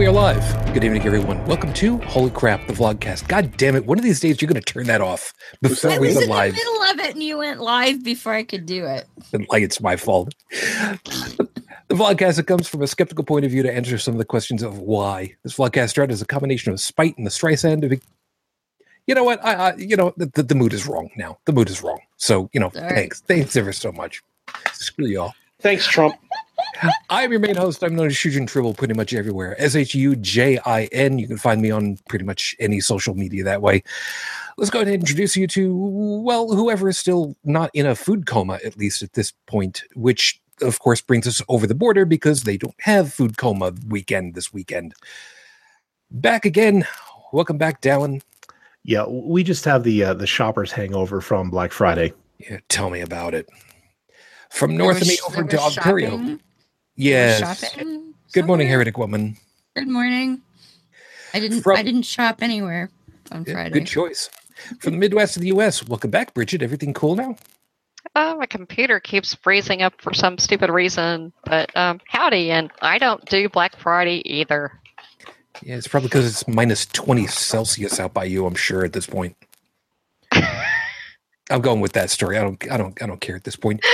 we are live. Good evening, everyone. Welcome to Holy Crap, the vlogcast. God damn it. One of these days, you're going to turn that off before we go live. I was in the middle of it, and you went live before I could do it. Like it's my fault. The vlogcast that comes from a skeptical point of view to answer some of the questions of why. This vlogcast started as a combination of spite and the Streisand. You know what? The mood is wrong now. The mood is wrong. So, you know, Thanks ever so much. Screw y'all. Thanks, Trump. I'm your main host. I'm known as Shujin Tribble pretty much everywhere. Shujin. You can find me on pretty much any social media that way. Let's go ahead and introduce you to, well, whoever is still not in a food coma, at least at this point, which, of course, brings us over the border because they don't have food coma weekend this weekend. Back again. Welcome back, Dallin. Yeah, we just have the shopper's hangover from Black Friday. Yeah, tell me about it. From north of me over to Ontario. Shopping? Yes. Shopping Good morning, heretic woman. Good morning. I didn't shop anywhere on Friday. Good choice. From the Midwest of the U.S., welcome back, Bridget. Everything cool now? My computer keeps freezing up for some stupid reason, but howdy, and I don't do Black Friday either. Yeah, it's probably because it's minus 20 Celsius out by you, I'm sure, at this point. I'm going with that story. I don't care at this point.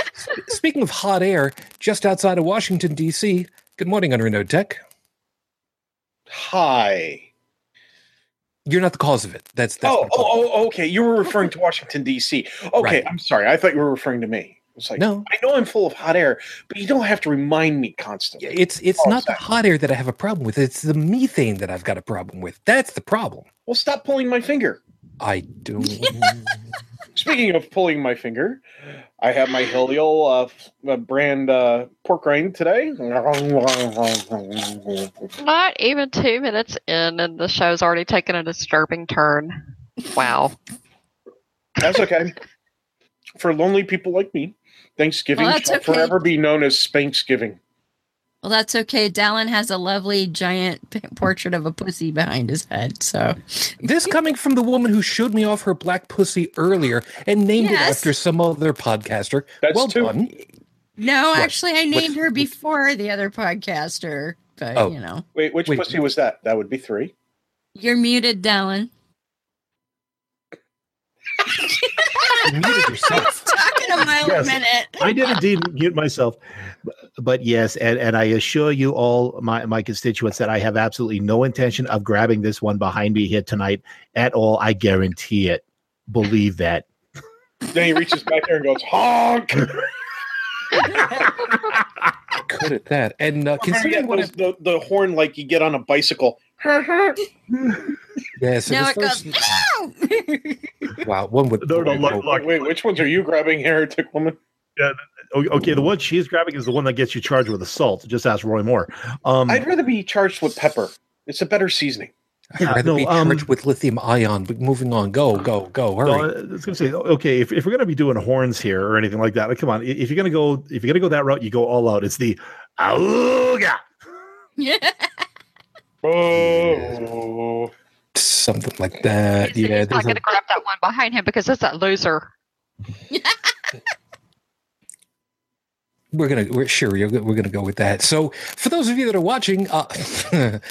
Speaking of hot air, just outside of Washington, D.C., good morning on Renaud Tech. Hi. You're not the cause of it. That's okay. You were referring to Washington, D.C. Okay, right. I'm sorry. I thought you were referring to me. It's like, no. I know I'm full of hot air, but you don't have to remind me constantly. It's not the hot air that I have a problem with. It's the methane that I've got a problem with. That's the problem. Well, stop pulling my finger. I do. Speaking of pulling my finger, I have my Hilldale brand pork rind today. Not even 2 minutes in, and the show's already taken a disturbing turn. Wow. That's okay. For lonely people like me, Thanksgiving shall forever be known as Spanksgiving. Well, that's okay. Dallin has a lovely giant portrait of a pussy behind his head. So, this coming from the woman who showed me off her black pussy earlier and named it after some other podcaster. That's well done. No, actually, I named her before the other podcaster. But you know, wait, which pussy was that? That would be 3. You're muted, Dallin. You muted yourself. Talking a mile a minute. I did indeed mute myself, but yes, and I assure you all, my constituents, that I have absolutely no intention of grabbing this one behind me here tonight at all. I guarantee it. Believe that. Then he reaches back there and goes honk. Good at that, and considering what the horn like you get on a bicycle. Yes. Now it goes. No! Wow, one would. No, wait, which ones are you grabbing, heretic woman? Yeah. Okay, the one she's grabbing is the one that gets you charged with assault. Just ask Roy Moore. I'd rather be charged with pepper. It's a better seasoning. I'd rather be charged with lithium ion. But moving on, go. Hurry. No, I was going to say, okay, if we're going to be doing horns here or anything like that, like, come on. If you're going to go that route, you go all out. It's the auga. Yeah. Oh, something like that. He's not going to grab that one behind him because that's that loser. We're gonna go with that. So, for those of you that are watching,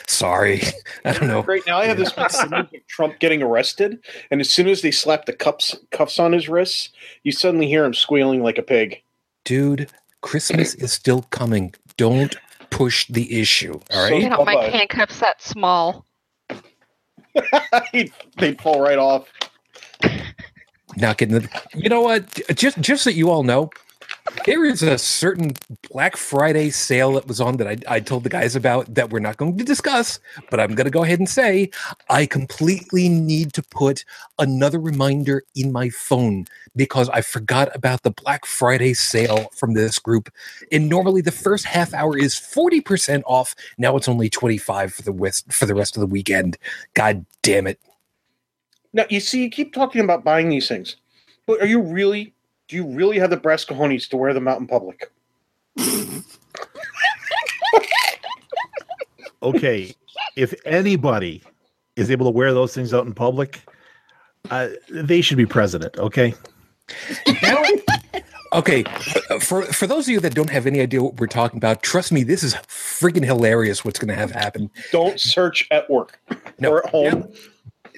sorry, I don't know. Right now, I have this image of Trump getting arrested, and as soon as they slap the cuffs on his wrists, you suddenly hear him squealing like a pig. Dude, Christmas is still coming. Don't push the issue. All right. I don't like handcuffs that small. They fall right off. Not getting the. You know what? Just so you all know. There is a certain Black Friday sale that was on that I told the guys about that we're not going to discuss, but I'm going to go ahead and say I completely need to put another reminder in my phone because I forgot about the Black Friday sale from this group. And normally the first half hour is 40% off. Now it's only 25% for the rest of the weekend. God damn it. Now, you see, you keep talking about buying these things, but are you really... Do you really have the brass cojones to wear them out in public? Okay. If anybody is able to wear those things out in public, they should be president, okay? Okay, for those of you that don't have any idea what we're talking about, trust me, this is freaking hilarious what's going to have happen. Don't search at work or at home.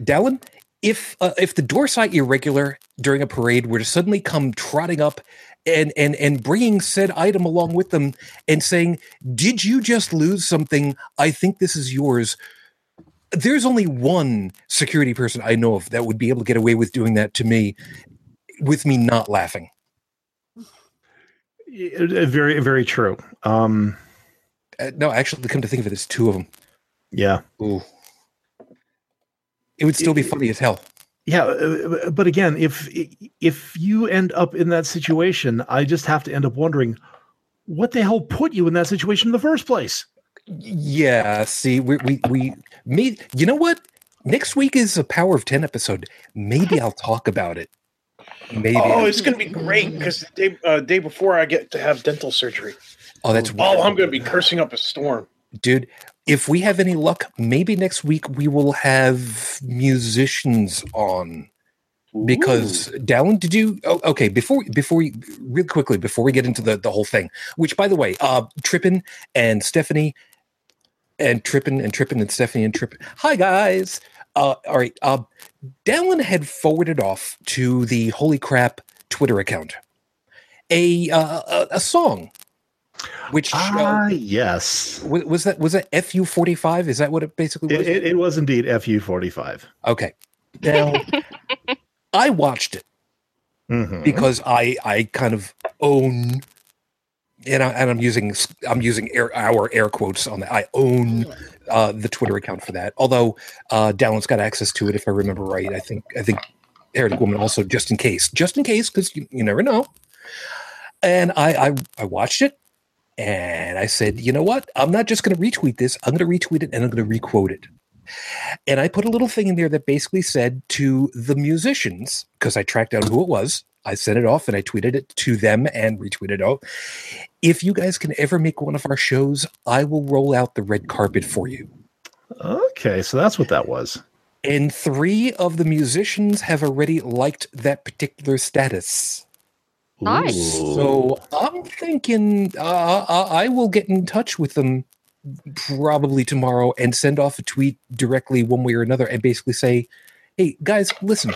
Dallin, if the Dorsai irregular during a parade were to suddenly come trotting up and bringing said item along with them and saying, "Did you just lose something? I think this is yours." There's only one security person I know of that would be able to get away with doing that to me, with me not laughing. Very, very true. No, actually, come to think of it, it's two of them. Yeah. Ooh. It would still be funny as hell. Yeah, but again, if you end up in that situation, I just have to end up wondering, what the hell put you in that situation in the first place? Yeah, see, we you know what? Next week is a Power of 10 episode. Maybe I'll talk about it. Maybe. Oh, it's going to be great because the day before I get to have dental surgery. Oh, that's wonderful. I'm going to be cursing up a storm. Dude, if we have any luck, maybe next week we will have musicians on. Ooh. Because Dallin, did you? Oh, okay, before we get into the whole thing, which by the way, Trippin and Stephanie and Trippin and Stephanie and Trippin. Hi guys. All right. Dallin had forwarded off to the Holy Crap Twitter account a song. Which yes, was that FU45? Is that what it basically was? It was indeed FU45. Okay, now I watched it because I kind of own, and I'm using air quotes on that. I own the Twitter account for that. Although Dallin's got access to it, if I remember right. I think Heretic Woman also, just in case, because you never know. And I watched it. And I said, you know what? I'm not just going to retweet this. I'm going to retweet it and I'm going to requote it. And I put a little thing in there that basically said to the musicians, because I tracked down who it was. I sent it off and I tweeted it to them and retweeted out. If you guys can ever make one of our shows, I will roll out the red carpet for you. Okay, so that's what that was. And 3 of the musicians have already liked that particular status. Nice. So I'm thinking I will get in touch with them probably tomorrow and send off a tweet directly one way or another and basically say, hey, guys, listen,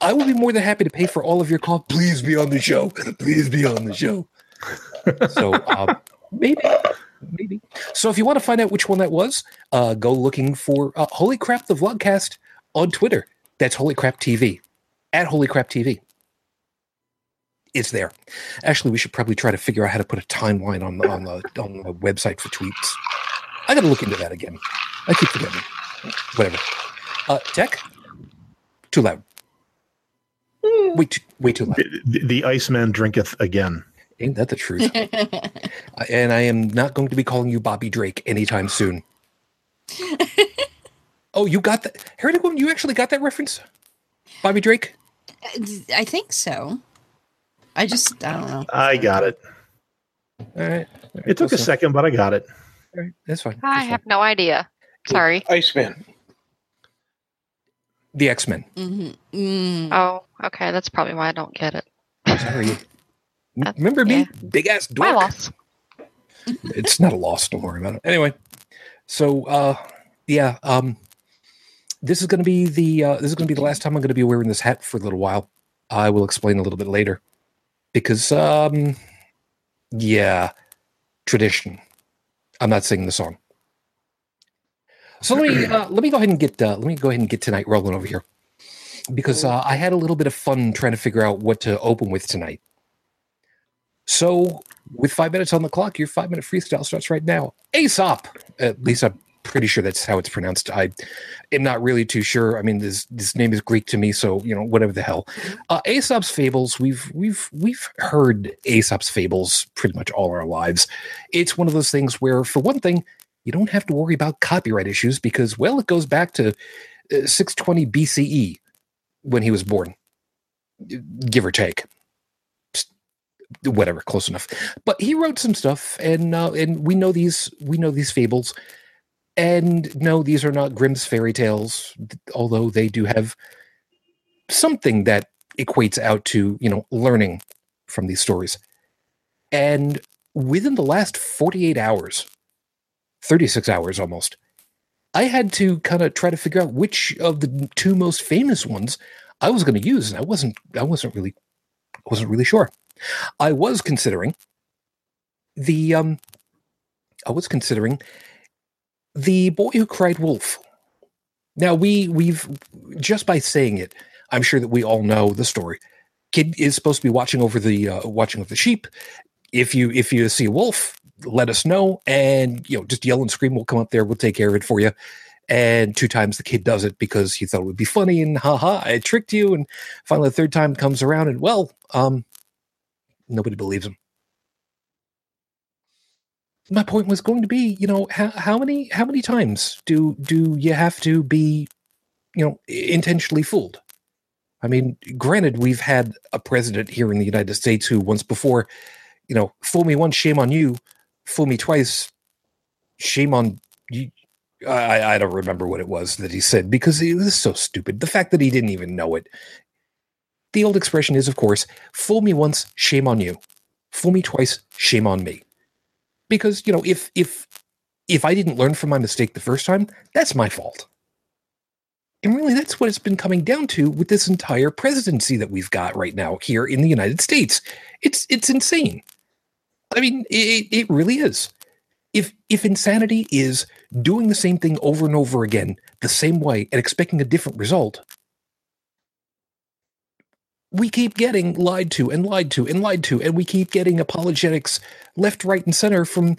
I will be more than happy to pay for all of your calls. Please be on the show. Please be on the show. So maybe. So if you want to find out which one that was, go looking for Holy Crap, the Vlogcast on Twitter. That's Holy Crap TV, at Holy Crap TV. It's there. Actually, we should probably try to figure out how to put a timeline on the website for tweets. I got to look into that again. I keep forgetting. Whatever. Tech? Too loud. Way too loud. The Iceman drinketh again. Ain't that the truth? And I am not going to be calling you Bobby Drake anytime soon. Oh, you got that? Heretic Woman, you actually got that reference? Bobby Drake? I think so. I don't know. I got it. All right. It took a second, but I got it. All right. That's fine. I have no idea. Sorry. Iceman. The X-Men. Mm-hmm. Oh, okay. That's probably why I don't get it. Sorry. Remember me? Yeah. Big ass dwarf. My loss. It's not a loss. Don't worry about it. Anyway. So, yeah. This is going to be the last time I'm going to be wearing this hat for a little while. I will explain a little bit later. Because, tradition. I'm not singing the song. So let me go ahead and get tonight rolling over here, because I had a little bit of fun trying to figure out what to open with tonight. So with 5 minutes on the clock, your 5 minute freestyle starts right now. Aesop. At least I'm pretty sure that's how it's pronounced. I am not really too sure. I mean, this name is Greek to me, so whatever the hell. Aesop's Fables. We've heard Aesop's Fables pretty much all our lives. It's one of those things where, for one thing, you don't have to worry about copyright issues because, well, it goes back to 620 BCE when he was born, give or take. Whatever, close enough. But he wrote some stuff, and we know these fables. And no, these are not Grimm's fairy tales, although they do have something that equates out to, learning from these stories. And within the last 48 hours, 36 hours almost, I had to kind of try to figure out which of the two most famous ones I was going to use, and I wasn't really sure. I was considering the The Boy Who Cried Wolf. Now we've just by saying it, I'm sure that we all know the story. Kid is supposed to be watching over the sheep. If you see a wolf, let us know, and just yell and scream. We'll come up there. We'll take care of it for you. And two times the kid does it because he thought it would be funny, and haha, I tricked you. And finally, the third time comes around, and nobody believes him. My point was going to be, how many times do you have to be, intentionally fooled? I mean, granted, we've had a president here in the United States who once before, fool me once, shame on you. Fool me twice, shame on you. I don't remember what it was that he said because it was so stupid. The fact that he didn't even know it. The old expression is, of course, fool me once, shame on you. Fool me twice, shame on me. Because, if I didn't learn from my mistake the first time, that's my fault. And really, that's what it's been coming down to with this entire presidency that we've got right now here in the United States. It's insane. I mean, it really is. If insanity is doing the same thing over and over again, the same way, and expecting a different result, we keep getting lied to and lied to and lied to, and we keep getting apologetics left, right, and center from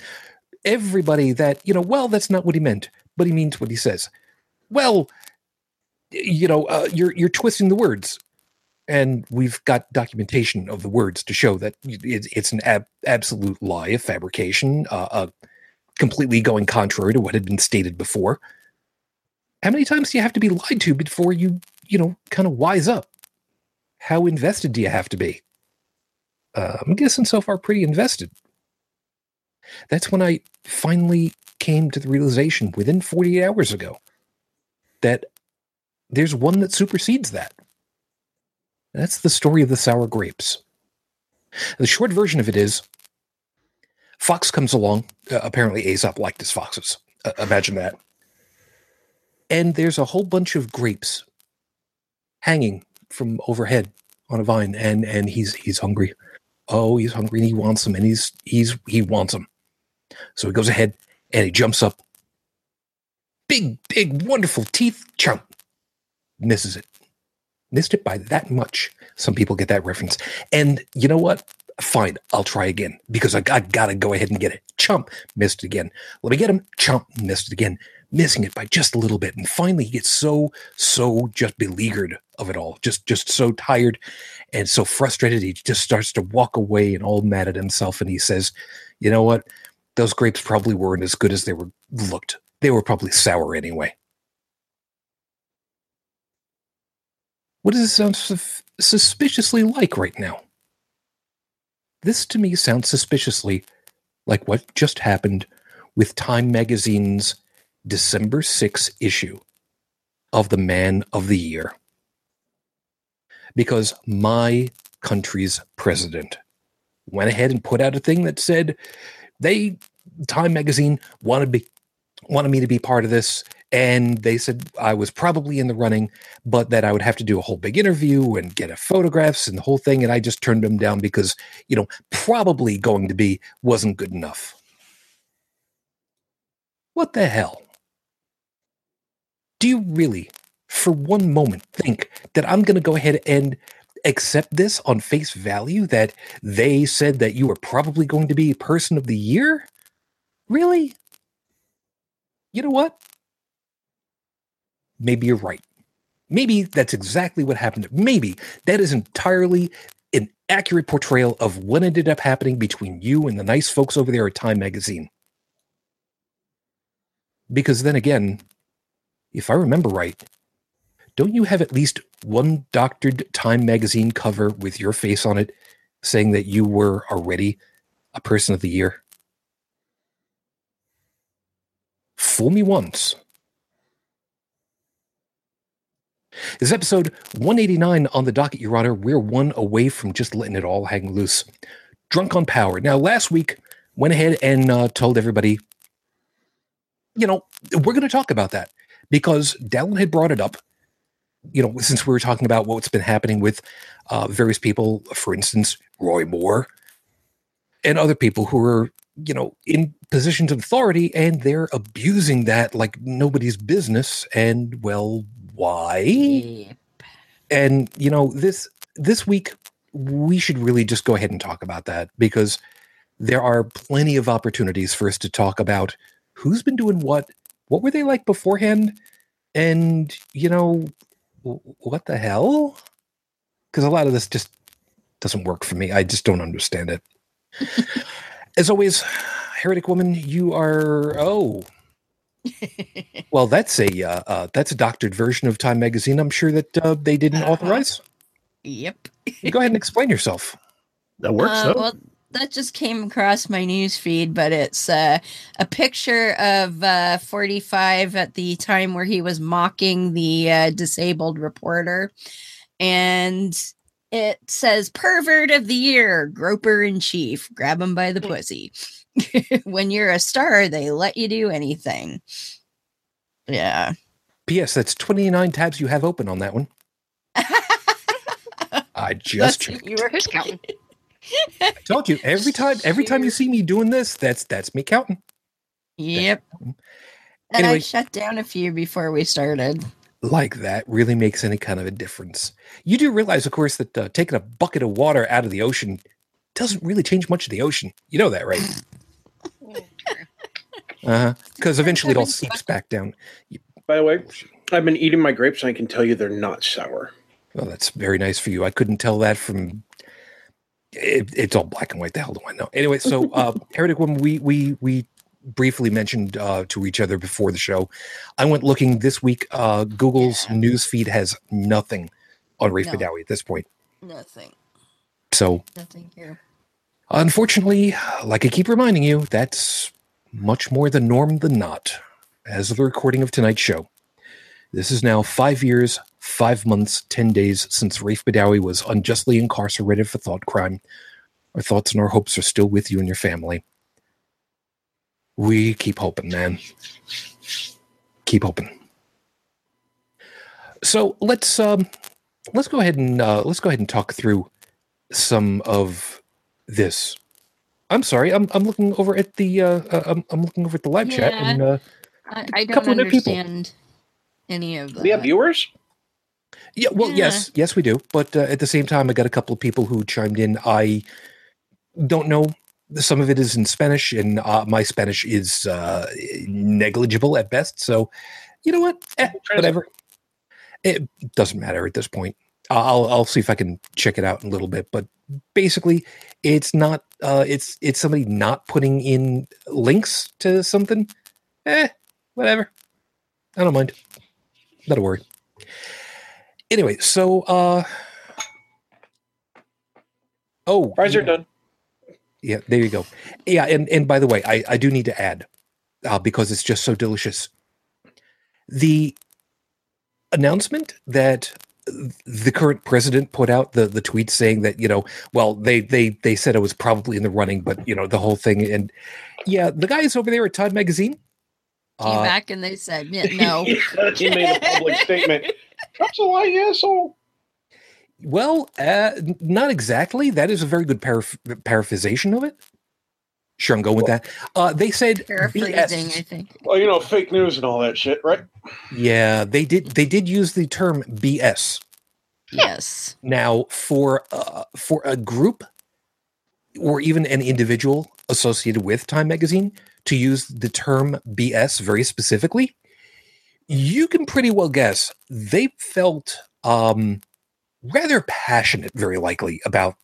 everybody that, well, that's not what he meant, but he means what he says. Well, you're twisting the words. And we've got documentation of the words to show that it's an absolute lie, a fabrication, completely going contrary to what had been stated before. How many times do you have to be lied to before you kind of wise up? How invested do you have to be? I'm guessing so far pretty invested. That's when I finally came to the realization within 48 hours ago that there's one that supersedes that. And that's the story of the sour grapes. The short version of it is, Fox comes along. Apparently, Aesop liked his foxes. Imagine that. And there's a whole bunch of grapes hanging from overhead on a vine, and he's hungry. Oh, he's hungry, and he wants them, and he wants them. So he goes ahead and he jumps up. Big, wonderful teeth. Chomp. Misses it. Missed it by that much. Some people get that reference, and you know what? Fine, I'll try again because I gotta go ahead and get it. Chomp, missed it again. Let me get him. Chomp, missed it again. Missing it by just a little bit. And finally he gets so just beleaguered of it all. Just so tired and so frustrated. He just starts to walk away and all mad at himself. And he says, you know what? Those grapes probably weren't as good as they were looked. They were probably sour anyway. What does it sound suspiciously like right now? This to me sounds suspiciously like what just happened with Time Magazine's December 6th issue of the Man of the Year. Because my country's president went ahead and put out a thing that said Time Magazine wanted me to be part of this, and they said I was probably in the running, but that I would have to do a whole big interview and get photographs and the whole thing, and I just turned them down because, probably going to be wasn't good enough. What the hell? Do you really, for one moment, think that I'm going to go ahead and accept this on face value that they said that you were probably going to be Person of the Year? Really? You know what? Maybe you're right. Maybe that's exactly what happened. Maybe that is entirely an accurate portrayal of what ended up happening between you and the nice folks over there at Time Magazine. Because then again, if I remember right, don't you have at least one doctored Time Magazine cover with your face on it saying that you were already a Person of the Year? Fool me once. This is episode 189 on the docket, Your Honor. We're one away from just letting it all hang loose. Drunk on power. Now, last week, went ahead and told everybody, you know, we're going to talk about that because Dallin had brought it up, you know, since we were talking about what's been happening with various people, for instance, Roy Moore and other people who are, you know, in positions of authority, and they're abusing that like nobody's business. And, well, why? Yep. And, you know, this week, we should really just go ahead and talk about that because there are plenty of opportunities for us to talk about who's been doing what were they like beforehand, and, you know, what the hell? Because a lot of this just doesn't work for me. I just don't understand it. As always, Heretic Woman, you are, well, that's a doctored version of Time Magazine. I'm sure that they didn't authorize. Yep. Go ahead and explain yourself. That works, though. Well, that just came across my news feed, but it's a picture of 45 at the time where he was mocking the disabled reporter. And it says, pervert of the year, groper in chief, grab him by the pussy. When you're a star, they let you do anything. Yeah. P.S. That's 29 tabs you have open on that one. I just checked. You were counting. I told you every time you see me doing this, that's me counting. Yep. And anyway, I shut down a few before we started. Like that really makes any kind of a difference. You do realize, of course, that taking a bucket of water out of the ocean doesn't really change much of the ocean. You know that, right? Because eventually it all seeps back down. By the way, I've been eating my grapes, and I can tell you they're not sour. Well, that's very nice for you. I couldn't tell that from... It's all black and white. The hell do I know? Anyway, so Heretic Woman, we briefly mentioned to each other before the show. I went looking this week. Google's newsfeed has nothing on Rafe Badawi at this point. Nothing. So nothing here. Unfortunately, like I keep reminding you, that's much more the norm than not. As of the recording of tonight's show, this is now 5 years, 5 months, 10 days since Rafe Badawi was unjustly incarcerated for thought crime. Our thoughts and our hopes are still with you and your family. We keep hoping, man. Keep hoping. So let's go ahead and talk through some of this. I'm sorry, I'm looking over at the I'm looking over at the live chat, and I don't understand any of that. We have viewers. Yeah, well, yes, we do. But at the same time, I got a couple of people who chimed in. I don't know. Some of it is in Spanish, and my Spanish is negligible at best. So, you know what? Whatever. It doesn't matter at this point. I'll see if I can check it out in a little bit. But basically, it's not. It's somebody not putting in links to something. Whatever. I don't mind. Not a worry. Anyway, so, fries are done. Yeah, there you go. Yeah, and by the way, I do need to add, because it's just so delicious. The announcement that the current president put out, the tweet saying that, you know, well, they said I was probably in the running, but, you know, the whole thing. And yeah, the guys over there at Time Magazine came back and they said, no. He made a public statement. Trump's a lying asshole. Well, not exactly. That is a very good paraphrasing of it. Sure, I'm going with that. They said paraphrasing, BS. I think. Well, you know, fake news and all that shit, right? Yeah, they did. They did use the term BS. Yes. Now, for a group or even an individual associated with Time Magazine to use the term BS very specifically, you can pretty well guess they felt rather passionate, very likely, about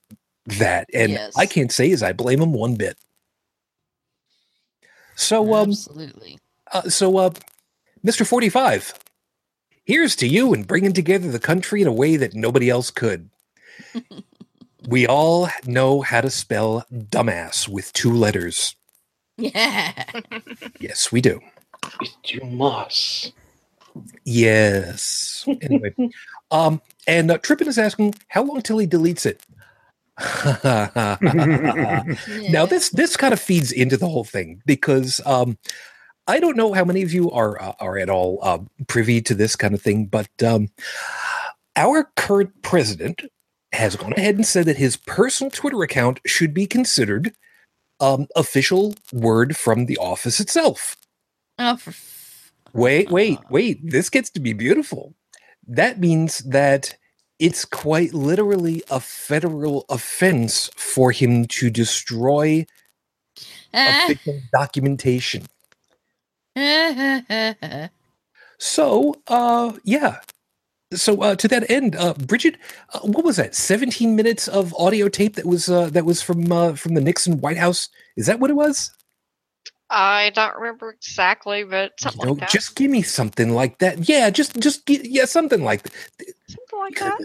that. And I can't say as I blame them one bit. So, absolutely. Mr. 45, here's to you and bringing together the country in a way that nobody else could. We all know how to spell dumbass with two letters. Yeah. Yes, we do. It's Dumas. Yes. Anyway, and Trippin is asking, how long till he deletes it? Now this kind of feeds into the whole thing, because I don't know how many of you are at all privy to this kind of thing, but our current president has gone ahead and said that his personal Twitter account should be considered official word from the office itself. Oh, wait! This gets to be beautiful. That means that it's quite literally a federal offense for him to destroy official documentation. So, yeah. So to that end, Bridget, what was that? 17 minutes of audio tape that was from the Nixon White House. Is that what it was? I don't remember exactly, but something like that. Just give me something like that. Yeah, just something like that. Something like that.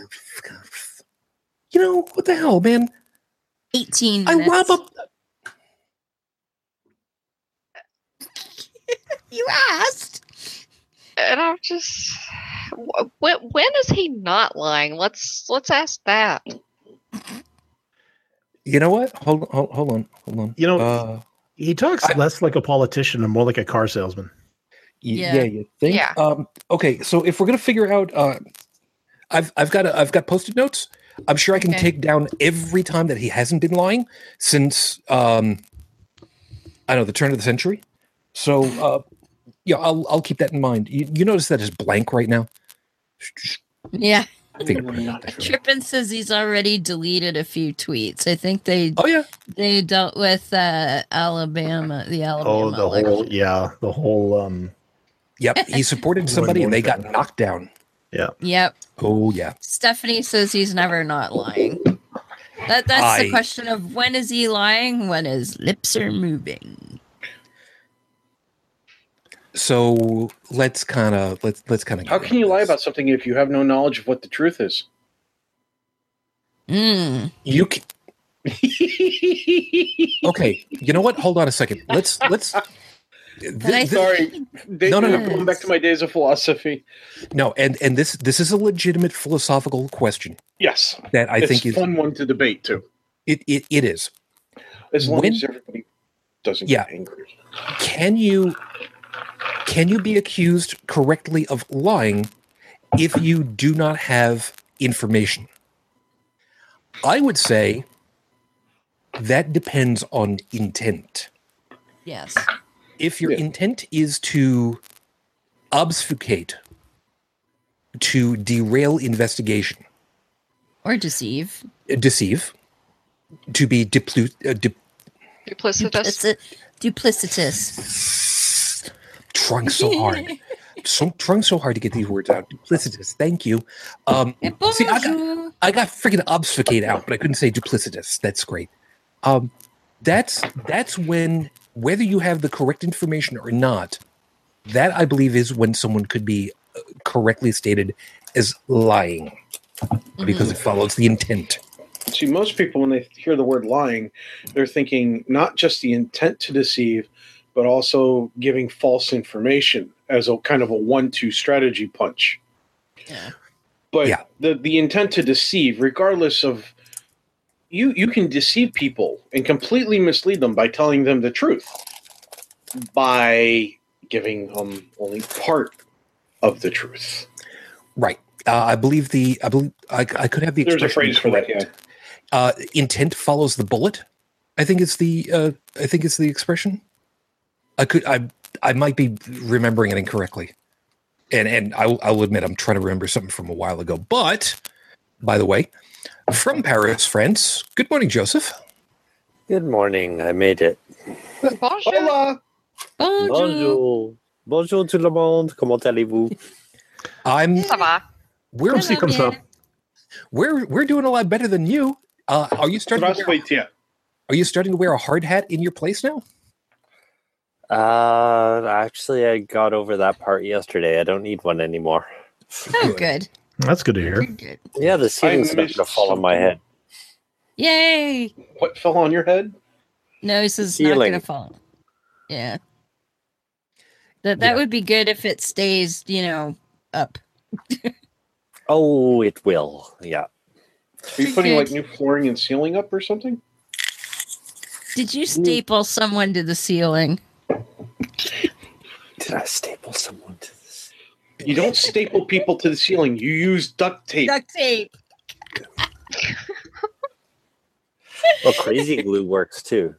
You know what the hell, man? 18 minutes. I love a... You asked. And I'm just, when is he not lying? Let's ask that. You know what? Hold on. You know, he talks less like a politician and more like a car salesman. Yeah, you think? Yeah. Okay, so if we're gonna figure out, I've got post-it notes. I'm sure I can take down every time that he hasn't been lying since the turn of the century. So. Yeah, I'll keep that in mind. You notice that it's blank right now? Yeah. Trippin says he's already deleted a few tweets. I think they they dealt with the Alabama election. The whole Yep, he supported somebody and they got knocked down. Yeah. Yep. Oh yeah. Stephanie says he's never not lying. That's the question of when is he lying, when his lips are moving. So let's kind of. How can you lie about something if you have no knowledge of what the truth is? You can. Okay, you know what? Hold on a second. Let's. Sorry. No. Going back to my days of philosophy. No, and this is a legitimate philosophical question. Yes, that I think is a fun one to debate too. It is. As long as everybody doesn't get angry. Can you be accused correctly of lying if you do not have information? I would say that depends on intent. Yes. If your intent is to obfuscate, to derail investigation. Or deceive. To be duplicitous. Trying so hard to get these words out. Duplicitous. Thank you. I got freaking obfuscate out, but I couldn't say duplicitous. That's great. That's when, whether you have the correct information or not, that I believe is when someone could be correctly stated as lying, because it follows the intent. See, most people when they hear the word lying, they're thinking not just the intent to deceive, but also giving false information as a kind of a 1-2 strategy punch. Yeah. But the intent to deceive, regardless of you can deceive people and completely mislead them by telling them the truth, by giving them only part of the truth. Right. I could have the expression. There's a phrase correct for that. Yeah. Intent follows the bullet. I think it's the expression. I might be remembering it incorrectly, and I'll admit I'm trying to remember something from a while ago. But by the way, from Paris, France. Good morning, Joseph. Good morning. I made it. Bonjour. Hola. Bonjour. Bonjour tout le monde. Comment allez-vous? Ça va. We're doing a lot better than you. Are you starting to wear a hard hat in your place now? Actually, I got over that part yesterday. I don't need one anymore. Oh, good. That's good to hear. Good. Yeah, the ceiling's going to fall on my head. Yay! What fell on your head? No, this is not going to fall. Yeah. That would be good if it stays, up. Oh, it will. Yeah. Are you putting new flooring and ceiling up or something? Did you staple someone to the ceiling? Did I staple someone to the ceiling? You don't staple people to the ceiling. You use duct tape. Duct tape. Well, crazy glue works too.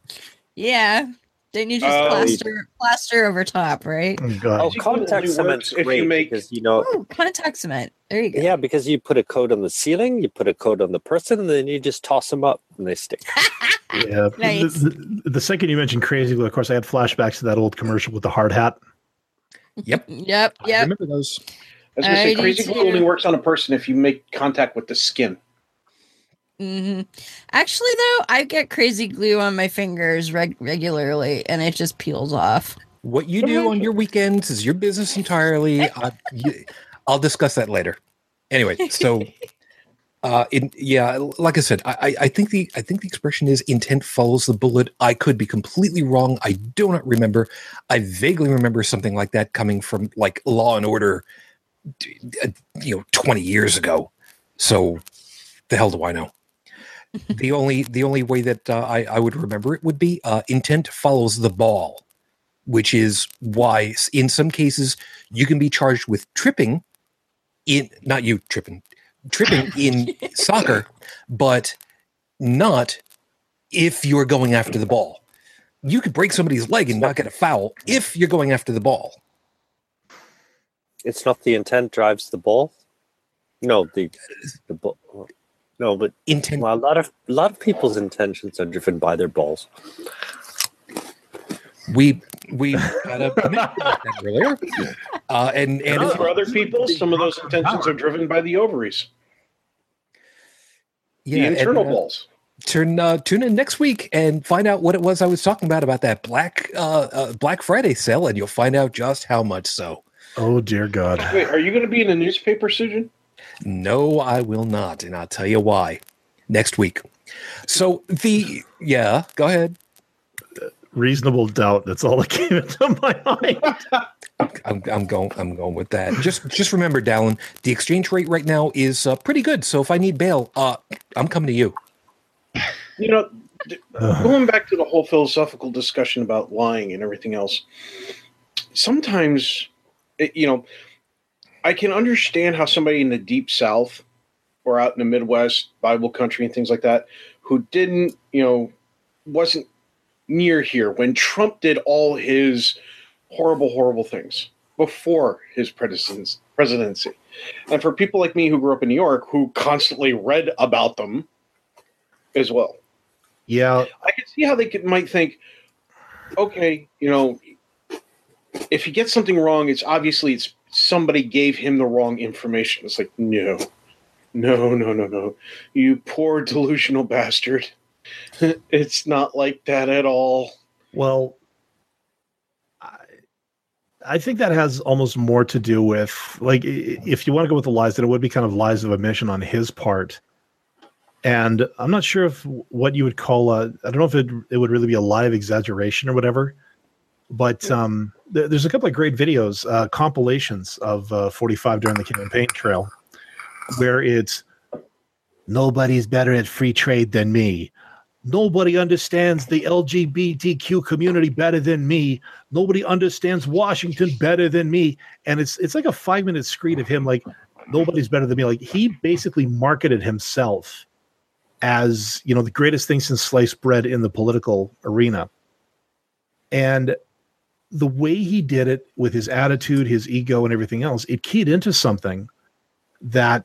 Yeah. Didn't you just plaster over top, right? Oh, God. Contact cement's great because, contact cement. There you go. Yeah, because you put a coat on the ceiling, you put a coat on the person, and then you just toss them up and they stick. Yeah. Nice. The second you mentioned crazy glue, of course, I had flashbacks to that old commercial with the hard hat. Yep. I remember those. I was going to say, crazy glue only works on a person if you make contact with the skin. Mm-hmm. Actually, though, I get crazy glue on my fingers regularly, and it just peels off. What you do on your weekends is your business entirely. I'll discuss that later. Anyway, so like I said, I think the expression is intent follows the bullet. I could be completely wrong. I do not remember. I vaguely remember something like that coming from like Law and Order, 20 years ago. So the hell do I know? The only way that I would remember it would be intent follows the ball, which is why in some cases you can be charged with tripping in soccer, but not if you're going after the ball. You could break somebody's leg and not get a foul if you're going after the ball. It's not the intent drives the ball. No, the ball. No, but a lot of people's intentions are driven by their balls. We had a that earlier, and for other people, some of those intentions are driven by the ovaries. Yeah, the internal balls. Tune in next week and find out what it was I was talking about that Black Friday sale, and you'll find out just how much so. Oh dear God! Wait, are you going to be in a newspaper, Susan? No, I will not, and I'll tell you why next week. So go ahead. Reasonable doubt. That's all that came into my mind. I'm going with that. Just remember, Dallin, the exchange rate right now is pretty good. So if I need bail, I'm coming to you. Going back to the whole philosophical discussion about lying and everything else. Sometimes, I can understand how somebody in the deep South or out in the Midwest, Bible country and things like that, who didn't, wasn't near here when Trump did all his horrible, horrible things before his presidency. And for people like me who grew up in New York, who constantly read about them as well. Yeah. I can see how they might think, okay, if he gets something wrong, it's obviously somebody gave him the wrong information. It's like, no. You poor delusional bastard. It's not like that at all. Well, I think that has almost more to do with, like, if you want to go with the lies, then it would be kind of lies of omission on his part. And I'm not sure if what you would call I don't know if it would really be a lie of exaggeration or whatever. But there's a couple of great videos, compilations of 45 during the campaign trail, where it's nobody's better at free trade than me. Nobody understands the LGBTQ community better than me. Nobody understands Washington better than me. And it's like a 5-minute screed of him, like, nobody's better than me. Like, he basically marketed himself as, the greatest thing since sliced bread in the political arena. And the way he did it with his attitude, his ego, and everything else, it keyed into something that,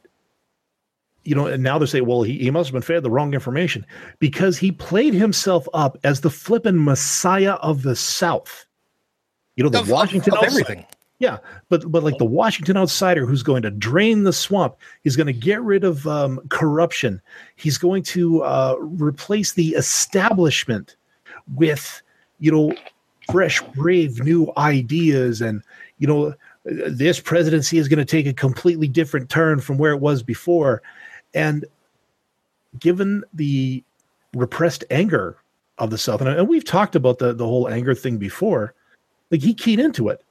and now they say, well, he must have been fed the wrong information, because he played himself up as the flippin' messiah of the South. The Washington of everything. Yeah, but like the Washington outsider who's going to drain the swamp, he's going to get rid of corruption. He's going to replace the establishment with, fresh, brave, new ideas. And, this presidency is going to take a completely different turn from where it was before. And given the repressed anger of the South, and we've talked about the whole anger thing before, like, he keyed into it.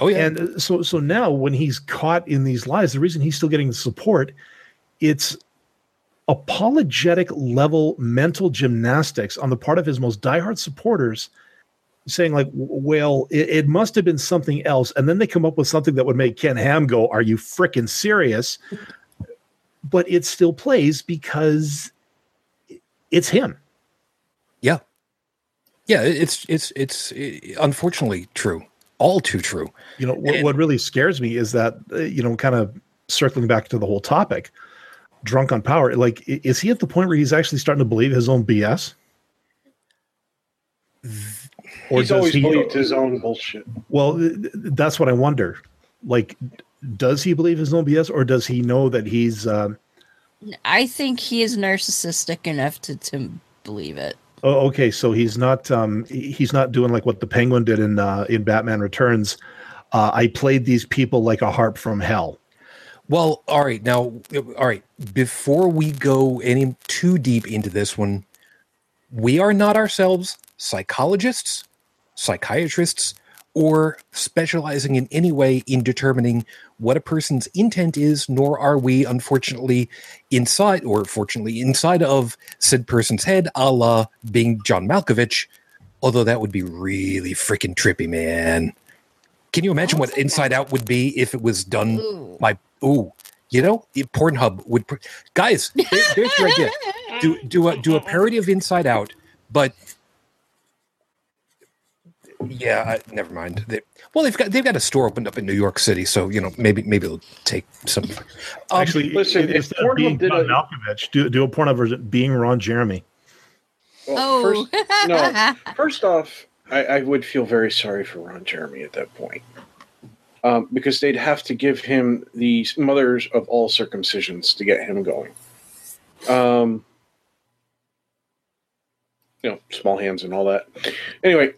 Oh yeah. And so now when he's caught in these lies, the reason he's still getting the support, it's apologetic level mental gymnastics on the part of his most diehard supporters, saying like, well, it must have been something else. And then they come up with something that would make Ken Ham go, are you frickin' serious? But it still plays because it's him. Yeah. Yeah. It's unfortunately true. All too true. You know, what really scares me is that, you know, kind of circling back to the whole topic, drunk on power. Like, is he at the point where he's actually starting to believe his own BS? Or he's always believed his own bullshit. Well, that's what I wonder. Like, does he believe his own BS, or does he know that he's... I think he is narcissistic enough to believe it. Oh, okay. So he's not doing like what the Penguin did in Batman Returns. I played these people like a harp from hell. Well, all right. Now, all right. Before we go any too deep into this one, we are not ourselves psychologists, psychiatrists, or specializing in any way in determining what a person's intent is, nor are we, unfortunately, inside or fortunately inside of said person's head, a la being John Malkovich, although that would be really freaking trippy, man. Can you imagine what Inside Out would be if it was done by, you know, Pornhub would... Guys, there's your idea. Do a parody of Inside Out, but... Yeah, never mind. Well, they've got a store opened up in New York City, so you know maybe it'll take some. Actually, listen, if Pornhub did Malkovich, do a Pornhub version being Ron Jeremy. Well, first off, I would feel very sorry for Ron Jeremy at that point, because they'd have to give him the mothers of all circumcisions to get him going. You know, small hands and all that. Anyway,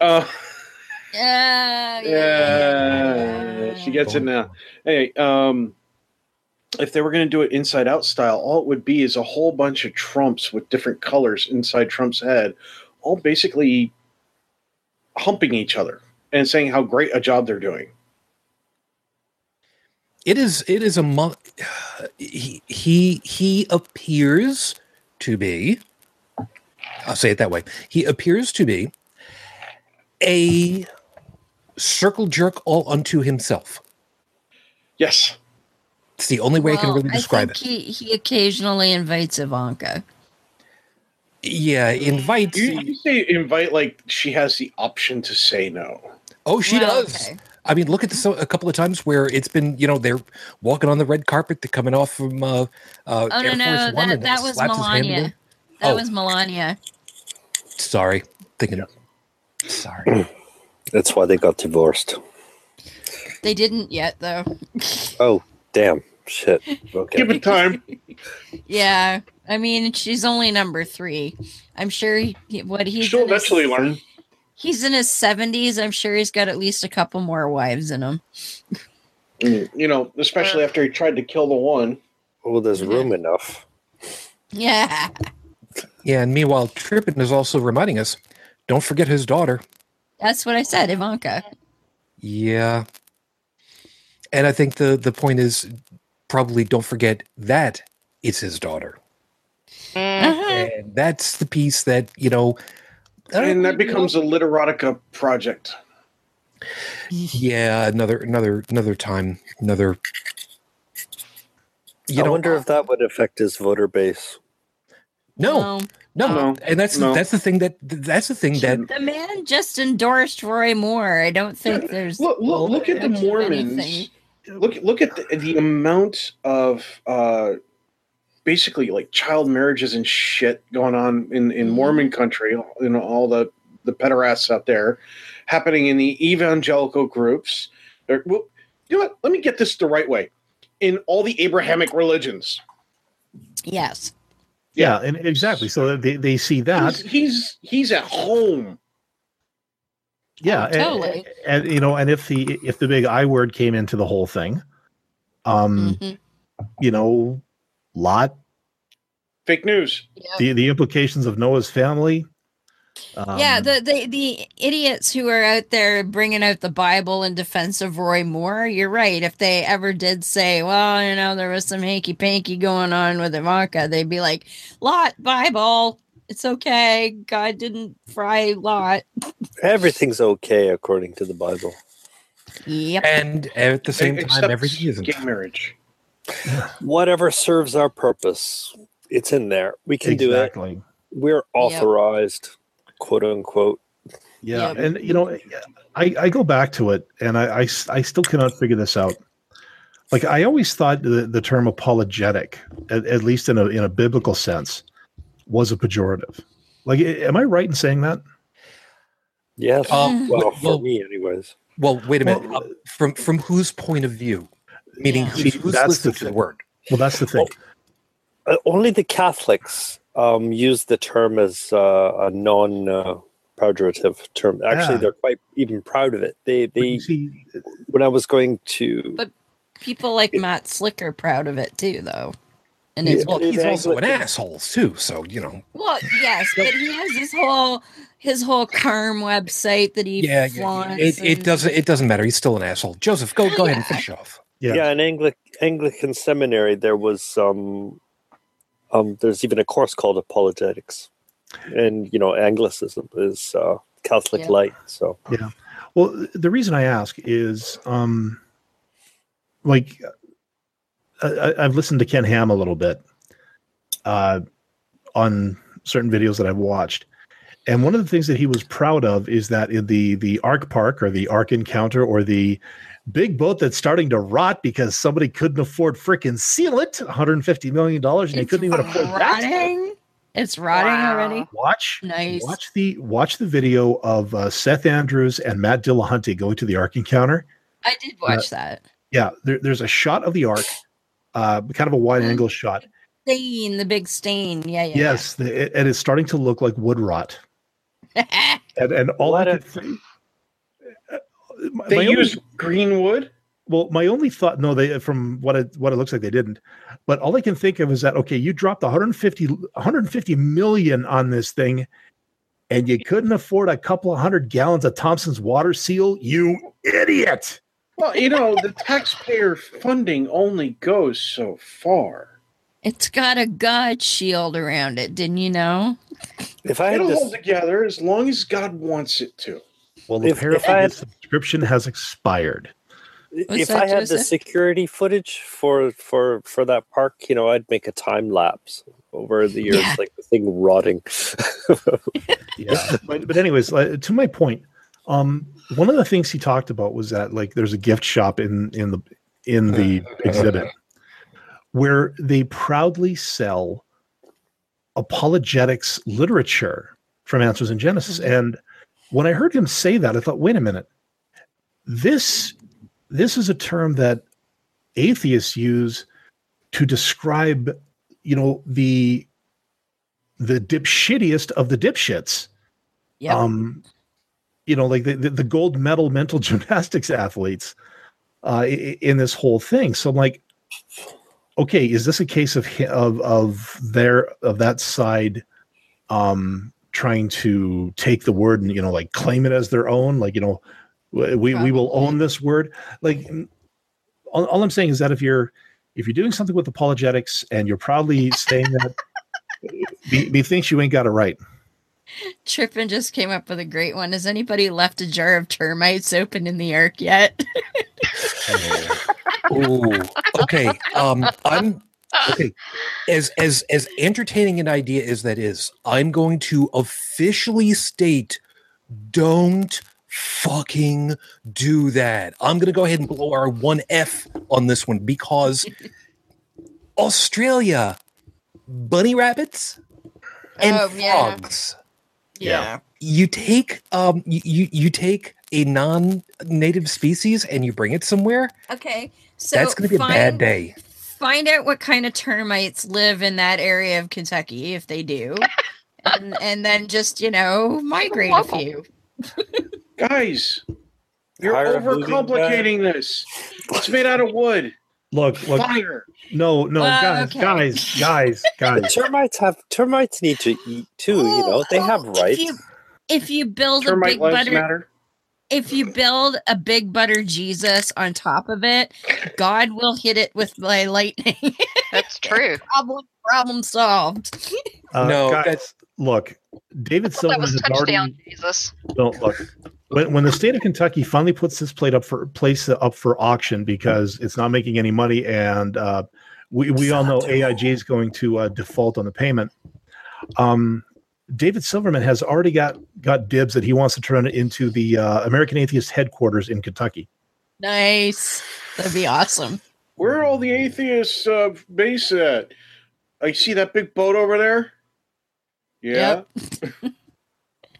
Yeah, she gets it now. Hey, if they were going to do it Inside Out style, all it would be is a whole bunch of Trumps with different colors inside Trump's head, all basically humping each other and saying how great a job they're doing. It is a month. He appears to be. I'll say it that way. He appears to be a circle jerk all unto himself. Yes. It's the only way I can really describe it. He occasionally invites Ivanka. Yeah, invites. You say invite like she has the option to say no. Oh, she does. Okay. I mean, look at this a couple of times where it's been, you know, they're walking on the red carpet. They're coming off from Air Force One. That was Melania. That was Melania. Sorry. Thinking of. Sorry. That's why they got divorced. They didn't yet, though. Oh, damn. Shit. Okay. Give it time. Yeah. I mean, she's only number 3. I'm sure she'll eventually learn. He's in his 70s. I'm sure he's got at least a couple more wives in him. You know, especially after he tried to kill the one. Well, there's room enough. Yeah. Yeah, and meanwhile, Trippin is also reminding us, don't forget his daughter. That's what I said, Ivanka. Yeah. And I think the point is probably don't forget that it's his daughter. Uh-huh. And that's the piece that, you know... And that becomes a literotica project. Yeah, another time. Another... I wonder if that would affect his voter base. No. And that's the thing that the man just endorsed Roy Moore. I don't think there's look at the Mormons. Anything. Look at the amount of basically like child marriages and shit going on in Mormon country, in all the pederasts out there happening in the evangelical groups. Well, you know what? Let me get this the right way. In all the Abrahamic religions. Yes. Yeah, and exactly. So they see that he's at home. Yeah, totally. And you know, and if the big I word came into the whole thing, you know, fake news. Yep. The implications of Noah's family, The idiots who are out there bringing out the Bible in defense of Roy Moore, you're right. If they ever did say, well, you know, there was some hanky-panky going on with Ivanka, they'd be like, Lot, Bible, it's okay. God didn't fry Lot. Everything's okay according to the Bible. Yep. And at the same time, everything isn't. Gay marriage. Whatever serves our purpose, it's in there. We can do it. We're authorized. Yep. "Quote unquote." Yeah, and you know, I go back to it, and I still cannot figure this out. Like, I always thought the term apologetic, at least in a biblical sense, was a pejorative. Like, am I right in saying that? Yes. Well, for me, anyways. Well, wait a minute. From whose point of view? Meaning, who's listening to the word? Well, that's the thing. Only the Catholics use the term as a non-pejorative term. Actually, they're quite even proud of it. They when I was going to... But people like Matt Slick are proud of it too, though. And he's also an asshole too, so, you know. Well, yes, but he has his whole Karm website that he flaunts. Yeah. It doesn't matter. He's still an asshole. Joseph, go ahead and finish off. Yeah, in Anglican seminary, there was some... there's even a course called apologetics, and you know, Anglicism is Catholic light. So well, the reason I ask is, like, I've listened to Ken Ham a little bit on certain videos that I've watched, and one of the things that he was proud of is that in the Ark Park or the Ark Encounter or the big boat that's starting to rot because somebody couldn't afford frickin' seal it, $150 million, and they couldn't even afford that. It's rotting already. Watch the video of Seth Andrews and Matt Dillahunty going to the Ark Encounter. I did watch that. Yeah, there's a shot of the Ark, kind of a wide angle shot. The big stain. Yeah. Yes, and it's starting to look like wood rot. and all that. They used green wood? Well, my only thought, from what it looks like, they didn't. But all I can think of is that, okay, you dropped $150 million on this thing, and you couldn't afford a couple of 100 gallons of Thompson's water seal? You idiot! Well, you know, the taxpayer funding only goes so far. It's got a God shield around it, didn't you know? It'll hold together as long as God wants it to. Well, the paraphernalia subscription has expired. If I had the security footage for that park, you know, I'd make a time lapse over the years, like the thing rotting. But anyways, to my point, one of the things he talked about was that, like, there's a gift shop in the exhibit where they proudly sell apologetics literature from Answers in Genesis. And when I heard him say that, I thought, wait a minute, this is a term that atheists use to describe, you know, the dipshittiest of the dipshits. Yeah. You know, like the gold medal mental gymnastics athletes in this whole thing. So I'm like, okay, is this a case of that side trying to take the word and, you know, like, claim it as their own, like, you know, we will own this word. Like, all I'm saying is that if you're doing something with apologetics and you're proudly saying that, methinks you ain't got it right. Trippin just came up with a great one. Has anybody left a jar of termites open in the Ark yet? Oh, okay. I'm okay. As entertaining an idea as that is, I'm going to officially state, don't fucking do that. I'm going to go ahead and blow our 1F on this one, because Australia, bunny rabbits and frogs. Yeah. You take you take a non-native species and you bring it somewhere. Okay. So that's going to be a bad day. Find out what kind of termites live in that area of Kentucky, if they do, and then just, you know, migrate a few. Guys, you're overcomplicating this. It's made out of wood. Look, fire. No, guys. Termites need to eat too. You know, they have rights. If you build Termite a big butter, matter. If you build a big butter Jesus on top of it, God will hit it with my lightning. That's true. Problem solved. No, guys, look, David Silver has already. Touchdown, Jesus. Don't look. When the state of Kentucky finally puts this place up for auction because it's not making any money, and we all know AIG is going to default on the payment. David Silverman has already got dibs that he wants to turn it into the American Atheist headquarters in Kentucky. Nice. That'd be awesome. Where are all the atheists based at? I see that big boat over there. Yeah. Yep.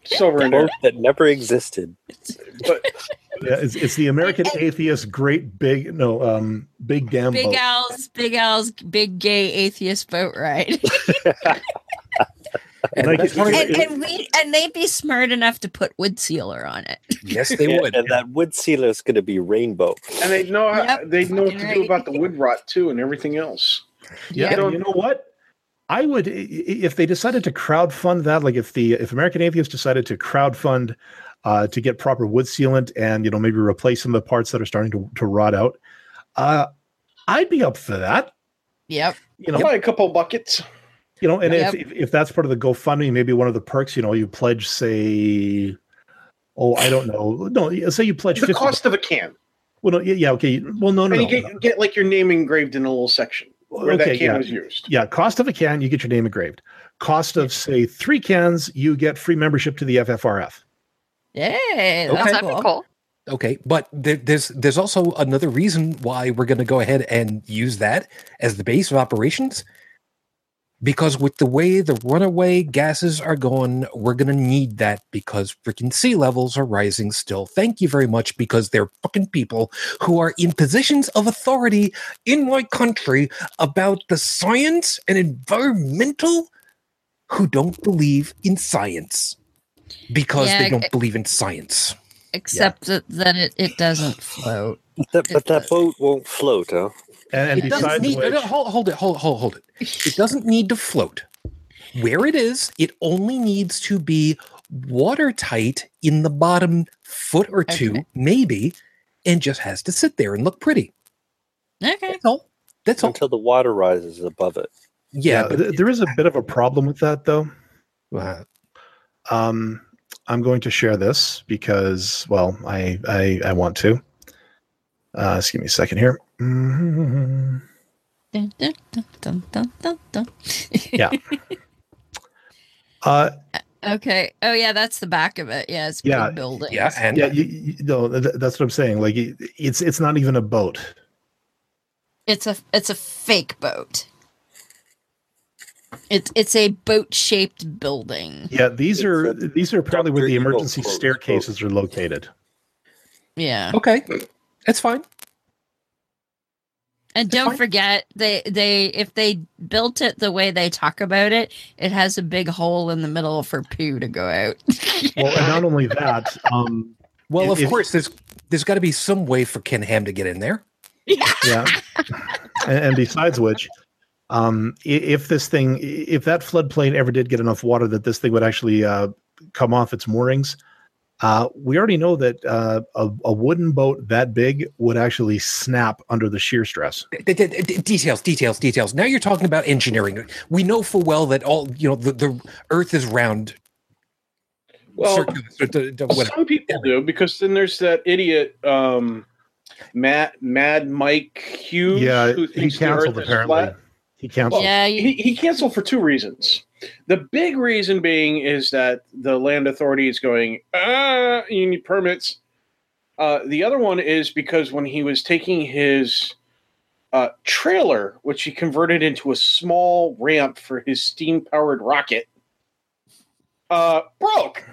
Silverman. That never existed. But yeah, it's the American Atheist Great Big Big Dam Big Boat. Big Al's Big Gay Atheist Boat Ride. And they'd be smart enough to put wood sealer on it. Yes, they would. And that wood sealer is going to be rainbow. And they'd know what to do about the wood rot too, and everything else. Yeah, you know what? I would, if they decided to crowdfund that, like if American Atheists decided to crowdfund to get proper wood sealant and maybe replace some of the parts that are starting to rot out, I'd be up for that. Yep. Buy a couple buckets. If that's part of the GoFundMe, maybe one of the perks, you pledge, say, I don't know. No, say you pledge the cost of a can. Well, no, yeah, okay. Well, no, no, and you get like your name engraved in a little section where that can was used. Yeah, cost of a can, you get your name engraved. Cost of, say, 3 cans, you get free membership to the FFRF. Yay, that's cool. Okay, but there's also another reason why we're going to go ahead and use that as the base of operations. Because with the way the runaway gases are going, we're going to need that because freaking sea levels are rising still. Thank you very much, because there are fucking people who are in positions of authority in my country about the science and environmental who don't believe in science because they don't believe in science. Except that it doesn't float. That boat won't float, huh? And it doesn't need, hold it. It doesn't need to float. Where it is, it only needs to be watertight in the bottom foot or two, maybe, and just has to sit there and look pretty. Okay. That's all. Until the water rises above it. Yeah, but there is a bit of a problem with that, though. Wow. I'm going to share this because, well, I want to. Just give me a second here. Mm-hmm. Dun, dun, dun, dun, dun, dun. Yeah. Okay. Oh, yeah. That's the back of it. Yeah. It's big building. Yeah. And that's what I'm saying. Like, it's not even a boat. It's a fake boat. It's a boat shaped building. Yeah. These are probably where the emergency staircases are located. Yeah. Okay. That's fine. And don't forget, if they built it the way they talk about it, it has a big hole in the middle for poo to go out. Well, and not only that. Of course, there's got to be some way for Ken Ham to get in there. Yeah. And besides which, if that floodplain ever did get enough water that this thing would actually come off its moorings, we already know that a wooden boat that big would actually snap under the sheer stress. Details. Now you're talking about engineering. We know full well that the Earth is round. Well, some people do, because then there's that idiot Mad Mike Hughes. Yeah, who thinks he canceled the Earth is flat. He canceled. Yeah, he canceled for two reasons. The big reason being is that the land authority is going, you need permits. The other one is because when he was taking his trailer, which he converted into a small ramp for his steam-powered rocket, broke.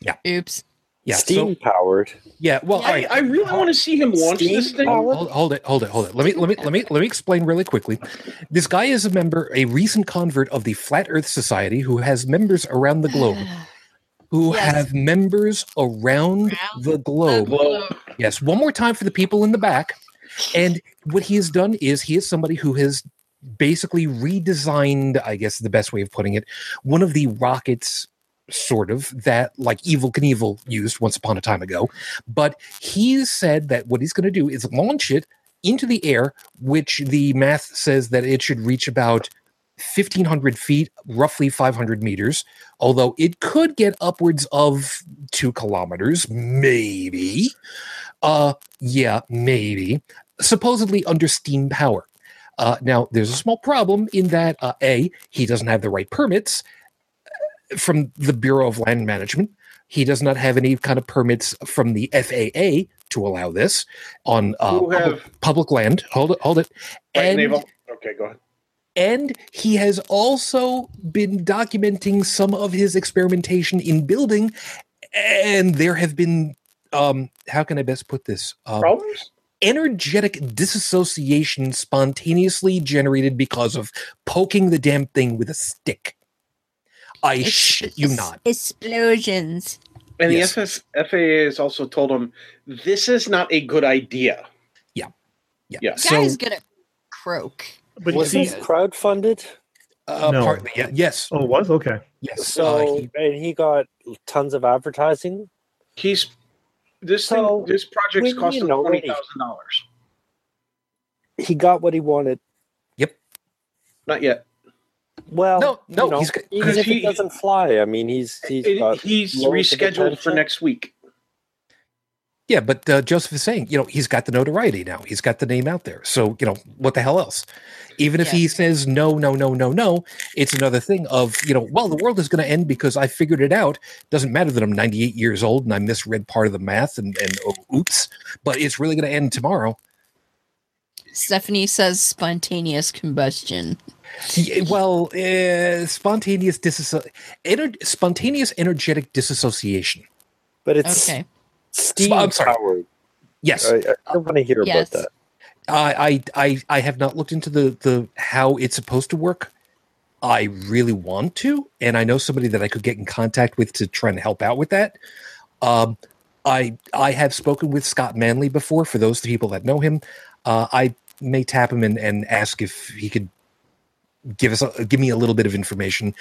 Yeah. Oops. Yeah, steam-powered. Yeah. Well, I really want to see him launch this thing. Hold it. Let me explain really quickly. This guy is a recent convert of the Flat Earth Society, who has members around the globe. Yes. One more time for the people in the back. And what he has done is he is somebody who has basically redesigned, I guess is the best way of putting it, one of the rockets sort of, that like Evel Knievel used once upon a time ago. But he said that what he's going to do is launch it into the air, which the math says that it should reach about 1,500 feet, roughly 500 meters, although it could get upwards of 2 kilometers, maybe. Yeah, maybe. Supposedly under steam power. Now, there's a small problem in that, A, he doesn't have the right permits from the Bureau of Land Management. He does not have any kind of permits from the FAA to allow this on public land. Hold it. And, okay, go ahead. And he has also been documenting some of his experimentation in building, and there have been, how can I best put this? Problems? Energetic disassociation spontaneously generated because of poking the damn thing with a stick. I shit you not. Explosions. And yes. The FAA has also told him, this is not a good idea. Yeah. That so, is going to croak. But was this crowdfunded? No. Partly, yeah. Yes. Oh, it was? Okay. Yes. So, and he got tons of advertising? This project's cost him $20,000. He got what he wanted. Yep. Not yet. Well, no. You know, even if he doesn't fly, I mean, he's rescheduled for next week. Yeah, but Joseph is saying, he's got the notoriety now. He's got the name out there. So, what the hell else? Even if he says no, it's another thing of, well, the world is going to end because I figured it out. Doesn't matter that I'm 98 years old and I misread part of the math and oops, but it's really going to end tomorrow. Stephanie says spontaneous combustion. Yeah, well, spontaneous energetic disassociation. But it's... Okay. Steam powered. Yes. I don't want to hear about that. I have not looked into the how it's supposed to work. I really want to, and I know somebody that I could get in contact with to try and help out with that. I have spoken with Scott Manley before, for those people that know him. I may tap him and ask if he could give me a little bit of information.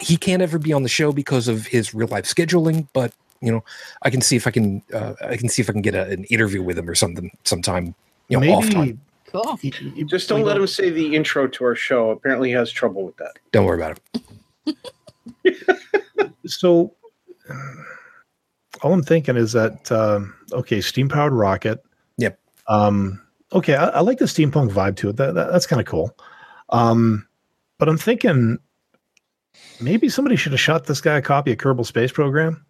He can't ever be on the show because of his real life scheduling, but I can see if I can. I can see if I can get an interview with him or something sometime. Maybe off time. Cool. Just don't let him say the intro to our show. Apparently, he has trouble with that. Don't worry about it. So, all I'm thinking is that steam powered rocket. Yep. I like the steampunk vibe to it. That's kind of cool. But I'm thinking maybe somebody should have shot this guy a copy of Kerbal Space Program.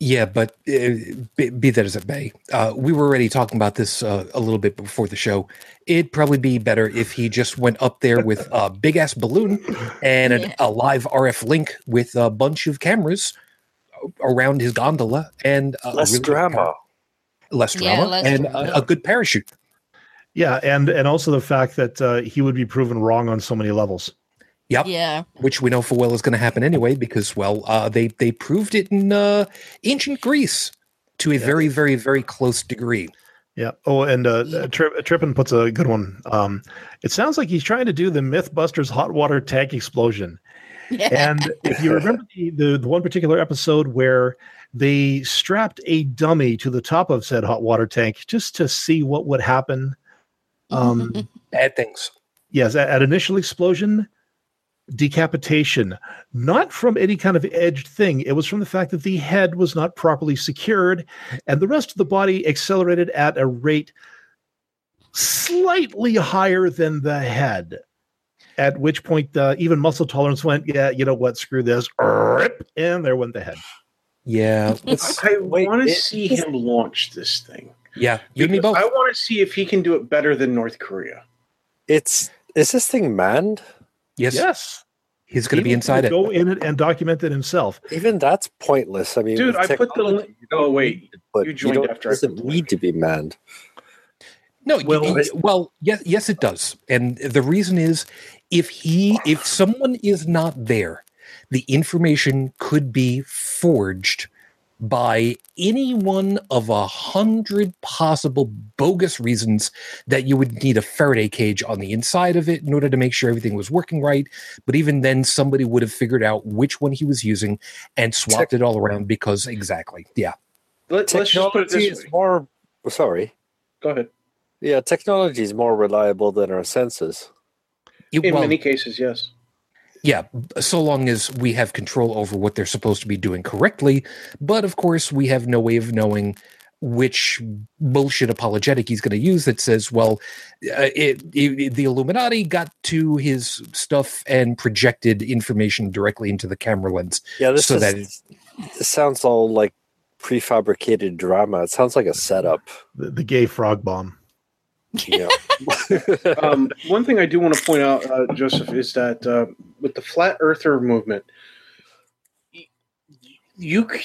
Yeah, but be that as it may, we were already talking about this a little bit before the show. It'd probably be better if he just went up there with a big-ass balloon and a live RF link with a bunch of cameras around his gondola. And less drama, and a good parachute. Yeah, and also the fact that he would be proven wrong on so many levels. Yep. Yeah, which we know full well is going to happen anyway because, they proved it in ancient Greece to a very, very, very close degree. Yeah. Oh, and Trippin puts a good one. It sounds like he's trying to do the Mythbusters hot water tank explosion. Yeah. And if you remember the one particular episode where they strapped a dummy to the top of said hot water tank just to see what would happen. Bad things. Yes, at initial explosion. Decapitation, not from any kind of edged thing. It was from the fact that the head was not properly secured and the rest of the body accelerated at a rate slightly higher than the head, at which point even muscle tolerance went, screw this, and there went the head. Yeah. I want to see him launch this thing. Yeah. You and me both. I want to see if he can do it better than North Korea. Is this thing manned? Yes. He's going to be inside it. Go in it and document it himself. Even that's pointless. I mean, dude, I put the link. Oh wait, you joined after. It doesn't need to be manned. No. Well, yes, it does. And the reason is, if someone is not there, the information could be forged by any one of 100 possible bogus reasons that you would need a Faraday cage on the inside of it in order to make sure everything was working right. But even then, somebody would have figured out which one he was using and swapped it all around because, exactly, yeah. Technology is more... Sorry. Go ahead. Yeah, technology is more reliable than our senses. In many cases, yes. Yeah, so long as we have control over what they're supposed to be doing correctly. But, of course, we have no way of knowing which bullshit apologetic he's going to use that says, well, the Illuminati got to his stuff and projected information directly into the camera lens. Yeah, this sounds all like prefabricated drama. It sounds like a setup. The gay frog bomb. Yeah. One thing I do want to point out, Joseph, is that with the flat earther movement,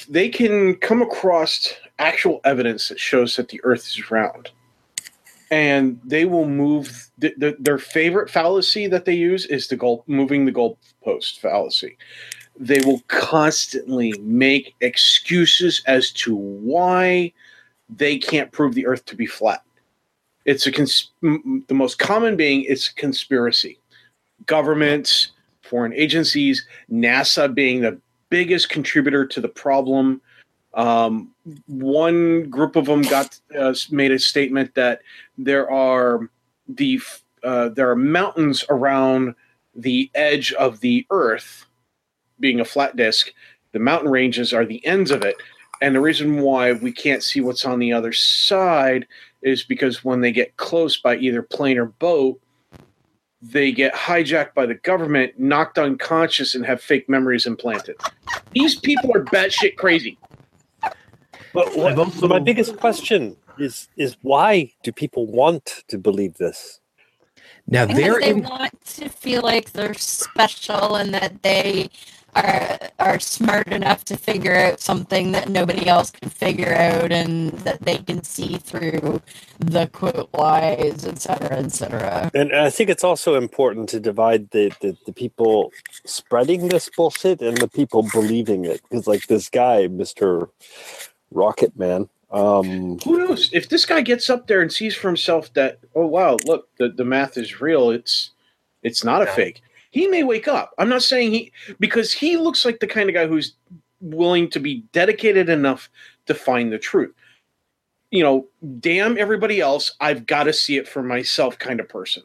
they can come across actual evidence that shows that the earth is round, and they will move their favorite fallacy that they use is the goalpost fallacy. They will constantly make excuses as to why they can't prove the earth to be flat. It's the most common being it's conspiracy. Governments, foreign agencies, NASA being the biggest contributor to the problem. One group of them made a statement that there are mountains around the edge of the Earth, being a flat disk. The mountain ranges are the ends of it, and the reason why we can't see what's on the other side is because when they get close by either plane or boat, they get hijacked by the government, knocked unconscious, and have fake memories implanted. These people are batshit crazy. But my biggest question is why do people want to believe this? Now they want to feel like they're special and that they are smart enough to figure out something that nobody else can figure out, and that they can see through the quote lies, etc., etc. And I think it's also important to divide the people spreading this bullshit and the people believing it, because like this guy, Mr. Rocket Man. Who knows? If this guy gets up there and sees for himself that, oh wow, look, the math is real, it's not a fake, he may wake up. I'm not saying because he looks like the kind of guy who's willing to be dedicated enough to find the truth. You know, damn everybody else, I've got to see it for myself kind of person.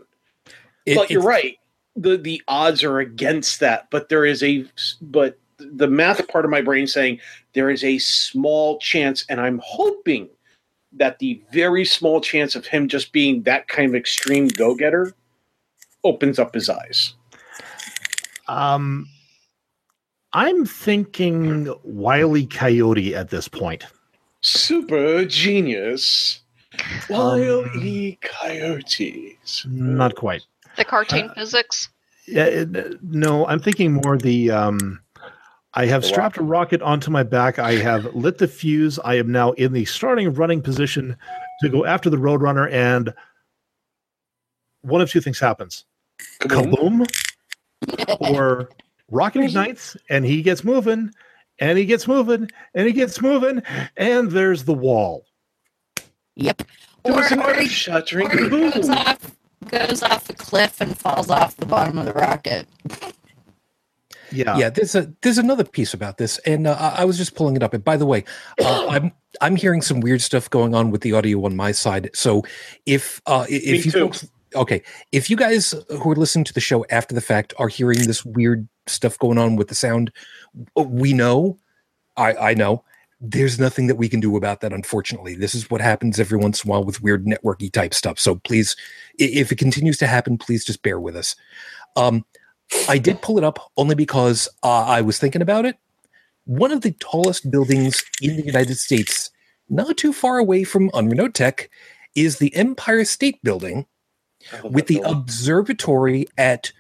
But you're right. The odds are against that, but the math part of my brain saying there is a small chance, and I'm hoping that the very small chance of him just being that kind of extreme go-getter opens up his eyes. I'm thinking Wile E. Coyote at this point. Super genius. Wile E. Coyote. Not quite. The cartoon physics? Yeah, no, I'm thinking more the... I have strapped a rocket onto my back. I have lit the fuse. I am now in the starting running position to go after the Roadrunner, and one of two things happens. Kaboom. Or rocket ignites, and he gets moving, and he gets moving, and he gets moving, and there's the wall. Yep. Or he goes off a cliff and falls off the bottom of the rocket. Yeah. There's another piece about this, and I was just pulling it up. And by the way, I'm hearing some weird stuff going on with the audio on my side. So if you folks, okay, if you guys who are listening to the show after the fact are hearing this weird stuff going on with the sound, we know, I know, there's nothing that we can do about that. Unfortunately, this is what happens every once in a while with weird networky type stuff. So please, if it continues to happen, please just bear with us. I did pull it up only because I was thinking about it. One of the tallest buildings in the United States, not too far away from Renaud Tech, is the Empire State Building, with the observatory at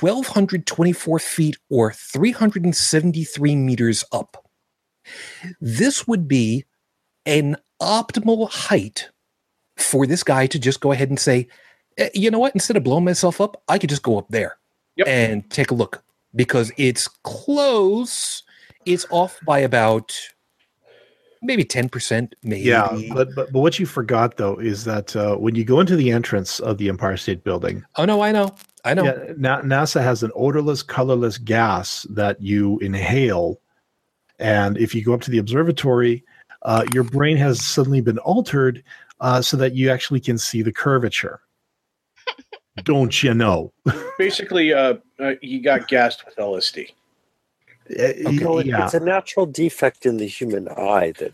1,224 feet or 373 meters up. This would be an optimal height for this guy to just go ahead and say, you know what, instead of blowing myself up, I could just go up there. Yep. And take a look, because it's close. It's off by about maybe 10%, maybe. Yeah, but what you forgot though is that when you go into the entrance of the Empire State Building, I know. Yeah, NASA has an odorless, colorless gas that you inhale, and if you go up to the observatory, your brain has suddenly been altered so that you actually can see the curvature. Don't you know? Basically, you got gassed with LSD. It's a natural defect in the human eye that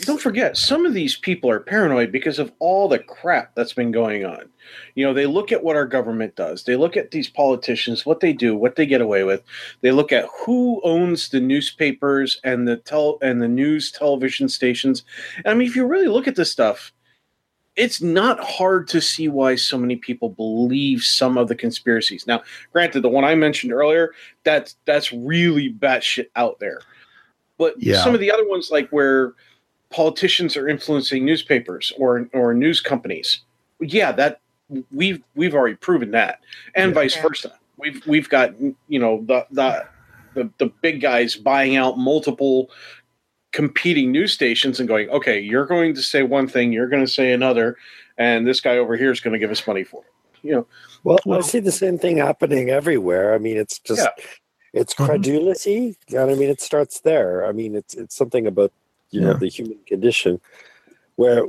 don't forget, some of these people are paranoid because of all the crap that's been going on. You know, they look at what our government does. They look at these politicians, what they do, what they get away with. They look at who owns the newspapers and the news television stations. I mean, if you really look at this stuff, it's not hard to see why so many people believe some of the conspiracies. Now, granted, the one I mentioned earlier, that's really batshit out there. But some of the other ones, like where politicians are influencing newspapers or news companies, that we've already proven that, and vice versa. We've got the big guys buying out multiple competing news stations and going, okay, you're going to say one thing, you're going to say another, and this guy over here is going to give us money for it. Well, I see the same thing happening everywhere. I mean, it's just it's credulity. I mean, it starts there. I mean, it's something about the human condition where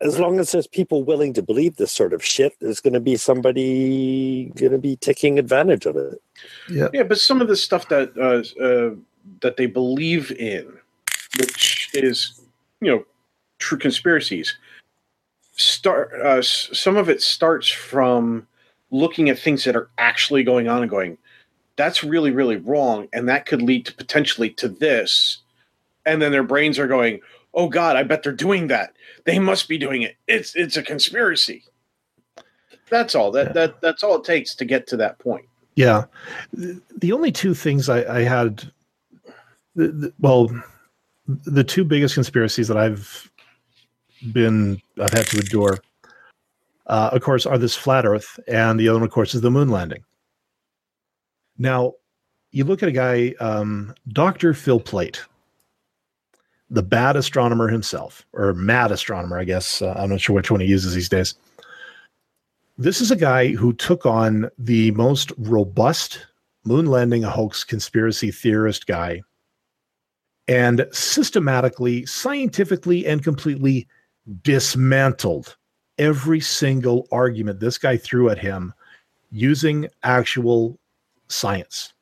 as long as there's people willing to believe this sort of shit, there's going to be somebody going to be taking advantage of it. Yeah, but some of the stuff that that they believe in, which is true conspiracies, some of it starts from looking at things that are actually going on and going, that's really, really wrong, and that could lead to potentially to this, and then their brains are going, oh god, I bet they're doing that, they must be doing it, it's a conspiracy. That's all that's all it takes to get to that point. The only two things I had, the two biggest conspiracies that I've had to endure, of course, are this flat Earth, and the other one, of course, is the moon landing. Now, you look at a guy, Dr. Phil Plait, the bad astronomer himself, or mad astronomer, I guess. I'm not sure which one he uses these days. This is a guy who took on the most robust moon landing hoax conspiracy theorist guy, and systematically, scientifically, and completely dismantled every single argument this guy threw at him using actual science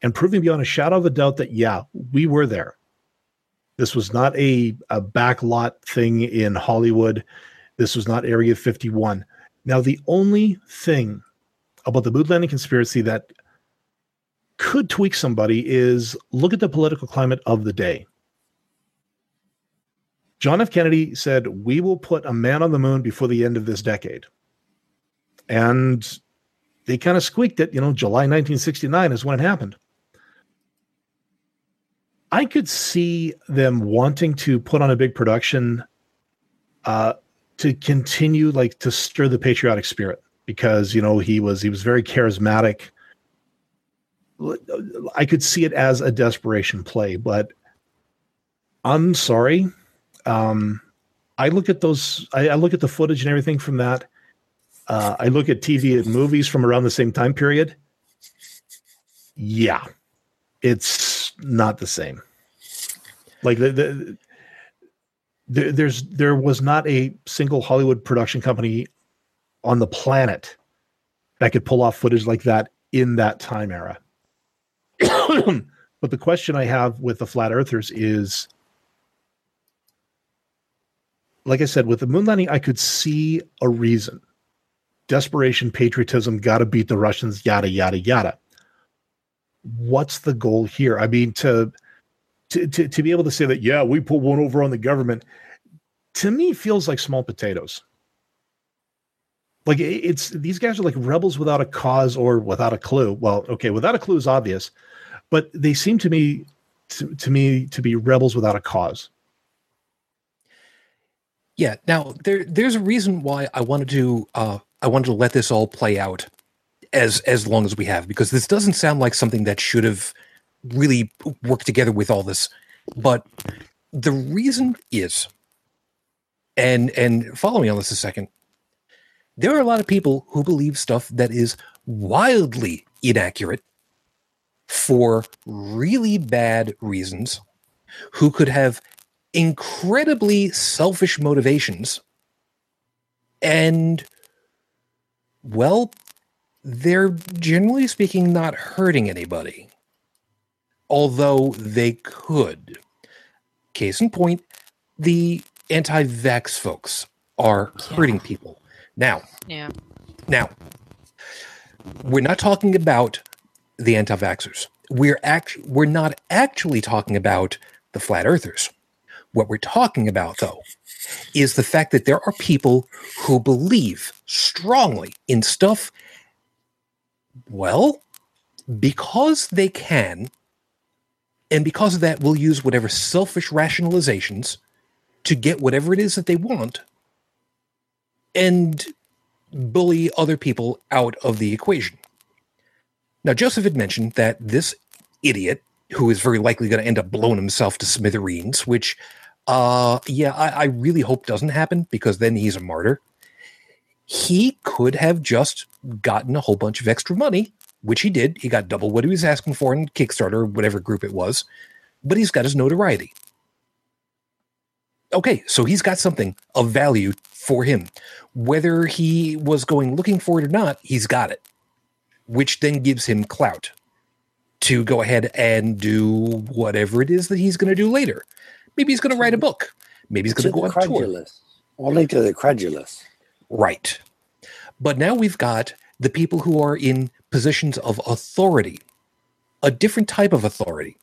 and proving beyond a shadow of a doubt that, we were there. This was not a backlot thing in Hollywood. This was not Area 51. Now, the only thing about the moon landing conspiracy that could tweak somebody is look at the political climate of the day. John F. Kennedy said, we will put a man on the moon before the end of this decade. And they kind of squeaked it, July 1969 is when it happened. I could see them wanting to put on a big production to continue, to stir the patriotic spirit, because, he was very charismatic. I could see it as a desperation play, but I'm sorry. I look at those. I look at the footage and everything from that. I look at TV and movies from around the same time period. Yeah, it's not the same. Like there was not a single Hollywood production company on the planet that could pull off footage like that in that time era. But the question I have with the flat earthers is, like I said, with the moon landing, I could see a reason. Desperation, patriotism, gotta beat the Russians, yada, yada, yada. What's the goal here? I mean, to be able to say that, we put one over on the government, to me feels like small potatoes. Like it's, these guys are like rebels without a cause or without a clue. Well, okay, without a clue is obvious, but they seem to me to be rebels without a cause. Yeah. Now there's a reason why I wanted to let this all play out as long as we have, because this doesn't sound like something that should have really worked together with all this But the reason is, and follow me on this a second, there are a lot of people who believe stuff that is wildly inaccurate for really bad reasons, who could have incredibly selfish motivations, and, well, they're generally speaking not hurting anybody, although they could. Case in point, the anti-vax folks are hurting people. Now, we're not talking about the anti-vaxxers. We're not actually talking about the flat earthers. What we're talking about, though, is the fact that there are people who believe strongly in stuff, well, because they can, and because of that will use whatever selfish rationalizations to get whatever it is that they want and bully other people out of the equation. Now, Joseph had mentioned that this idiot, who is very likely going to end up blowing himself to smithereens, which... I really hope doesn't happen, because then he's a martyr. He could have just gotten a whole bunch of extra money, which he did. He got double what he was asking for in Kickstarter or whatever group it was, but he's got his notoriety. Okay, so he's got something of value for him. Whether he was going looking for it or not, he's got it, which then gives him clout to go ahead and do whatever it is that he's going to do later. Maybe he's going to write a book. Maybe he's going to go on tour. Only to the credulous. Right. But now we've got the people who are in positions of authority, a different type of authority.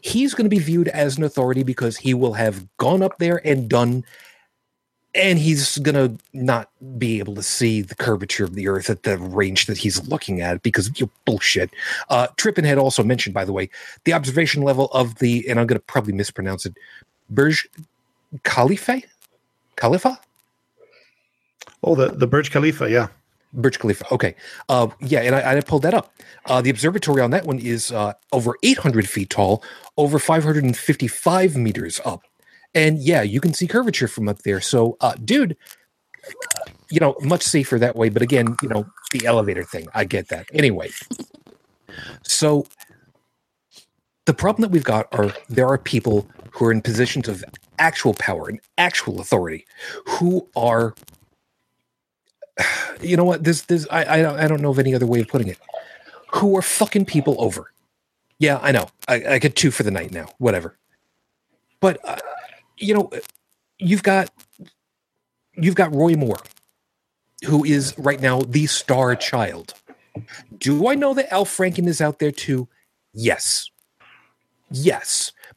He's going to be viewed as an authority because he will have gone up there and done, and he's going to not be able to see the curvature of the earth at the range that he's looking at because of your bullshit. Trippin had also mentioned, by the way, the observation level of the, and I'm going to probably mispronounce it, Burj Khalifa? Oh, the Burj Khalifa, yeah. Burj Khalifa, okay. And I pulled that up. The observatory on that one is over 800 feet tall, over 555 meters up. And, yeah, you can see curvature from up there. So, dude, much safer that way. But, again, the elevator thing, I get that. Anyway, so the problem that we've got are there are people who are in positions of actual power and actual authority who are, you know what, this I don't know of any other way of putting it, who are fucking people over. Yeah, I know. I get two for the night now. Whatever. But, you've got Roy Moore, who is right now the star child. Do I know that Al Franken is out there too? Yes.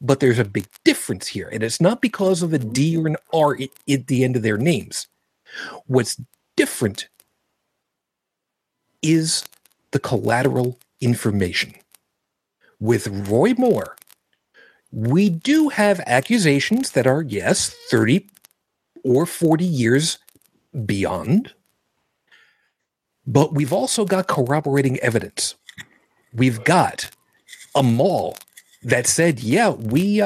But there's a big difference here. And it's not because of a D or an R at the end of their names. What's different is the collateral information. With Roy Moore, we do have accusations that are, yes, 30 or 40 years beyond, but we've also got corroborating evidence. We've got a mall that said, yeah, we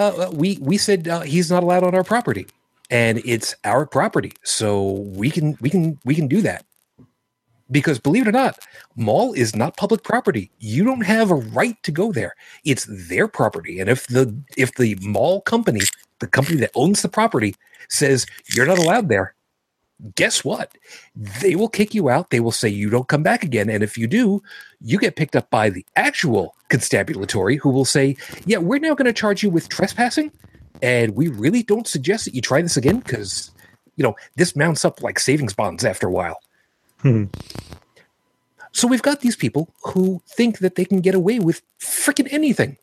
said he's not allowed on our property, and it's our property, so we can do that. Because believe it or not, mall is not public property. You don't have a right to go there. It's their property. And if the mall company, the company that owns the property, says you're not allowed there, guess what? They will kick you out. They will say you don't come back again. And if you do, you get picked up by the actual constabulary, who will say, yeah, we're now going to charge you with trespassing. And we really don't suggest that you try this again because, this mounts up like savings bonds after a while. So we've got these people who think that they can get away with freaking anything.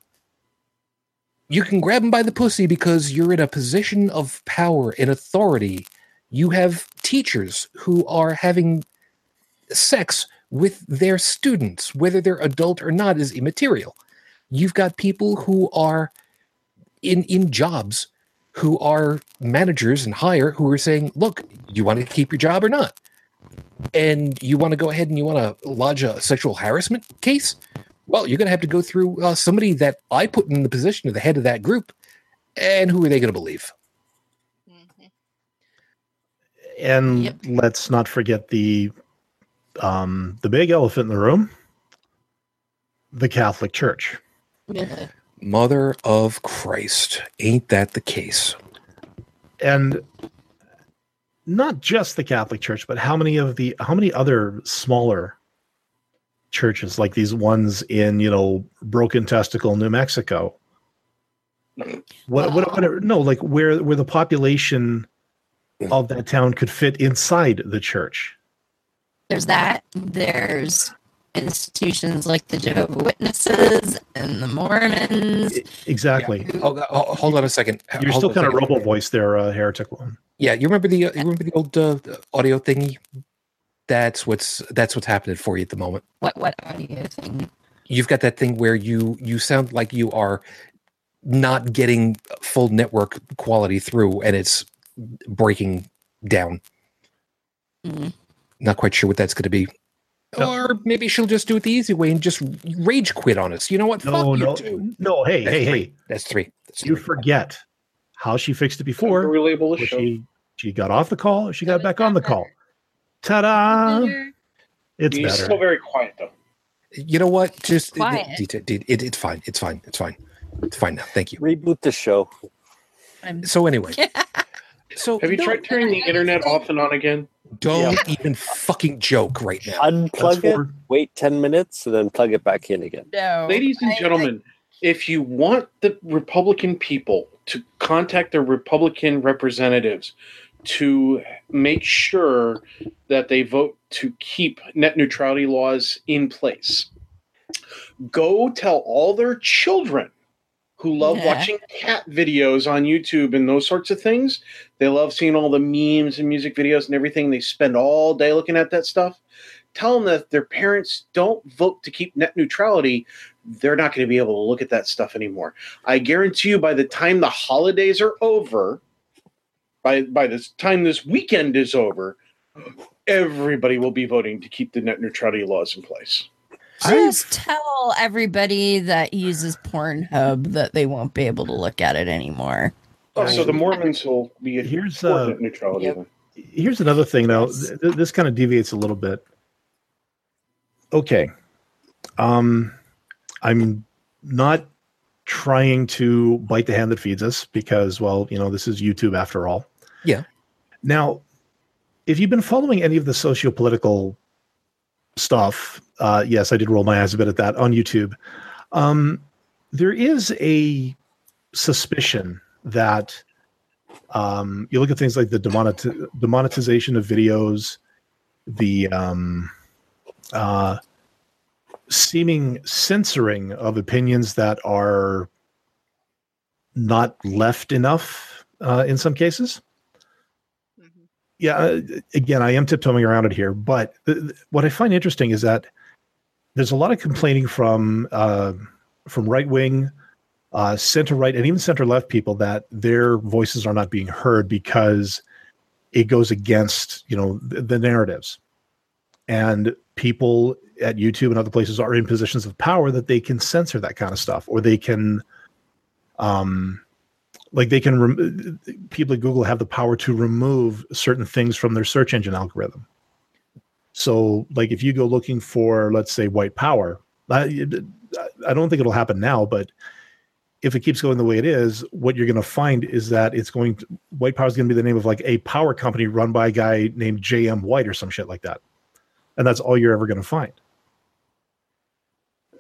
You can grab them by the pussy because you're in a position of power and authority. You have teachers who are having sex with their students, whether they're adult or not is immaterial. You've got people who are in jobs who are managers and higher who are saying, look, you want to keep your job or not? And you want to go ahead and you want to lodge a sexual harassment case? Well, you're going to have to go through somebody that I put in the position of the head of that group, and who are they going to believe? Mm-hmm. And let's not forget the big elephant in the room, the Catholic Church. Yeah. Mother of Christ. Ain't that the case? And not just the Catholic Church, but how many other smaller churches, like these ones in, Broken Testicle, New Mexico. Like where the population of that town could fit inside the church. There's that. There's institutions like the Jehovah's Witnesses and the Mormons. Exactly. Yeah. Oh, hold on a second. You're hold still kind of robo voice there, heretic one. Yeah, you remember the old audio thingy? That's what's happening for you at the moment. What audio thing? You've got that thing where you sound like you are not getting full network quality through, and it's breaking down. Mm-hmm. Not quite sure what that's going to be. No. Or maybe she'll just do it the easy way and just rage quit on us. You know what? No. Hey, that's three. That's three. Forget how she fixed it before. Relabel the show. She got off the call. She got back on the call. Ta-da! It's better. Still very quiet though. You know what? Just quiet. It's fine. It's fine. It's fine. It's fine now. Thank you. Reboot the show. So anyway. So have you tried turning the internet off and on again? Don't even fucking joke right now. Unplug it, wait 10 minutes, and then plug it back in again. No, ladies and gentlemen, if you want the Republican people to contact their Republican representatives to make sure that they vote to keep net neutrality laws in place, go tell all their children who love watching cat videos on YouTube and those sorts of things. They love seeing all the memes and music videos and everything. They spend all day looking at that stuff. Tell them that their parents don't vote to keep net neutrality. They're not going to be able to look at that stuff anymore. I guarantee you by the time the holidays are over, by the time this weekend is over, everybody will be voting to keep the net neutrality laws in place. Just tell everybody that uses Pornhub that they won't be able to look at it anymore. Oh, so the Mormons will be adherent to neutrality. Yep. Here's another thing, though. This kind of deviates a little bit. Okay. I'm not trying to bite the hand that feeds us because, this is YouTube after all. Yeah. Now, if you've been following any of the socio-political stuff, yes, I did roll my eyes a bit at that on YouTube. There is a suspicion that you look at things like the demonetization of videos, the seeming censoring of opinions that are not left enough in some cases. Mm-hmm. Yeah, again, I am tiptoeing around it here, but what I find interesting is that there's a lot of complaining from right-wing, center-right, and even center-left people that their voices are not being heard because it goes against, the narratives. And people at YouTube and other places are in positions of power that they can censor that kind of stuff, or they can, people at Google have the power to remove certain things from their search engine algorithm. So, if you go looking for, let's say, white power, I don't think it'll happen now, but if it keeps going the way it is, what you're going to find is that white power is going to be the name of a power company run by a guy named J.M. White or some shit like that. And that's all you're ever going to find.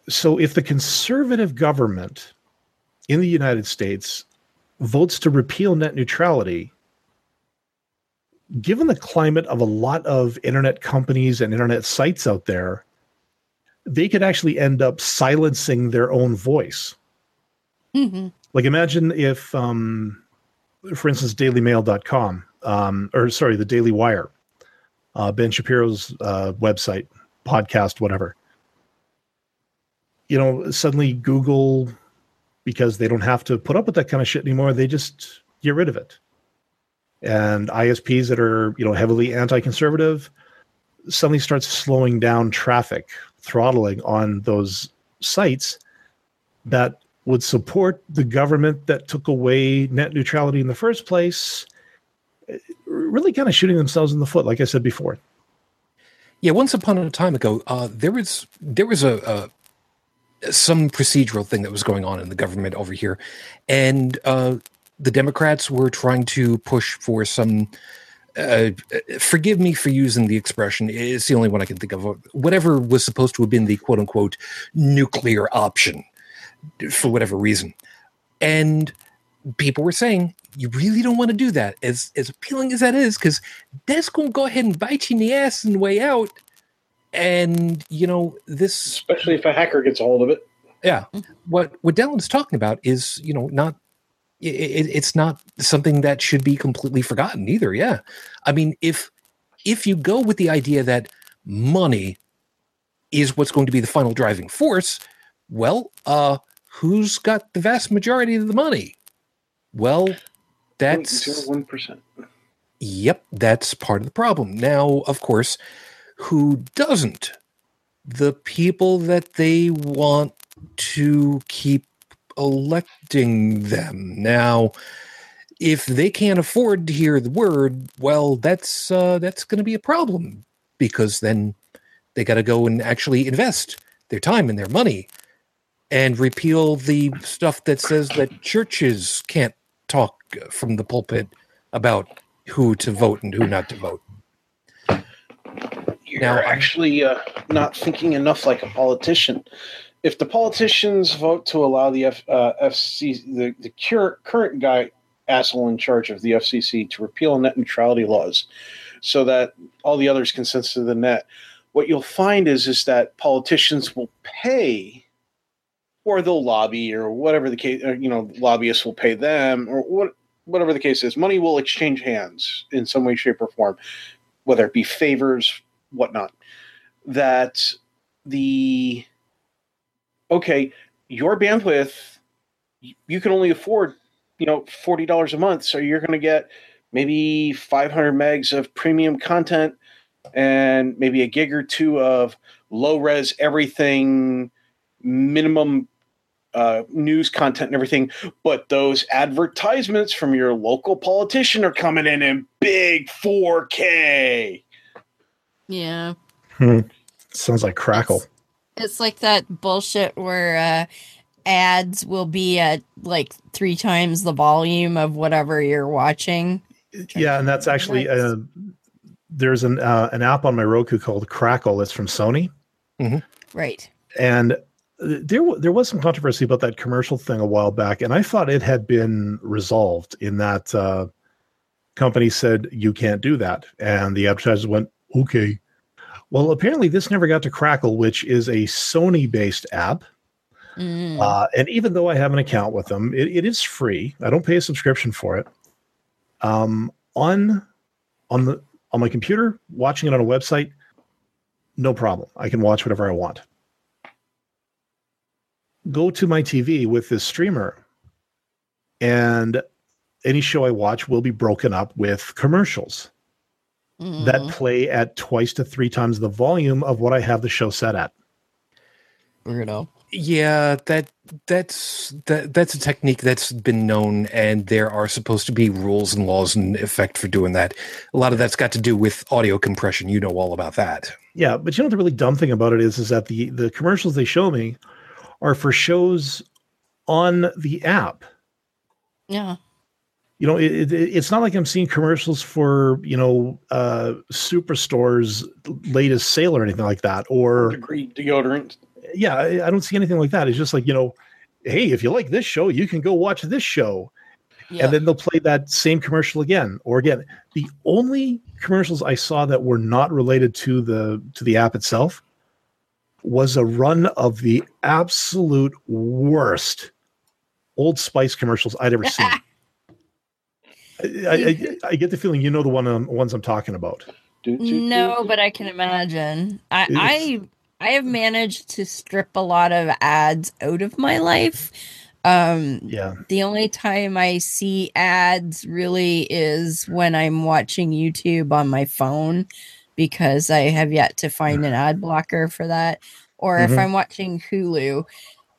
So if the conservative government in the United States votes to repeal net neutrality, given the climate of a lot of internet companies and internet sites out there, they could actually end up silencing their own voice. Mm-hmm. Imagine if, for instance, dailymail.com, the Daily Wire, Ben Shapiro's website, podcast, whatever. Suddenly Google, because they don't have to put up with that kind of shit anymore, they just get rid of it. And ISPs that are, heavily anti-conservative suddenly starts slowing down traffic, throttling on those sites that would support the government that took away net neutrality in the first place, really kind of shooting themselves in the foot, like I said before. Yeah, once upon a time ago, there was some procedural thing that was going on in the government over here, and the Democrats were trying to push for some. Forgive me for using the expression, it's the only one I can think of, whatever was supposed to have been the quote-unquote nuclear option for whatever reason. And people were saying, you really don't want to do that, as appealing as that is, because that's going to go ahead and bite you in the ass on the way out. And, you know, this... Especially if a hacker gets a hold of it. Yeah. What Dallin's talking about is, you know, not... It's not something that should be completely forgotten either. Yeah. I mean, if you go with the idea that money is what's going to be the final driving force, well, who's got the vast majority of the money? Well, that's 0.01%. Yep. That's part of the problem. Now, of course, who doesn't? The people that they want to keep electing them. Now, if they can't afford to hear the word, well, that's going to be a problem, because then they got to go and actually invest their time and their money and repeal the stuff that says that churches can't talk from the pulpit about who to vote and who not to vote. You're now, actually not thinking enough like a politician. If the politicians vote to allow the current guy asshole in charge of the FCC to repeal net neutrality laws so that all the others can censor the net, what you'll find is that politicians will pay, or they'll lobby, or whatever the case, or, you know, lobbyists will pay them, or whatever the case is. Money will exchange hands in some way, shape, or form, whether it be favors, whatnot, that the... Okay, your bandwidth, you can only afford, you know, $40 a month, so you're going to get maybe 500 megs of premium content and maybe a gig or two of low-res everything, minimum news content and everything, but those advertisements from your local politician are coming in big 4K. Yeah. Sounds like Crackle. It's like that bullshit where ads will be at like 3 times the volume of whatever you're watching. Yeah, and that's actually there's an app on my Roku called Crackle. It's from Sony, right? And there was some controversy about that commercial thing a while back, and I thought it had been resolved in that company said you can't do that, and the advertisers went okay. Well, apparently this never got to Crackle, which is a Sony-based app. Mm. And even though I have an account with them, it is free. I don't pay a subscription for it. On my computer, watching it on a website, no problem. I can watch whatever I want. Go to my TV with this streamer, and any show I watch will be broken up with commercials. Mm. That play at 2 to 3 times the volume of what I have the show set at. You know, yeah, that's a technique that's been known, and there are supposed to be rules and laws in effect for doing that. A lot of that's got to do with audio compression. You know all about that. Yeah, but you know the really dumb thing about it is that the commercials they show me are for shows on the app. Yeah. You know, it's not like I'm seeing commercials for, you know, Superstore's latest sale or anything like that. Or deodorant. Yeah, I don't see anything like that. It's just like, you know, hey, if you like this show, you can go watch this show. Yeah. And then they'll play that same commercial again or again. The only commercials I saw that were not related to the app itself was a run of the absolute worst Old Spice commercials I'd ever seen. I get the feeling you know the ones I'm talking about. No, but I can imagine. I have managed to strip a lot of ads out of my life. Yeah. The only time I see ads really is when I'm watching YouTube on my phone, because I have yet to find an ad blocker for that. Or if I'm watching Hulu.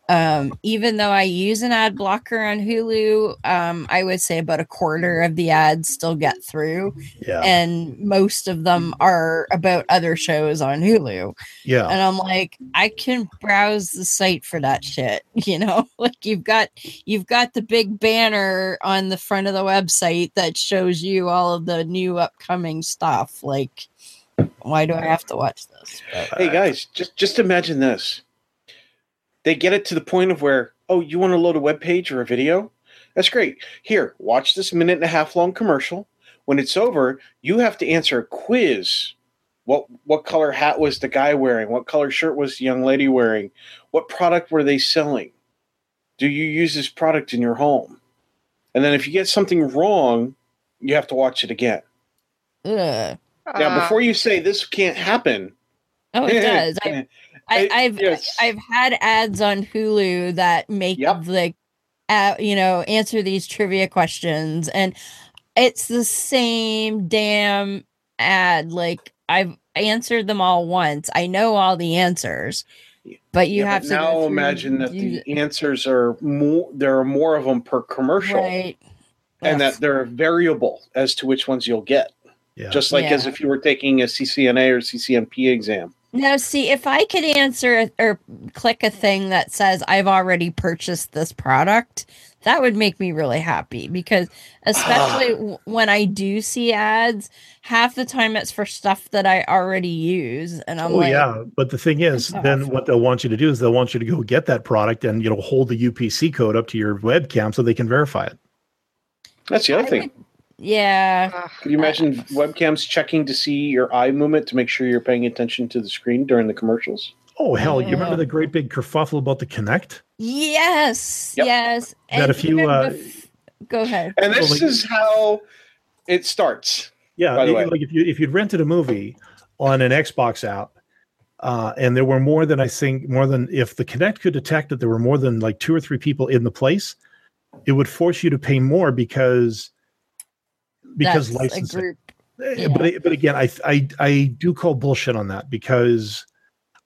Even though I use an ad blocker on Hulu, I would say about a quarter of the ads still get through. Yeah. And most of them are about other shows on Hulu. Yeah. And I'm like, I can browse the site for that shit. You know, like you've got the big banner on the front of the website that shows you all of the new upcoming stuff. Like, why do I have to watch this? Hey guys, just imagine this. They get it to the point of where, oh, you want to load a web page or a video? That's great. Here, watch this 1.5 minute long commercial. When it's over, you have to answer a quiz. What color hat was the guy wearing? What color shirt was the young lady wearing? What product were they selling? Do you use this product in your home? And then if you get something wrong, you have to watch it again. Ugh. Now, before you say this can't happen. Oh, it does. I've had ads on Hulu that make answer these trivia questions, and it's the same damn ad. Like, I've answered them all once. I know all the answers, but you have to now imagine that the answers are more. There are more of them per commercial, right? And that they're variable as to which ones you'll get. Yeah. Just like as if you were taking a CCNA or CCNP exam. Now, see, if I could answer or click a thing that says I've already purchased this product, that would make me really happy, because especially when I do see ads, half the time it's for stuff that I already use. And I'm but the thing is, then what they'll want you to do is they'll want you to go get that product and, you know, hold the UPC code up to your webcam so they can verify it. That's the other thing. Yeah. Could you imagine webcams checking to see your eye movement to make sure you're paying attention to the screen during the commercials? Oh, hell. You remember the great big kerfuffle about the Kinect? Yes. Yep. Yes. That if you go ahead. And this is how it starts. Yeah. By the way. Like if you'd rented a movie on an Xbox app, and there were if the Kinect could detect that there were more than like 2 or 3 people in the place, it would force you to pay more because that's licensing. A group. Yeah. But again, I do call bullshit on that, because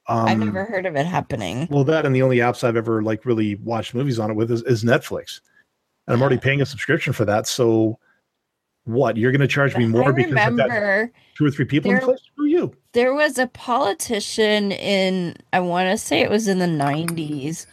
I've never heard of it happening. Well, that and the only apps I've ever like really watched movies on it with is Netflix, and I'm already paying a subscription for that. So what? You're going to charge me more because of that 2 or 3 people in place? Who are you? There was a politician in, I want to say it was in the 90s.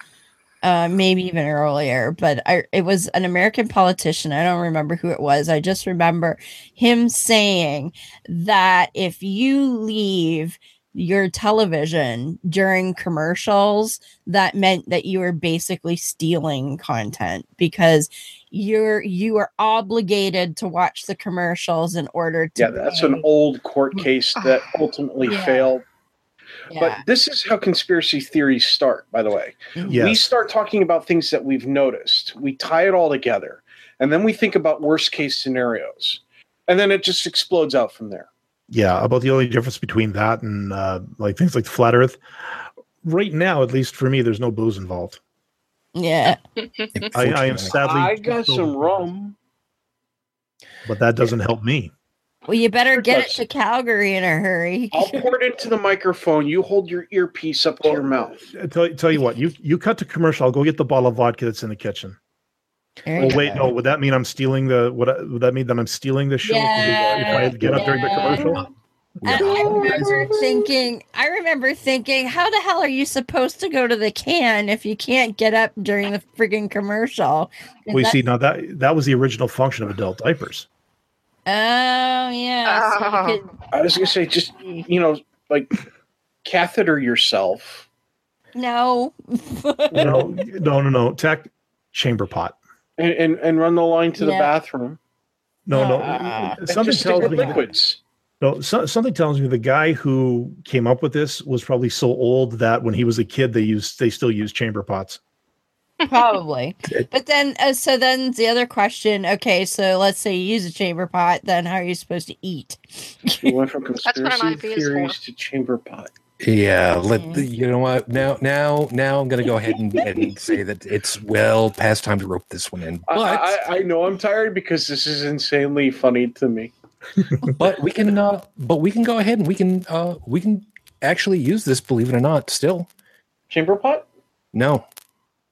Maybe even earlier, but it was an American politician. I don't remember who it was. I just remember him saying that if you leave your television during commercials, that meant that you were basically stealing content, because you are obligated to watch the commercials in order to. Yeah, that's an old court case that ultimately failed. Yeah. But this is how conspiracy theories start, by the way. Yes. We start talking about things that we've noticed. We tie it all together. And then we think about worst case scenarios. And then it just explodes out from there. Yeah, about the only difference between that and like things like the flat earth. Right now, at least for me, there's no booze involved. Yeah. I am sadly... I got some rum. But that doesn't help me. Well, you better get it to Calgary in a hurry. I'll pour it into the microphone. You hold your earpiece up to your mouth. Tell you what, you cut to commercial. I'll go get the bottle of vodka that's in the kitchen. No. Would that mean I'm stealing the? Would that mean that I'm stealing the show? Yeah. If I get up during the commercial. Yeah. I remember thinking, how the hell are you supposed to go to the can if you can't get up during the frigging commercial? Well, you see, now that was the original function of adult diapers. Oh, yeah. So I was going to say, just, you know, like, catheter yourself. No. No. Tech chamber pot. And run the line to the bathroom. No. Something tells me the guy who came up with this was probably so old that when he was a kid, they still use chamber pots. Probably. But then, so then the other question, okay, so let's say you use a chamber pot, then how are you supposed to eat? You went from conspiracy theories to chamber pot. Yeah, you know what, now I'm going to go ahead and say that it's well past time to rope this one in. But I know I'm tired because this is insanely funny to me. But we can go ahead and we can actually use this, believe it or not, still. Chamber pot? No.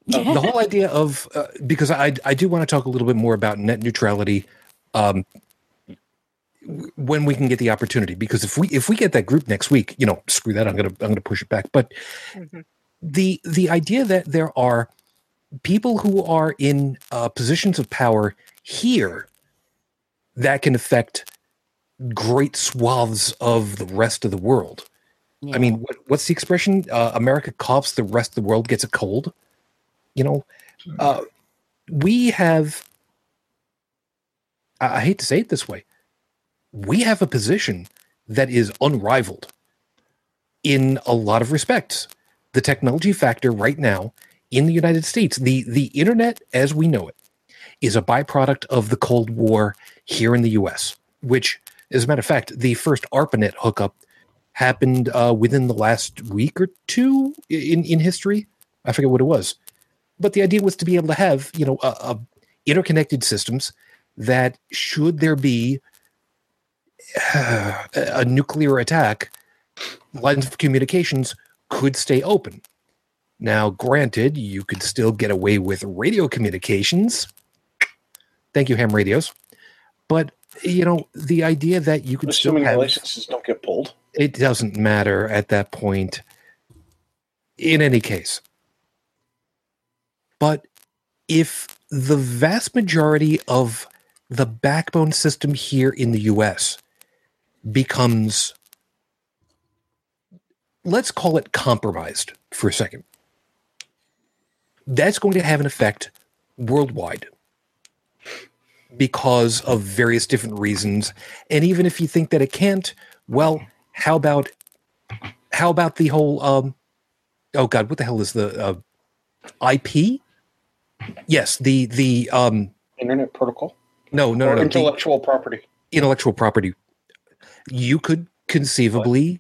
The whole idea of because I do want to talk a little bit more about net neutrality when we can get the opportunity, because if we get that group next week, you know, screw that, I'm gonna push it back. But the idea that there are people who are in positions of power here that can affect great swaths of the rest of the world. Yeah. I mean, what's the expression? America coughs, the rest of the world gets a cold. You know, we have, I hate to say it this way, we have a position that is unrivaled in a lot of respects. The technology factor right now in the United States, the internet as we know it, is a byproduct of the Cold War here in the U.S., which, as a matter of fact, the first ARPANET hookup happened within the last week or two in history. I forget what it was. But the idea was to be able to have, you know, interconnected systems that, should there be a nuclear attack, lines of communications could stay open. Now, granted, you could still get away with radio communications. Thank you, ham radios. But, you know, the idea that you could still have... Assuming licenses don't get pulled. It doesn't matter at that point. In any case... But if the vast majority of the backbone system here in the U.S. becomes, let's call it compromised for a second, that's going to have an effect worldwide because of various different reasons. And even if you think that it can't, well, how about the whole, oh God, what the hell is the IP? Yes, the internet protocol. No. Intellectual property. You could conceivably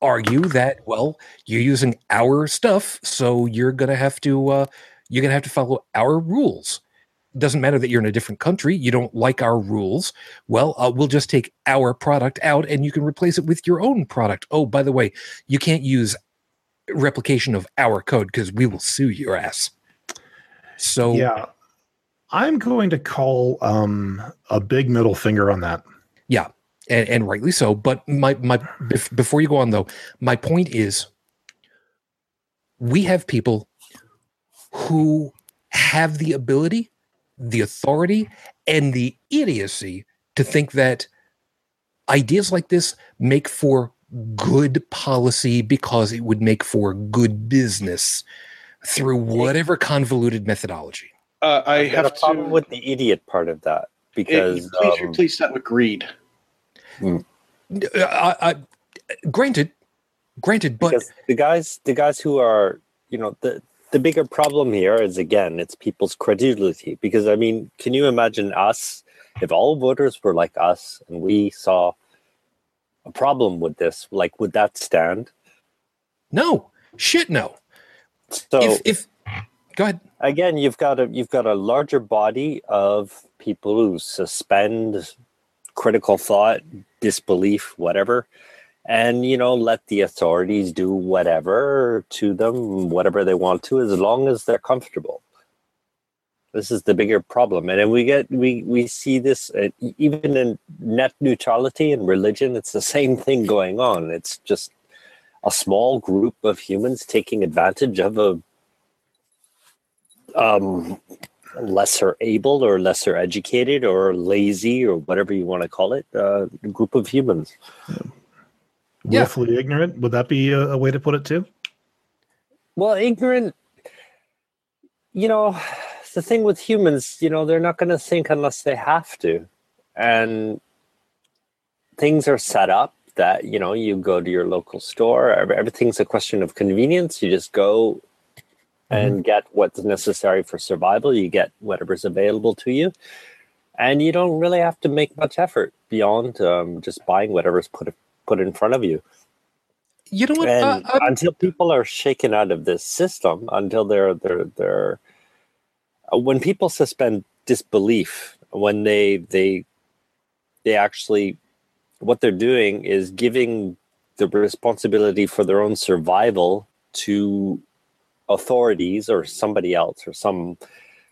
argue that, well, you're using our stuff, so you're gonna have to follow our rules. It doesn't matter that you're in a different country. You don't like our rules. Well, we'll just take our product out, and you can replace it with your own product. Oh, by the way, you can't use replication of our code because we will sue your ass. So yeah, I'm going to call a big middle finger on that. Yeah, and rightly so. But before you go on though, my point is, we have people who have the ability, the authority, and the idiocy to think that ideas like this make for good policy because it would make for good business through whatever convoluted methodology. I have a problem with the idiot part of that because please replace that with greed. Granted, but because the guys who are, you know, the bigger problem here is, again, it's people's credulity. Because I mean, can you imagine us if all voters were like us and we saw a problem with this? Like, would that stand? No. Shit, no. So if go ahead. Again, you've got a larger body of people who suspend critical thought, disbelief, whatever, and, you know, let the authorities do whatever to them, whatever they want to, as long as they're comfortable. This is the bigger problem. And then we see this even in net neutrality and religion. It's the same thing going on. It's just a small group of humans taking advantage of a lesser able or lesser educated or lazy or whatever you want to call it, group of humans. Yeah. Willfully ignorant. Would that be a way to put it too? Well, ignorant, you know... The thing with humans, you know, they're not going to think unless they have to, and things are set up that, you know, you go to your local store, everything's a question of convenience. You just go and get what's necessary for survival. You get whatever's available to you, and you don't really have to make much effort beyond just buying whatever's put in front of you. You know what? And until people are shaken out of this system, until they're when people suspend disbelief, when they actually, what they're doing is giving the responsibility for their own survival to authorities or somebody else or some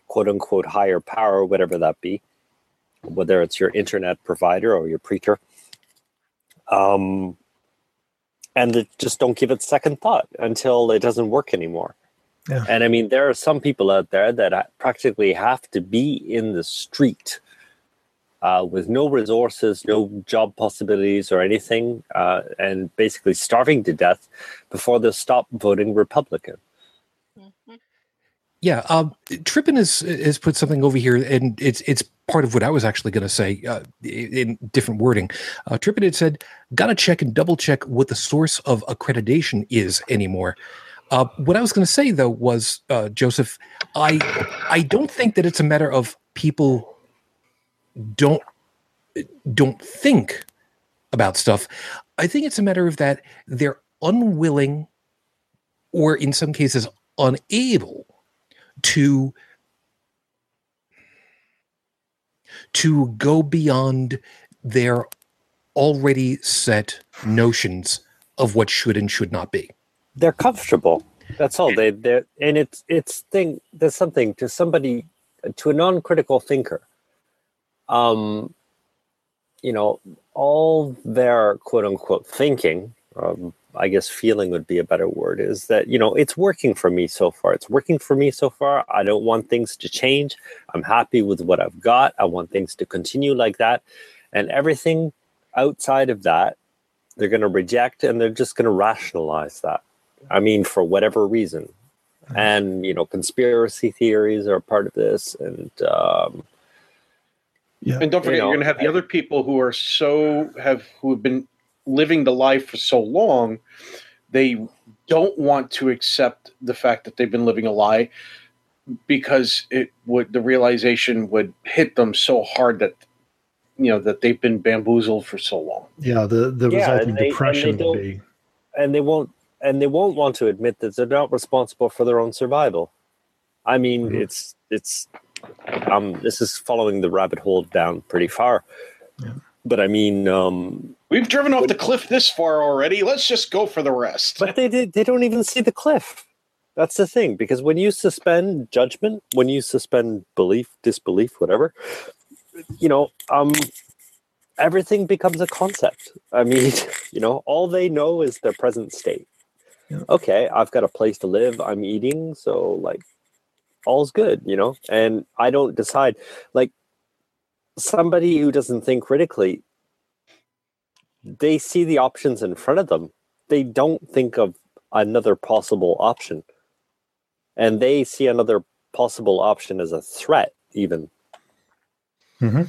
quote unquote higher power, whatever that be, whether it's your internet provider or your preacher. And just don't give it second thought until it doesn't work anymore. Yeah. And I mean, there are some people out there that practically have to be in the street with no resources, no job possibilities or anything, and basically starving to death before they'll stop voting Republican. Mm-hmm. Yeah, Trippin has put something over here, and it's part of what I was actually going to say in different wording. Trippin had said, gotta check and double check what the source of accreditation is anymore. What I was going to say, though, was, Joseph, I don't think that it's a matter of people don't think about stuff. I think it's a matter of that they're unwilling or in some cases unable to go beyond their already set notions of what should and should not be. They're comfortable. That's all. They're and it's thing. There's something to somebody, to a non-critical thinker. You know, all their quote unquote thinking, I guess feeling would be a better word, is that, you know, it's working for me so far. It's working for me so far. I don't want things to change. I'm happy with what I've got. I want things to continue like that. And everything outside of that, they're going to reject, and they're just going to rationalize that. I mean, for whatever reason. And, you know, conspiracy theories are part of this. And yeah. And don't forget, you're going to have the other people who are who have been living the life for so long, they don't want to accept the fact that they've been living a lie, because the realization would hit them so hard that, you know, that they've been bamboozled for so long. Yeah, the resulting depression would be. And they won't want to admit that they're not responsible for their own survival. I mean, mm-hmm. This is following the rabbit hole down pretty far. Yeah. But I mean, we've driven off the cliff this far already. Let's just go for the rest. But they don't even see the cliff. That's the thing, because when you suspend judgment, when you suspend belief, disbelief, whatever, you know, everything becomes a concept. I mean, you know, all they know is their present state. Yeah. Okay, I've got a place to live. I'm eating, so like, all's good, you know. And I don't decide, like. Somebody who doesn't think critically, they see the options in front of them. They don't think of another possible option. And they see another possible option as a threat, even. Mm-hmm.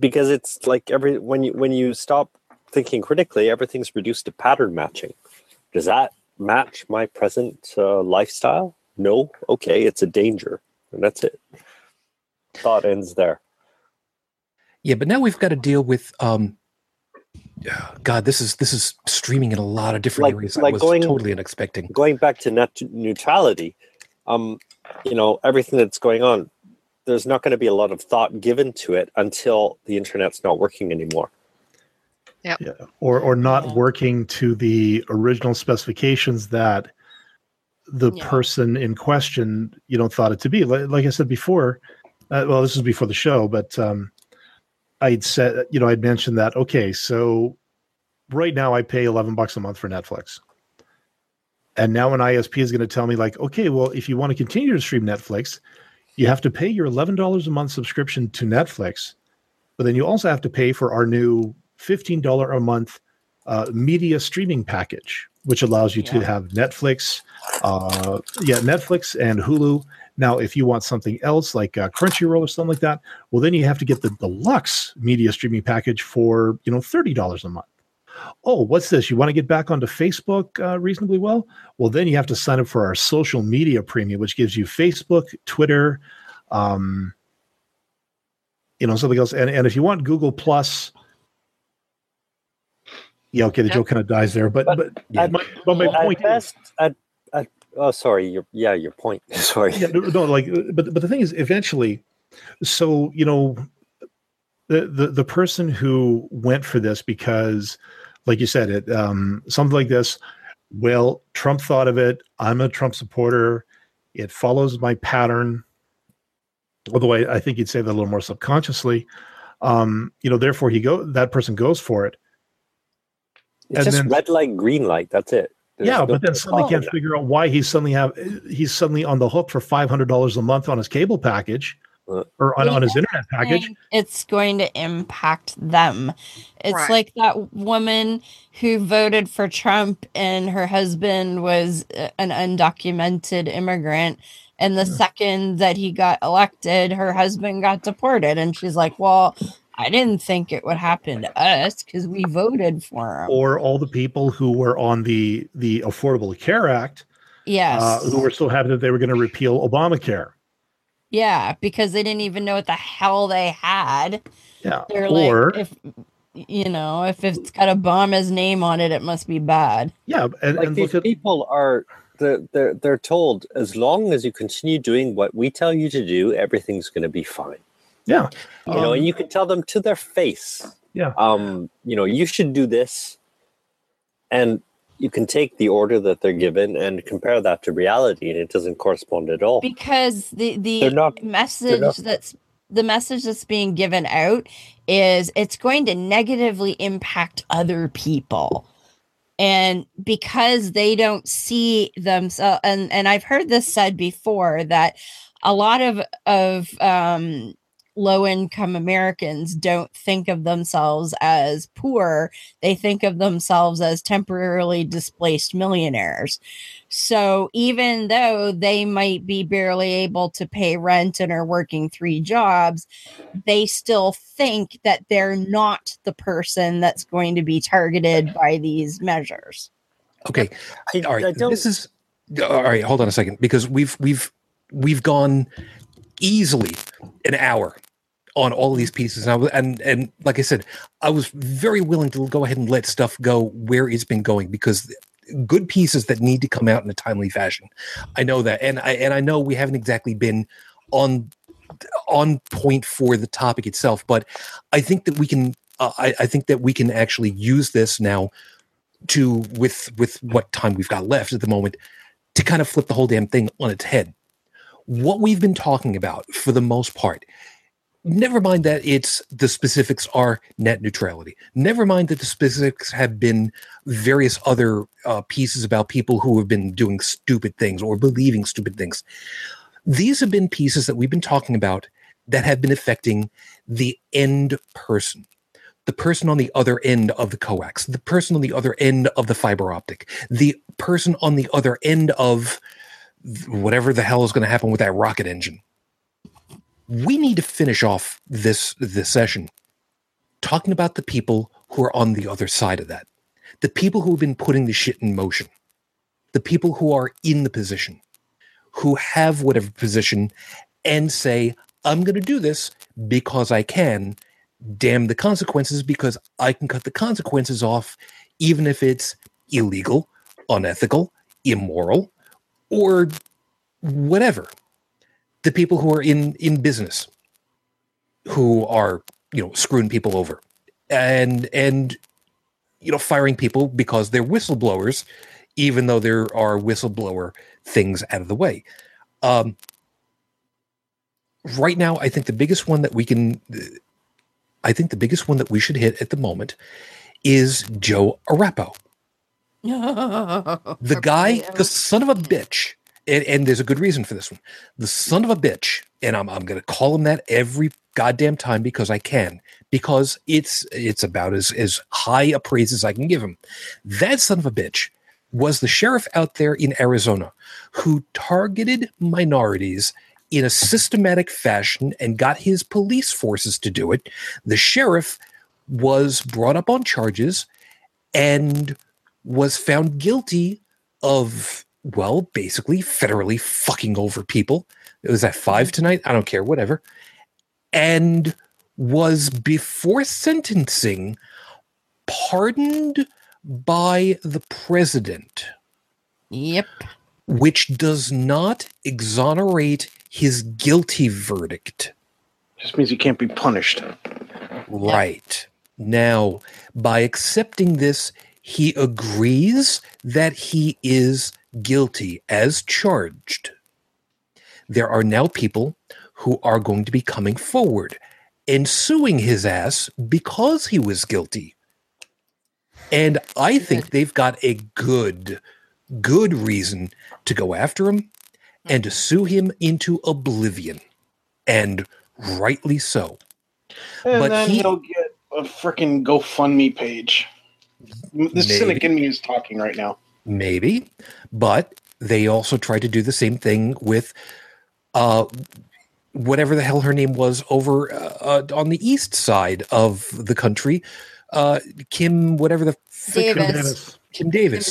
Because it's like when you stop thinking critically, everything's reduced to pattern matching. Does that match my present lifestyle? No? Okay, it's a danger. And that's it. Thought ends there. Yeah, but now we've got to deal with, God, this is streaming in a lot of different areas. Like I was totally unexpecting. Going back to net neutrality, you know, everything that's going on, there's not going to be a lot of thought given to it until the internet's not working anymore. Yep. Yeah, or not working to the original specifications that the person in question, you know, thought it to be. Like I said before, well, this was before the show, but. I'd said, you know, I'd mentioned that, okay, so right now I pay $11 a month for Netflix. And now an ISP is going to tell me like, okay, well, if you want to continue to stream Netflix, you have to pay your $11 a month subscription to Netflix. But then you also have to pay for our new $15 a month media streaming package, which allows you to have Netflix, Netflix and Hulu. Now, if you want something else like Crunchyroll or something like that, well, then you have to get the deluxe media streaming package for, you know, $30 a month. Oh, what's this? You want to get back onto Facebook reasonably well? Well, then you have to sign up for our social media premium, which gives you Facebook, Twitter, you know, something else. And if you want Google Plus, yeah, okay, the joke kind of dies there. But my point is... Oh, sorry. Your point. Sorry. Yeah, no, like, but the thing is, eventually, so you know, the person who went for this because, like you said, it something like this, well, Trump thought of it. I'm a Trump supporter. It follows my pattern. Although I think he'd say that a little more subconsciously. Therefore that person goes for it. It's just red light, green light. That's it. Yeah, but then suddenly can't figure out why he's suddenly on the hook for $500 a month on his cable package or on his internet package. It's going to impact them. It's right. Like that woman who voted for Trump and her husband was an undocumented immigrant. And the second that he got elected, her husband got deported. And she's like, well, I didn't think it would happen to us because we voted for him. Or all the people who were on the Affordable Care Act, yes, who were so happy that they were going to repeal Obamacare. Yeah, because they didn't even know what the hell they had. Yeah, they're or like, if it's got Obama's name on it, it must be bad. Yeah, and these people are they're told as long as you continue doing what we tell you to do, everything's going to be fine. Yeah. And you can tell them to their face. Yeah. You should do this. And you can take the order that they're given and compare that to reality, and it doesn't correspond at all. Because the message that's being given out is it's going to negatively impact other people. And because they don't see themselves, and I've heard this said before that a lot of low-income Americans don't think of themselves as poor. They think of themselves as temporarily displaced millionaires. So even though they might be barely able to pay rent and are working 3 jobs, they still think that they're not the person that's going to be targeted by these measures. Okay. All right. All right. Hold on a second, because we've gone easily an hour on all of these pieces, and like I said, I was very willing to go ahead and let stuff go where it's been going, because good pieces that need to come out in a timely fashion. I know that, and I know we haven't exactly been on point for the topic itself, but I think that we can. I think that we can actually use this now to with what time we've got left at the moment to kind of flip the whole damn thing on its head. What we've been talking about for the most part, never mind that it's the specifics are net neutrality. Never mind that the specifics have been various other pieces about people who have been doing stupid things or believing stupid things. These have been pieces that we've been talking about that have been affecting the end person. The person on the other end of the coax, the person on the other end of the fiber optic, the person on the other end of whatever the hell is going to happen with that rocket engine. We need to finish off this session talking about the people who are on the other side of that. The people who have been putting the shit in motion. The people who are in the position, who have whatever position and say, I'm going to do this because I can. Damn the consequences, because I can cut the consequences off, even if it's illegal, unethical, immoral, or whatever. The people who are in business, who are, screwing people over and firing people because they're whistleblowers, even though there are whistleblower things out of the way. Right now, I think the biggest one that we should hit at the moment is Joe Arrappo. The guy, the son of a bitch, and there's a good reason for this one. The son of a bitch, and I'm going to call him that every goddamn time because I can, because it's about as high a praise as I can give him. That son of a bitch was the sheriff out there in Arizona who targeted minorities in a systematic fashion and got his police forces to do it. The sheriff was brought up on charges and was found guilty of, well, basically federally fucking over people. It was at 5 tonight. I don't care, whatever. And was, before sentencing, pardoned by the president. Yep. Which does not exonerate his guilty verdict. Just means he can't be punished. Right. Now, by accepting this, he agrees that he is guilty as charged. There are now people who are going to be coming forward and suing his ass because he was guilty. And I think they've got a good reason to go after him and to sue him into oblivion. And rightly so. And but then he'll get a freaking GoFundMe page. The cynic in me is talking right now. Maybe. But they also tried to do the same thing with whatever the hell her name was over on the east side of the country. Kim, whatever the frick, Kim Davis,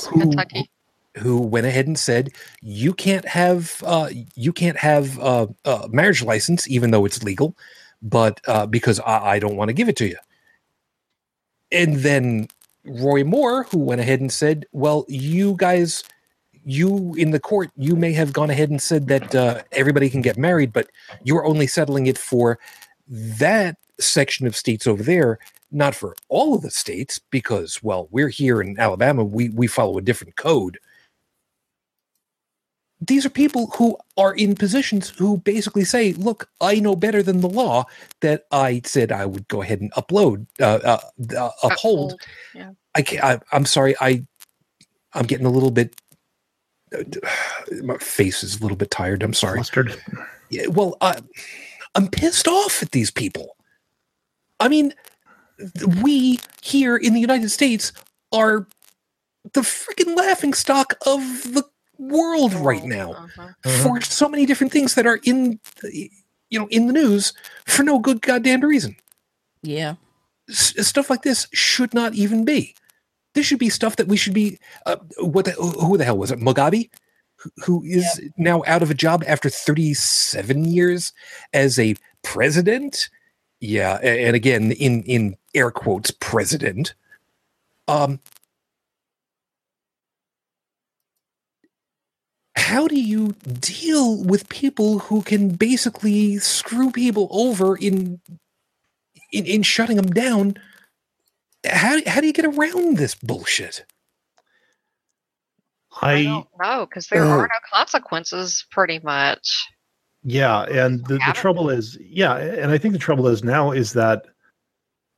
Kentucky, who went ahead and said you can't have a marriage license, even though it's legal, but because I don't want to give it to you. And then Roy Moore, who went ahead and said, well, you guys, you in the court, you may have gone ahead and said that everybody can get married, but you're only settling it for that section of states over there, not for all of the states, because, well, we're here in Alabama, we follow a different code. These are people who are in positions who basically say, look, I know better than the law that I said I would go ahead and uphold. Yeah. I'm getting a little bit, my face is a little bit tired, I'm sorry. Flustered. Yeah, well, I'm pissed off at these people. I mean, we here in the United States are the freaking laughingstock of the world right now for so many different things that are in the news for no good goddamn reason. Yeah. Stuff like this should not even be. This should be stuff that we should be, who the hell was it? Mugabe, who is now out of a job after 37 years as a president. Yeah, and again, in air quotes, president. How do you deal with people who can basically screw people over in shutting them down? How do you get around this bullshit? I don't know, because there are no consequences, pretty much. Yeah, and the trouble is now is that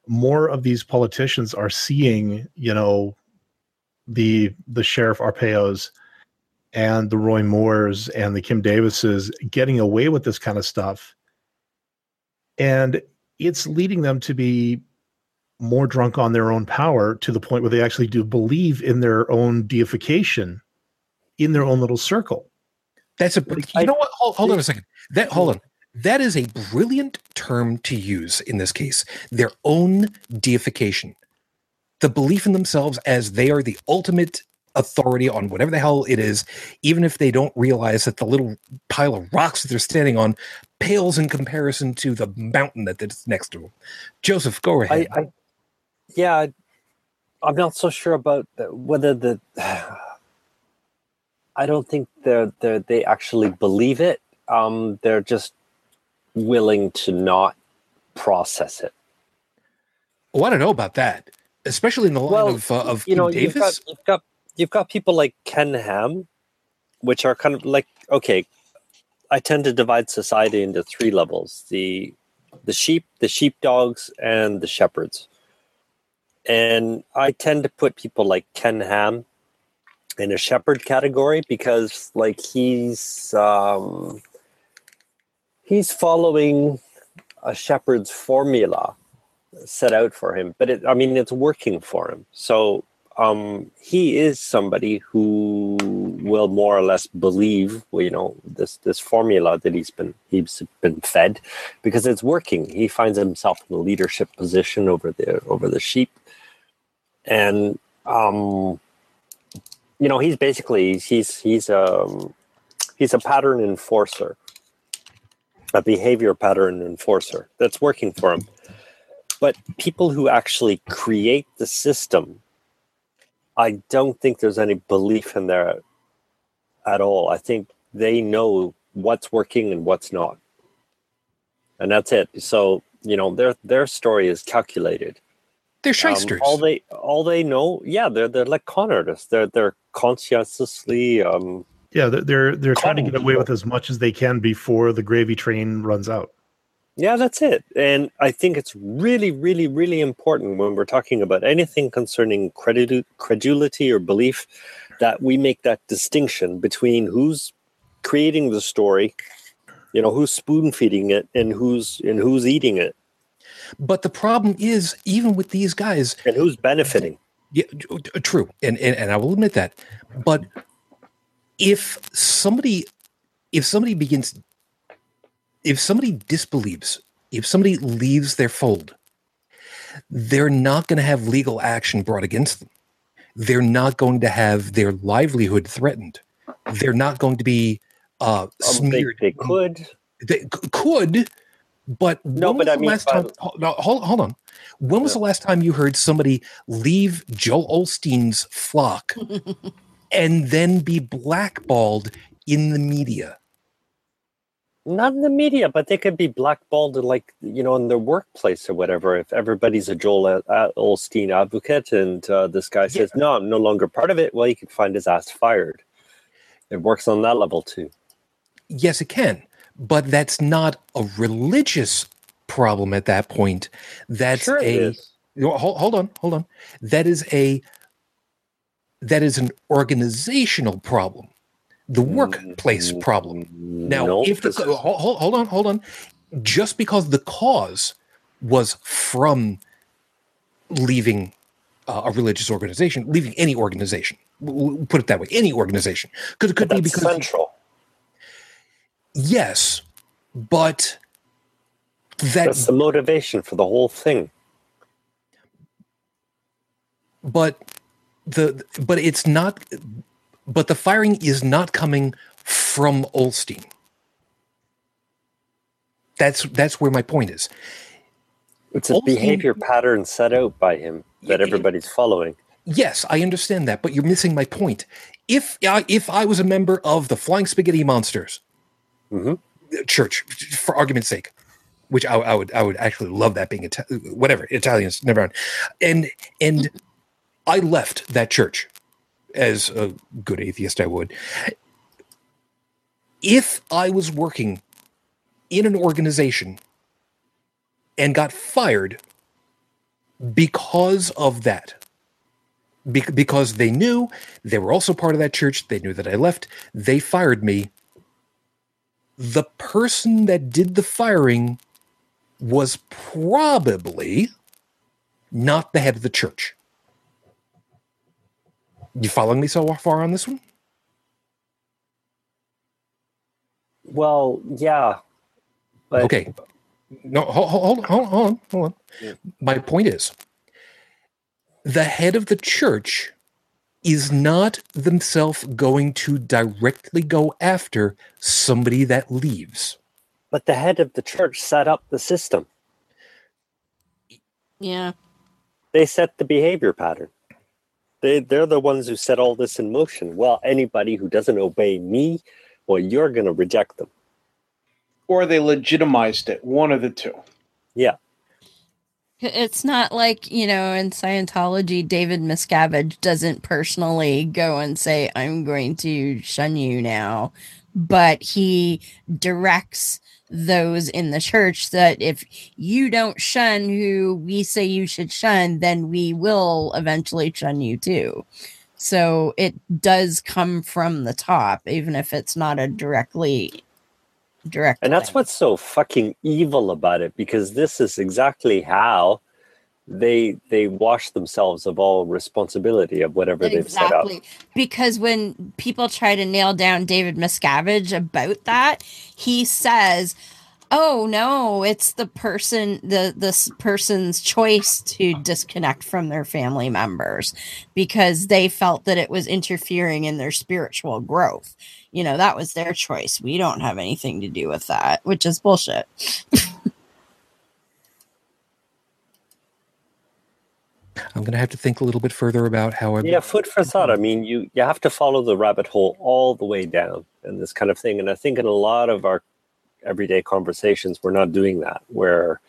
more of these politicians are seeing, the Sheriff Arpaio's and the Roy Moore's and the Kim Davis's getting away with this kind of stuff, and it's leading them to be more drunk on their own power to the point where they actually do believe in their own deification in their own little circle. That's a, you know what? Hold on a second. That is a brilliant term to use in this case. Their own deification, the belief in themselves as they are the ultimate authority on whatever the hell it is, even if they don't realize that the little pile of rocks that they're standing on pales in comparison to the mountain that's next to them. Joseph, go ahead. I'm not so sure about whether the. I don't think they actually believe it. They're just willing to not process it. Oh, I don't know about that, especially in the line of Davis. You've got people like Ken Ham, which are kind of like, okay, I tend to divide society into three levels: the sheep, the sheepdogs, and the shepherds. And I tend to put people like Ken Ham in a shepherd category because, like, he's following a shepherd's formula set out for him, but it's working for him. So he is somebody who will more or less believe, this formula that he's been fed because it's working. He finds himself in a leadership position over the sheep, and he's basically he's a pattern enforcer, a behavior pattern enforcer that's working for him. But people who actually create the system, I don't think there's any belief in there at all. I think they know what's working and what's not, and that's it. So their story is calculated. They're shysters. All they know, yeah, they're like con artists. They're conscientiously. Yeah, they're trying to get away with as much as they can before the gravy train runs out. Yeah, that's it. And I think it's really, really, really important when we're talking about anything concerning credulity or belief that we make that distinction between who's creating the story, you know, who's spoon feeding it, and who's eating it. But the problem is, even with these guys, and who's benefiting? Yeah, true, and I will admit that. But if somebody disbelieves, if somebody leaves their fold, they're not going to have legal action brought against them. They're not going to have their livelihood threatened. They're not going to be smeared. They could. But no, but I mean, hold on. When was the last time you heard somebody leave Joel Osteen's flock and then be blackballed in the media? Not in the media, but they could be blackballed, like, you know, in their workplace or whatever. If everybody's a Joel Osteen advocate and this guy says, no, I'm no longer part of it, well, you could find his ass fired. It works on that level, too. Yes, it can. But that's not a religious problem at that point. That's sure a hold on. That is an organizational problem, the workplace problem. Now, nope. If the hold on, just because the cause was from leaving a religious organization, leaving any organization, we'll put it that way, any organization, because it could be because central. Yes, but that's the motivation for the whole thing. But the firing is not coming from Osteen. That's where my point is. It's a behavior pattern set out by him that everybody's following. Yes, I understand that, but you're missing my point. If I was a member of the Flying Spaghetti Monsters. Mm-hmm. Church, for argument's sake, which I would actually love that being whatever Italians, never mind. And I left that church as a good atheist. I would, if I was working in an organization and got fired because of that, because they knew they were also part of that church. They knew that I left. They fired me. The person that did the firing was probably not the head of the church. You following me so far on this one? Well, yeah. But okay. No, hold on. Yeah. My point is, the head of the church is not themselves going to directly go after somebody that leaves. But the head of the church set up the system. Yeah. They set the behavior pattern. They're the ones who set all this in motion. Well, anybody who doesn't obey me, well, you're going to reject them. Or they legitimized it, one of the two. Yeah. It's not like, you know, in Scientology, David Miscavige doesn't personally go and say, I'm going to shun you now. But he directs those in the church that if you don't shun who we say you should shun, then we will eventually shun you too. So it does come from the top, even if it's not a direct. And that's what's so fucking evil about it, because this is exactly how they wash themselves of all responsibility of whatever they've set up. Because when people try to nail down David Miscavige about that, he says, oh no, it's the person, this person's choice to disconnect from their family members because they felt that it was interfering in their spiritual growth. You know, that was their choice. We don't have anything to do with that, which is bullshit. I'm going to have to think a little bit further about how I... Yeah, food for thought. I mean, you have to follow the rabbit hole all the way down and this kind of thing. And I think in a lot of our everyday conversations, we're not doing that, where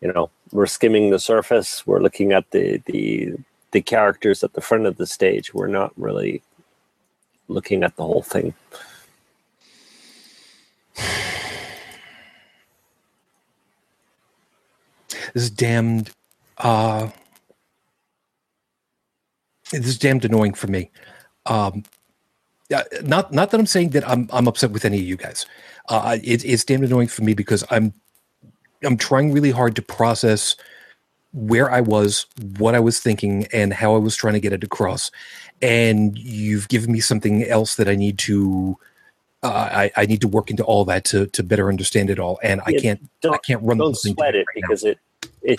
you know, we're skimming the surface. We're looking at the characters at the front of the stage. We're not really looking at the whole thing. This is damned annoying for me. Not that I'm saying that I'm upset with any of you guys. It's damned annoying for me because I'm trying really hard to process where I was, what I was thinking, and how I was trying to get it across. And you've given me something else that I need to I need to work into all that to better understand it all. And I can't run. Don't sweat it because it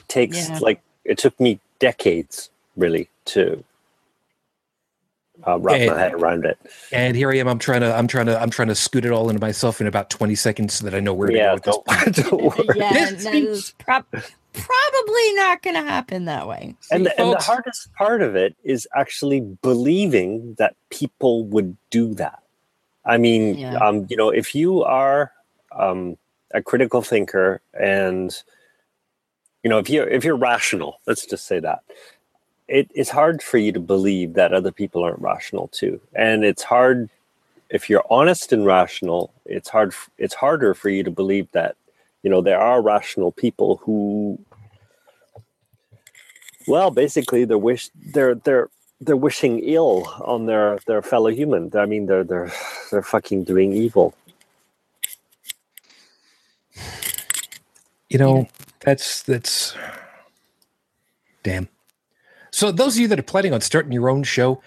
takes it took me decades really to wrap my head around it. And here I am. I'm trying to scoot it all into myself in about 20 seconds so that I know where to go. Don't worry. Yeah, that is probably not going to happen that way. See, and the hardest part of it is actually believing that people would do that. I mean, you know, if you are a critical thinker and, you know, if you're rational, let's just say that, it's hard for you to believe that other people aren't rational too. And it's hard, if you're honest and rational, it's harder for you to believe that, you know, there are rational people who, well, basically they're wishing ill on their fellow human. I mean, they're fucking doing evil. You know, that's damn. So those of you that are planning on starting your own show,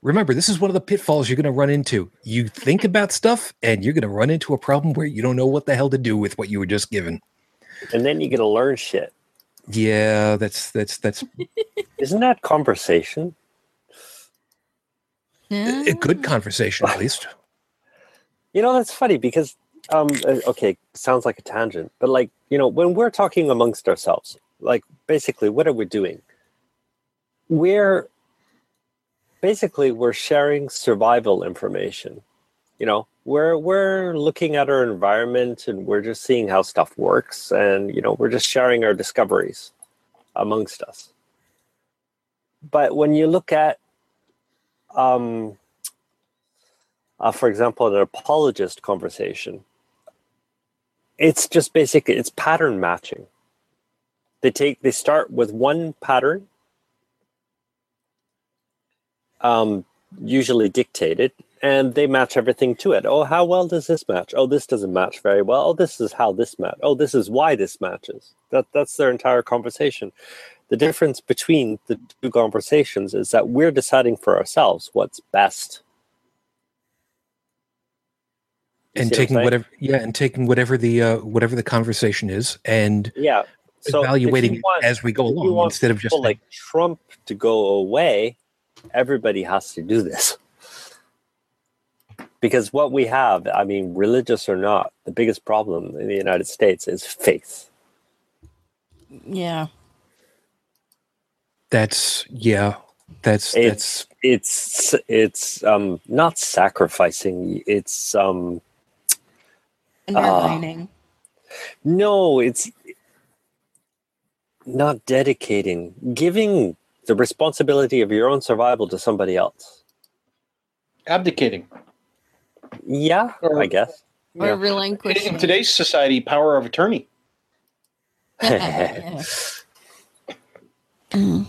remember, this is one of the pitfalls you're going to run into. You think about stuff and you're going to run into a problem where you don't know what the hell to do with what you were just given. And then you're going to learn shit. Yeah, that's isn't that conversation? A good conversation, at least. You know, that's funny because okay, sounds like a tangent, but like, you know, when we're talking amongst ourselves, like basically what are we doing? We're sharing survival information. You know, we're looking at our environment and we're just seeing how stuff works, and you know, we're just sharing our discoveries amongst us. But when you look at for example, an apologist conversation, it's just basically it's pattern matching. They start with one pattern, usually dictated, and they match everything to it. Oh, how well does this match? Oh, this doesn't match very well. Oh, this is how this match. Oh, this is why this matches. That's their entire conversation. The difference between the two conversations is that we're deciding for ourselves what's best. And taking whatever the conversation is and evaluating as we go along instead of just like Trump to go away. Everybody has to do this because what we have, I mean, religious or not, the biggest problem in the United States is faith. Yeah. It's not sacrificing. It's, undermining. No, it's not dedicating, giving the responsibility of your own survival to somebody else. Abdicating. Yeah, I guess. Or relinquishing. In today's society, power of attorney. Yeah. I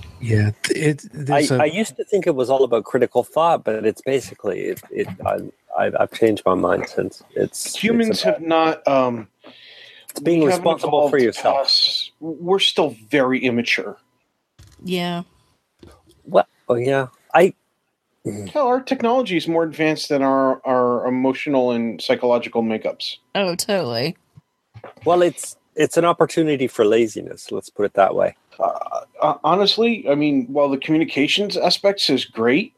used to think it was all about critical thought, but it's basically I've changed my mind since. It's being responsible for yourself. We're still very immature. Yeah. Well, our technology is more advanced than our emotional and psychological makeups. Oh, totally. Well, it's an opportunity for laziness. Let's put it that way. Honestly, I mean, while the communications aspects is great,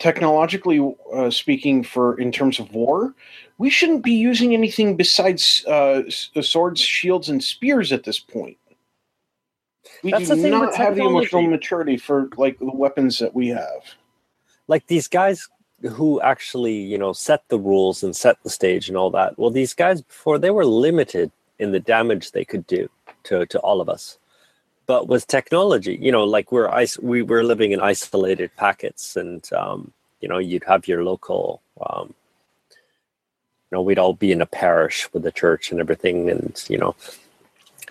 technologically speaking, in terms of war, we shouldn't be using anything besides swords, shields, and spears at this point. We do not have the emotional maturity for like the weapons that we have. Like these guys who actually, you know, set the rules and set the stage and all that. Well, these guys before, they were limited in the damage they could do to all of us. but with technology, you know, like we were living in isolated packets, and you know, you'd have your local, you know, we'd all be in a parish with a church and everything, and you know,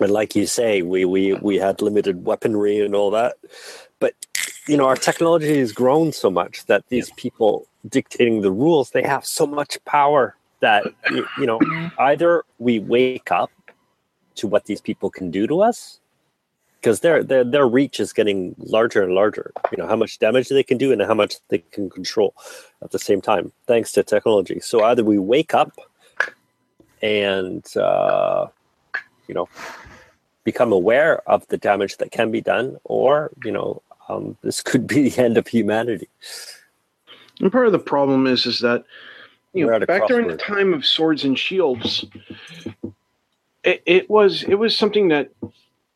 and like you say, we had limited weaponry and all that, but you know, our technology has grown so much that these people dictating the rules, they have so much power that, you know, either we wake up to what these people can do to us, because their reach is getting larger and larger, you know, how much damage they can do and how much they can control at the same time, thanks to technology. So either we wake up and, you know, become aware of the damage that can be done, or, you know, this could be the end of humanity. And part of the problem is that, you know, back during the time of swords and shields, it was something that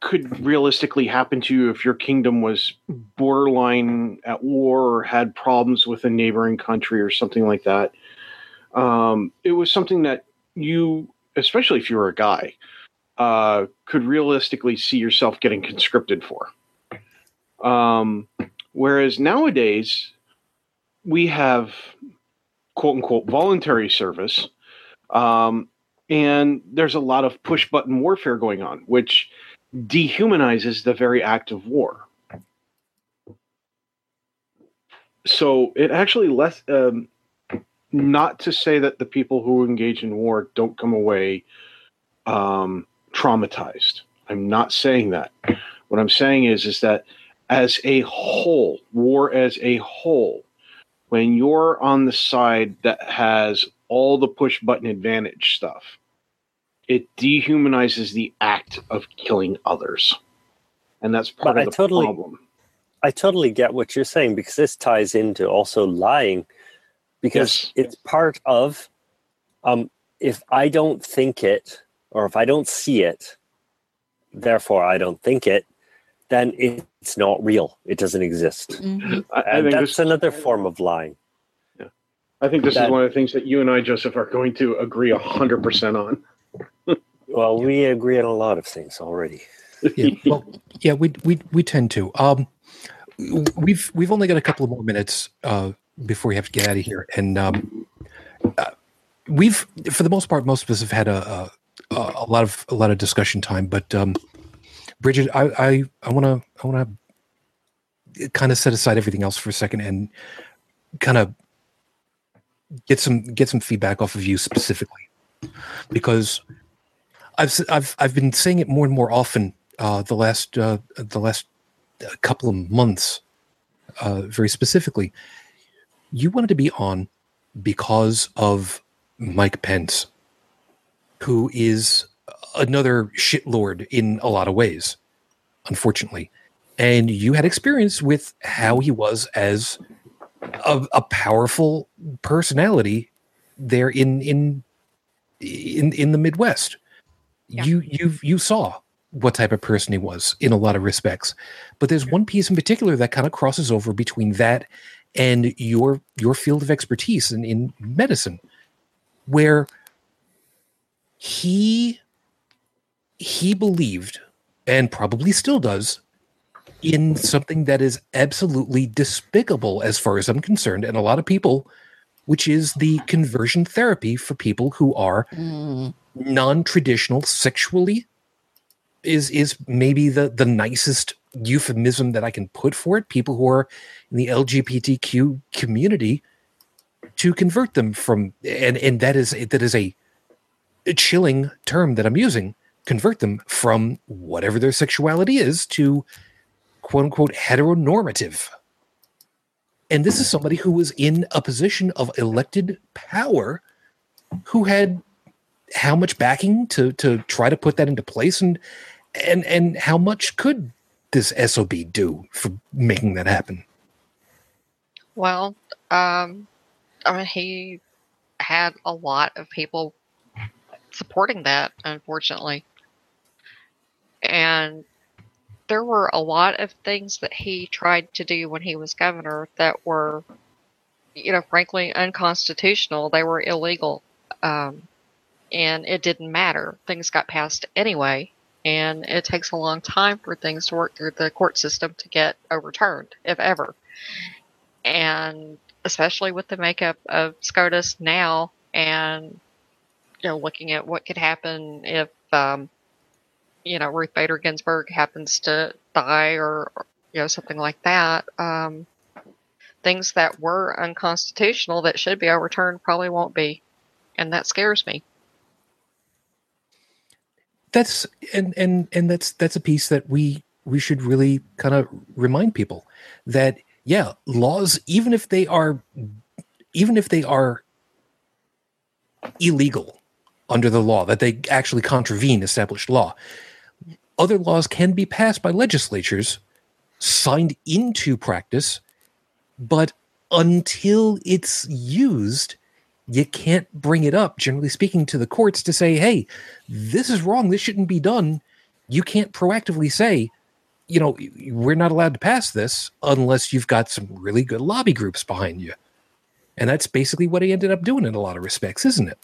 could realistically happen to you if your kingdom was borderline at war or had problems with a neighboring country or something like that. It was something that you, especially if you were a guy, could realistically see yourself getting conscripted for. Whereas nowadays we have quote unquote voluntary service. And there's a lot of push button warfare going on, which dehumanizes the very act of war. So it actually less, not to say that the people who engage in war don't come away, traumatized. I'm not saying that. What I'm saying is that, as a whole, war as a whole, when you're on the side that has all the push button advantage stuff, it dehumanizes the act of killing others. And that's part of the problem. I totally get what you're saying, because this ties into also lying, because it's part of, if I don't think it, or if I don't see it, therefore I don't think it, then it's not real. It doesn't exist. Mm-hmm. And that's another form of lying. Yeah. I think this is one of the things that you and I, Joseph, are going to agree 100% on. Well, we agree on a lot of things already. Yeah, well, yeah, we tend to. We've only got a couple of more minutes before we have to get out of here, and we've, for the most part, most of us have had a lot of discussion time, but. Bridget, I want to kind of set aside everything else for a second and kind of get some feedback off of you specifically, because I've been saying it more and more often the last couple of months, very specifically. You wanted to be on because of Mike Pence, who is another shitlord in a lot of ways, unfortunately. And you had experience with how he was as a powerful personality there in the Midwest. Yeah. You saw what type of person he was in a lot of respects. But there's one piece in particular that kind of crosses over between that and your field of expertise in medicine, where he believed, and probably still does, in something that is absolutely despicable as far as I'm concerned, and a lot of people, which is the conversion therapy for people who are non-traditional sexually, is maybe the nicest euphemism that I can put for it. People who are in the LGBTQ community, to convert them from, and that is a chilling term that I'm using, convert them from whatever their sexuality is to quote unquote heteronormative. And this is somebody who was in a position of elected power, who had how much backing to try to put that into place, and how much could this SOB do for making that happen? Well, I mean, he had a lot of people supporting that, unfortunately. And there were a lot of things that he tried to do when he was governor that were, you know, frankly unconstitutional. They were illegal. And it didn't matter. Things got passed anyway. and it takes a long time for things to work through the court system to get overturned, if ever. And especially with the makeup of SCOTUS now, and you know, looking at what could happen if you know, Ruth Bader Ginsburg happens to die, or you know, something like that. Things that were unconstitutional that should be overturned probably won't be, and that scares me. That's and that's a piece that we should really kind of remind people that yeah, laws, even if they are illegal under the law, that they actually contravene established law, other laws can be passed by legislatures, signed into practice, but until it's used, you can't bring it up, generally speaking, to the courts to say, hey, this is wrong, this shouldn't be done. You can't proactively say, you know, we're not allowed to pass this unless you've got some really good lobby groups behind you. And that's basically what he ended up doing in a lot of respects, isn't it?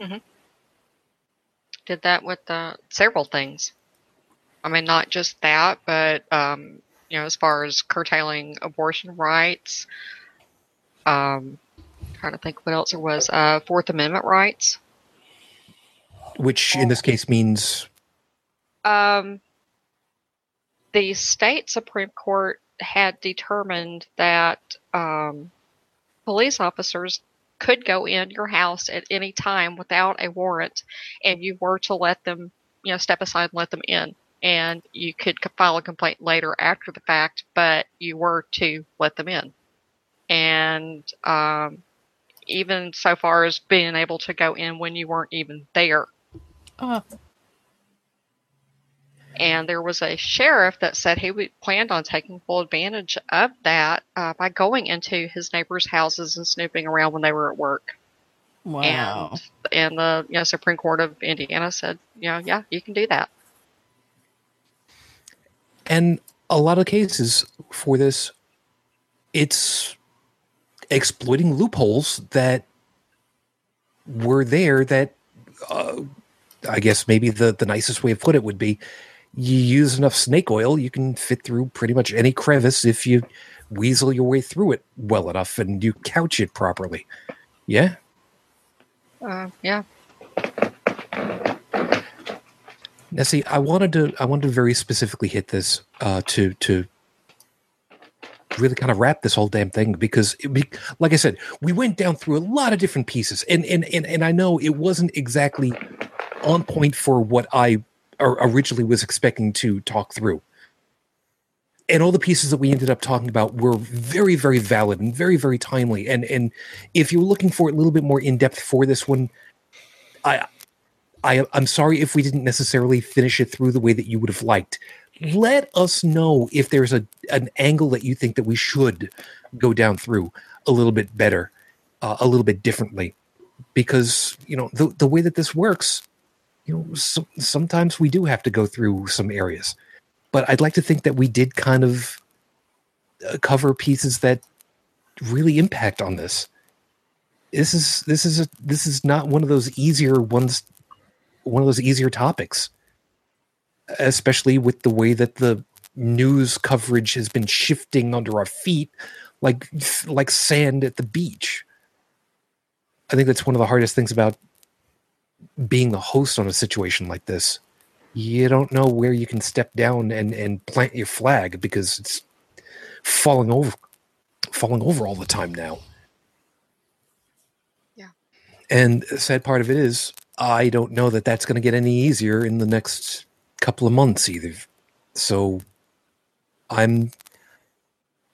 Mm-hmm. Did that with several things. I mean, not just that, but, you know, as far as curtailing abortion rights, trying to think what else there was, Fourth Amendment rights. Which in this case means? The state Supreme Court had determined that police officers could go in your house at any time without a warrant, and you were to let them, you know, step aside and let them in. And you could file a complaint later after the fact, but you were to let them in. And even so far as being able to go in when you weren't even there. And there was a sheriff that said he planned on taking full advantage of that by going into his neighbors' houses and snooping around when they were at work. Wow. And the you know, Supreme Court of Indiana said, you know, yeah, you can do that. And a lot of cases for this, it's exploiting loopholes that were there that, I guess maybe the nicest way to put it would be, you use enough snake oil, you can fit through pretty much any crevice if you weasel your way through it well enough and you couch it properly. Yeah? Yeah. Now, see, I wanted to very specifically hit this to really kind of wrap this whole damn thing because, like I said, we went down through a lot of different pieces, and I know it wasn't exactly on point for what I originally was expecting to talk through. And all the pieces that we ended up talking about were very, very valid and very, very timely. And if you're looking for a little bit more in-depth for this one, I'm sorry if we didn't necessarily finish it through the way that you would have liked. Let us know if there's an angle that you think that we should go down through a little bit better, a little bit differently. Because, you know, the way that this works, you know, sometimes we do have to go through some areas. But I'd like to think that we did kind of cover pieces that really impact on this. This is not one of those easier ones. One of those easier topics, especially with the way that the news coverage has been shifting under our feet like sand at the beach. I think that's one of the hardest things about being the host on a situation like this. You don't know where you can step down and plant your flag because it's falling over all the time now. Yeah. And the sad part of it is, I don't know that that's going to get any easier in the next couple of months either. So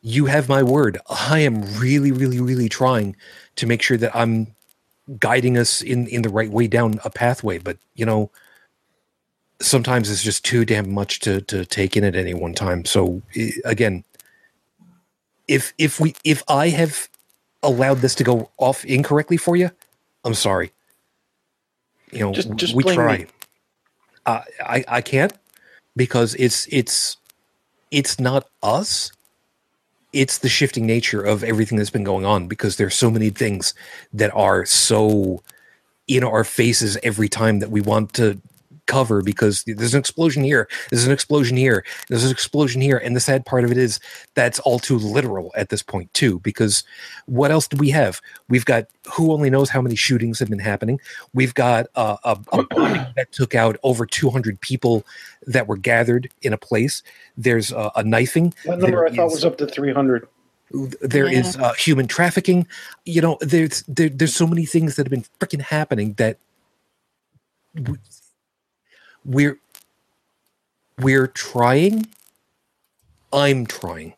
you have my word. I am really, really, really trying to make sure that I'm guiding us in the right way down a pathway. But, you know, sometimes it's just too damn much to take in at any one time. So again, if I have allowed this to go off incorrectly for you, I'm sorry. You know, just we try. Me. I can't because it's not us. It's the shifting nature of everything that's been going on because there's so many things that are so in our faces every time that we want to cover because there's an explosion here, there's an explosion here, there's an explosion here. And the sad part of it is that's all too literal at this point too, because what else do we have? We've got who only knows how many shootings have been happening. We've got a bombing that took out over 200 people that were gathered in a place. There's a knifing. That number I thought was up to 300. There is human trafficking. You know, there's so many things that have been freaking happening that we're trying. I'm trying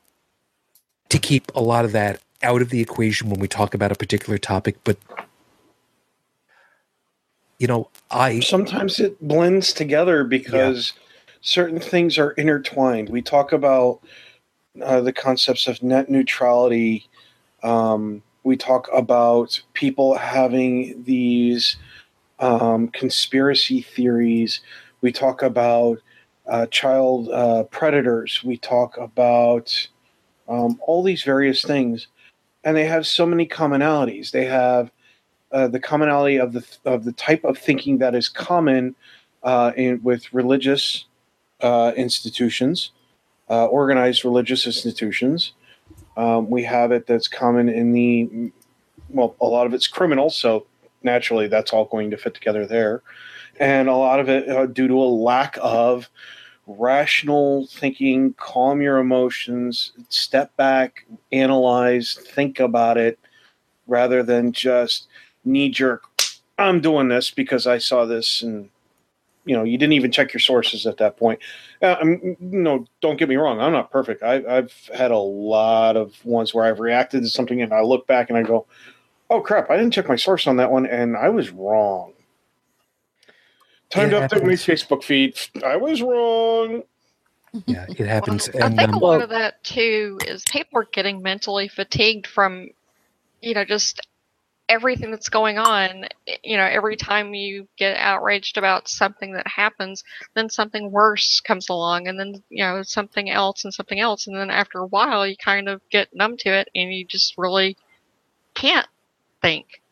to keep a lot of that out of the equation when we talk about a particular topic, but you know, sometimes it blends together because certain things are intertwined. We talk about the concepts of net neutrality. We talk about people having these conspiracy theories. We talk about child predators. We talk about all these various things, and they have so many commonalities. They have the commonality of the type of thinking that is common with religious institutions. Organized religious institutions. We have it that's common in a lot of it's criminal, so naturally that's all going to fit together there. And a lot of it due to a lack of rational thinking, calm your emotions, step back, analyze, think about it, rather than just knee-jerk, I'm doing this because I saw this and... You know, you didn't even check your sources at that point. Don't get me wrong. I'm not perfect. I've had a lot of ones where I've reacted to something and I look back and I go, oh, crap, I didn't check my source on that one and I was wrong. Time to update my Facebook feed. I was wrong. Yeah, it happens. Well, and I think a lot of that, too, is people are getting mentally fatigued from, you know, just – everything that's going on. You know, every time you get outraged about something that happens, then something worse comes along, and then, you know, something else, and then after a while you kind of get numb to it and you just really can't think.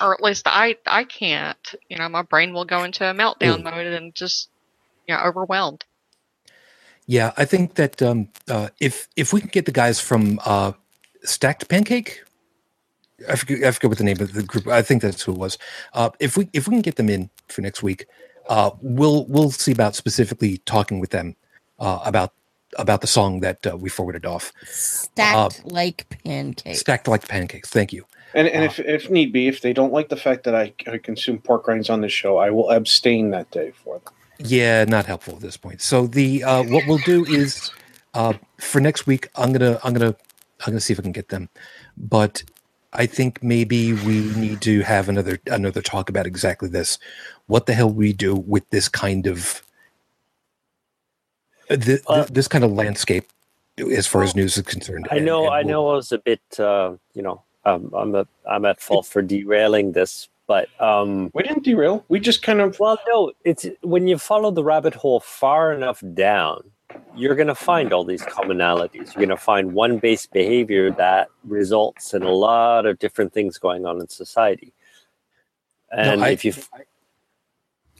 Or at least I can't. You know, my brain will go into a meltdown mode and just, you know, overwhelmed. Yeah, I think that if we can get the guys from Stacked Pancake, I forget what the name of the group. I think that's who it was. If we can get them in for next week, we'll see about specifically talking with them about the song that we forwarded off. Stacked like pancakes. Stacked like pancakes. Thank you. And if need be, if they don't like the fact that I consume pork rinds on this show, I will abstain that day for them. Yeah, not helpful at this point. So the what we'll do is for next week, I'm gonna see if I can get them, but. I think maybe we need to have another talk about exactly this. What the hell we do with this kind of this kind of landscape as far as news is concerned. I know, I was a bit, I'm at fault for derailing this, but we didn't derail. We just kind of It's when you follow the rabbit hole far enough down. You're going to find all these commonalities. You're going to find one base behavior that results in a lot of different things going on in society. And I think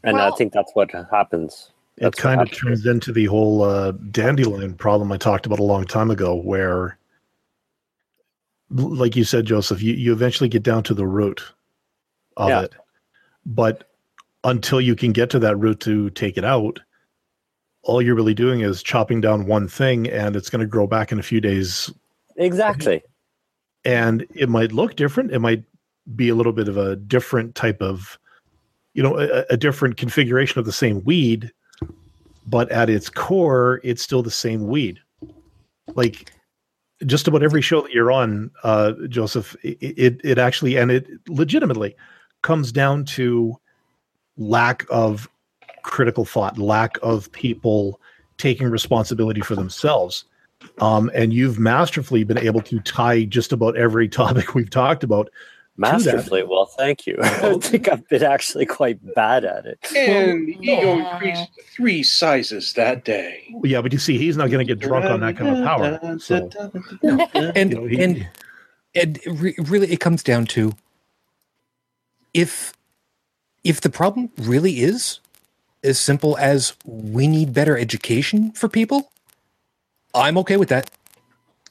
that's what happens. It kind of turns into the whole dandelion problem I talked about a long time ago, where, like you said, Joseph, you eventually get down to the root of it. But until you can get to that root to take it out, all you're really doing is chopping down one thing, and it's going to grow back in a few days. Exactly. And it might look different. It might be a little bit of a different type of, you know, a different configuration of the same weed, but at its core, it's still the same weed. Like just about every show that you're on, Joseph, it actually, and it legitimately comes down to lack of critical thought, lack of people taking responsibility for themselves. And you've masterfully been able to tie just about every topic we've talked about. Masterfully? Well, thank you. I don't think I've been actually quite bad at it. And ego increased 3 sizes that day. Yeah, but you see, he's not going to get drunk on that kind of power. So. Really, it comes down to if the problem really is as simple as we need better education for people, I'm okay with that.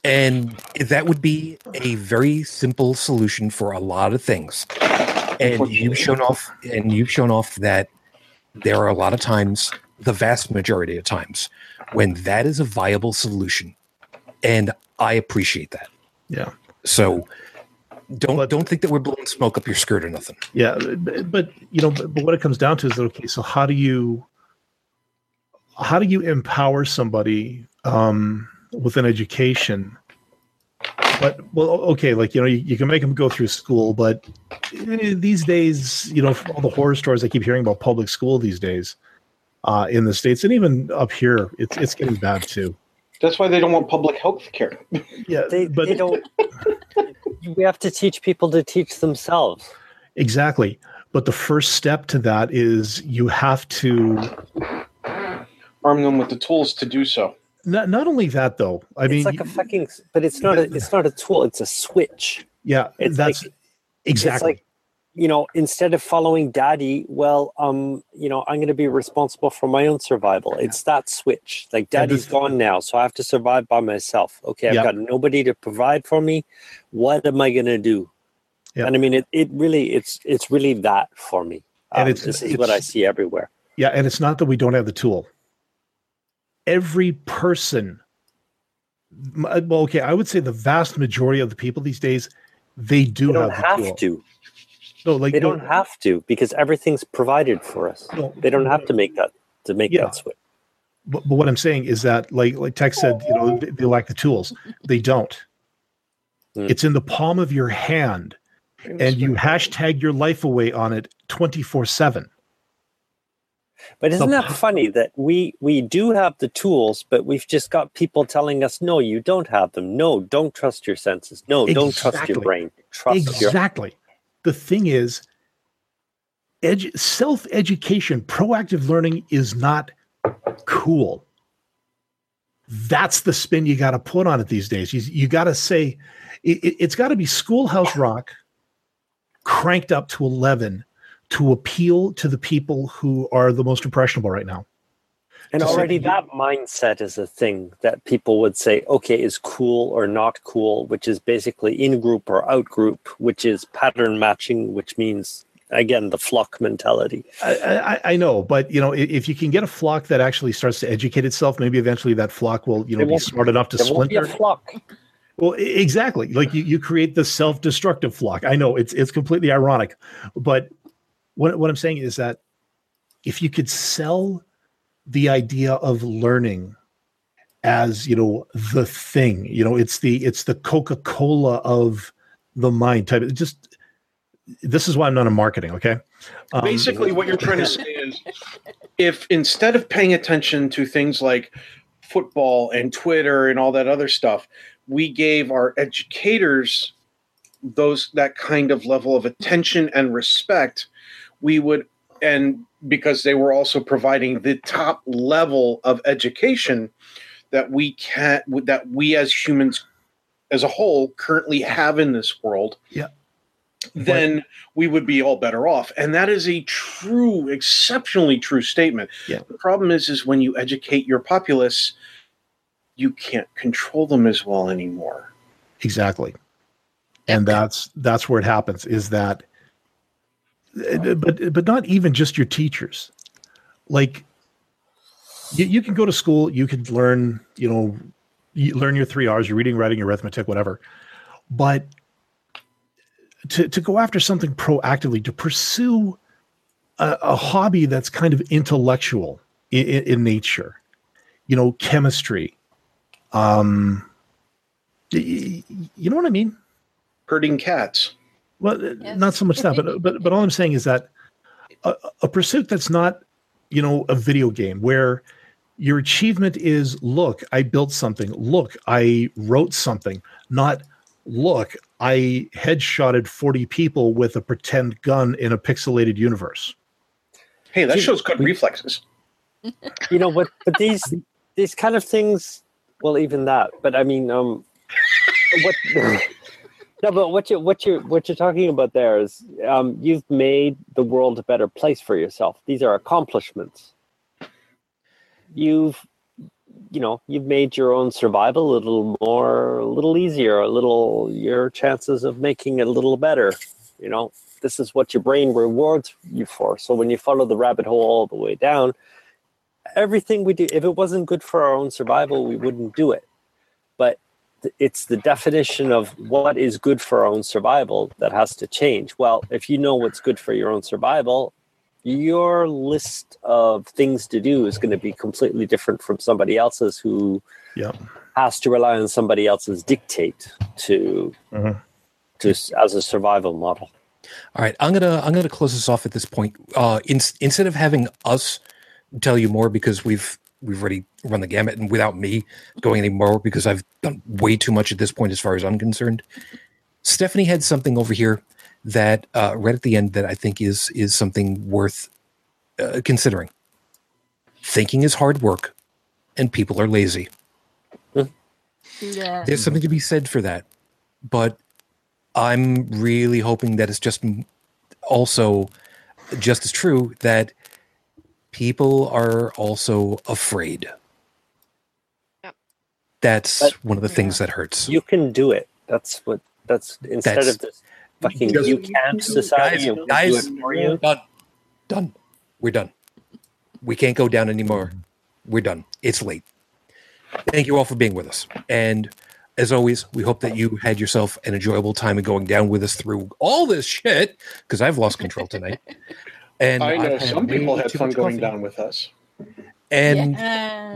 And that would be a very simple solution for a lot of things. And you've shown off that there are a lot of times, the vast majority of times, when that is a viable solution. And I appreciate that. Yeah. So don't think that we're blowing smoke up your skirt or nothing. Yeah. But you know, but what it comes down to is, okay, so how do you empower somebody within education? But, well, okay, like, you know, you can make them go through school, but these days, you know, all the horror stories I keep hearing about public school these days in the States, and even up here, it's getting bad too. That's why they don't want public health care. Yeah, they don't. We have to teach people to teach themselves. Exactly. But the first step to that is you have to arm them with the tools to do so. Not only that, though. I mean, like a fucking, but it's not a tool. It's a switch. Yeah, that's like, exactly. It's like, you know, instead of following daddy, well, you know, I'm going to be responsible for my own survival. It's that switch. Like, daddy's gone now, so I have to survive by myself. Okay, I've got nobody to provide for me. What am I going to do? Yep. And I mean, it's really that for me. And this is what I see everywhere. Yeah, and it's not that we don't have the tool. Every person, well, okay, I would say the vast majority of the people these days, they don't have to. No, like, they don't have to, because everything's provided for us. No, they don't have to make that switch. But what I'm saying is that, like Tech said, you know, they lack the tools. They don't. It's in the palm of your hand, and you hashtag your life away on it 24/7. But isn't that funny that we do have the tools, but we've just got people telling us, no, you don't have them. No, don't trust your senses. No, don't trust your brain. Trust your. The thing is, self-education, proactive learning is not cool. That's the spin you got to put on it these days. You got to say, it's got to be Schoolhouse Rock cranked up to 11 to appeal to the people who are the most impressionable right now. And already that mindset is a thing that people would say, okay, is cool or not cool, which is basically in-group or out-group, which is pattern matching, which means, again, the flock mentality. I know, but, you know, if you can get a flock that actually starts to educate itself, maybe eventually that flock will, you know, be smart enough to splinter. There won't be a flock. Well, exactly. Like, you create the self-destructive flock. I know, it's completely ironic. But what I'm saying is that if you could sell the idea of learning as, you know, the thing, you know, it's the Coca-Cola of the mind type. It just, this is why I'm not in marketing. Okay. Basically what you're trying to say is, if instead of paying attention to things like football and Twitter and all that other stuff, we gave our educators that kind of level of attention and respect, we would, and because they were also providing the top level of education that we as humans as a whole currently have in this world, then we would be all better off. And that is a true, exceptionally true statement. Yeah. The problem is when you educate your populace, you can't control them as well anymore. Exactly. And that's where it happens, is that, but not even just your teachers. Like, you can go to school, you can learn, you know, you learn your 3 R's, your reading, writing, arithmetic, whatever. But to go after something proactively, to pursue a hobby that's kind of intellectual in nature, you know, chemistry, you know what I mean? Herding cats. Well, yes. Not so much that, but all I'm saying is that a pursuit that's not, you know, a video game where your achievement is, look, I built something, look, I wrote something, not, look, I headshotted 40 people with a pretend gun in a pixelated universe. Hey, that shows good reflexes. You know, but these kind of things, well, even that, but I mean, what... No, but what you're talking about there is, you've made the world a better place for yourself. These are accomplishments. you've made your own survival a little easier, your chances of making it a little better. You know, this is what your brain rewards you for. So when you follow the rabbit hole all the way down, everything we do, if it wasn't good for our own survival, we wouldn't do it. But it's the definition of what is good for our own survival that has to change. Well, if you know what's good for your own survival, your list of things to do is going to be completely different from somebody else's who has to rely on somebody else's dictate to as a survival model. All right, I'm gonna close this off at this point. Instead of having us tell you more, because we've already run the gamut, and without me going any more, because I've done way too much at this point as far as I'm concerned. Stephanie had something over here that right at the end that I think is something worth considering. Thinking is hard work, and people are lazy. Yeah. There's something to be said for that, but I'm really hoping that it's just also just as true that people are also afraid. Yep. That's one of the things that hurts. You can do it. That's instead of this fucking you can't society. Guys, do it for you. Done. We're done. We can't go down anymore. We're done. It's late. Thank you all for being with us. And as always, we hope that you had yourself an enjoyable time in going down with us through all this shit, because I've lost control tonight. And I know some people had fun going down with us. And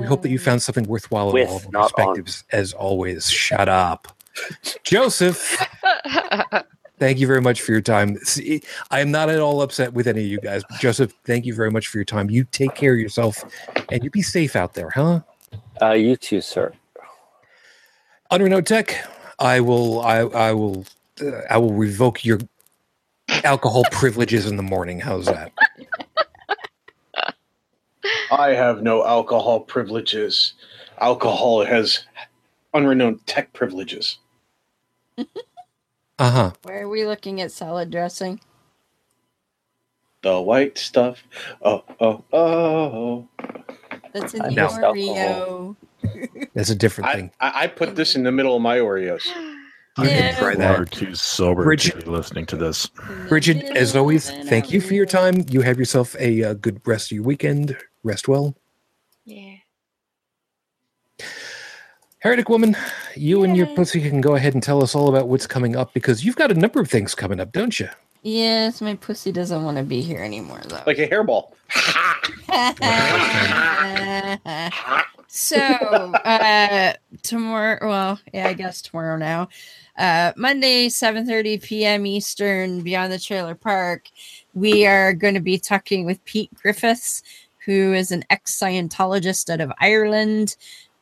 we hope that you found something worthwhile in all perspectives. As always, shut up. Joseph, thank you very much for your time. See, I am not at all upset with any of you guys. But Joseph, thank you very much for your time. You take care of yourself, and you be safe out there, huh? You too, sir. On Renaud Tech, I will revoke your alcohol privileges in the morning. How's that? I have no alcohol privileges. Alcohol has unrenowned tech privileges. Uh-huh. Where are we looking at salad dressing? The white stuff. Oh. That's in your Oreo. That's a different thing. I put this in the middle of my Oreos. You can try that. We're too sober Bridget, to be listening to this. Bridget, as always, thank you for your time. You have yourself a good rest of your weekend. Rest well. Yeah. Heretic Woman, you and your pussy can go ahead and tell us all about what's coming up, because you've got a number of things coming up, don't you? Yes, my pussy doesn't want to be here anymore, though. Like a hairball. So, tomorrow, I guess tomorrow now, Monday, 7:30 p.m. Eastern, Beyond the Trailer Park, we are going to be talking with Pete Griffiths, who is an ex-Scientologist out of Ireland,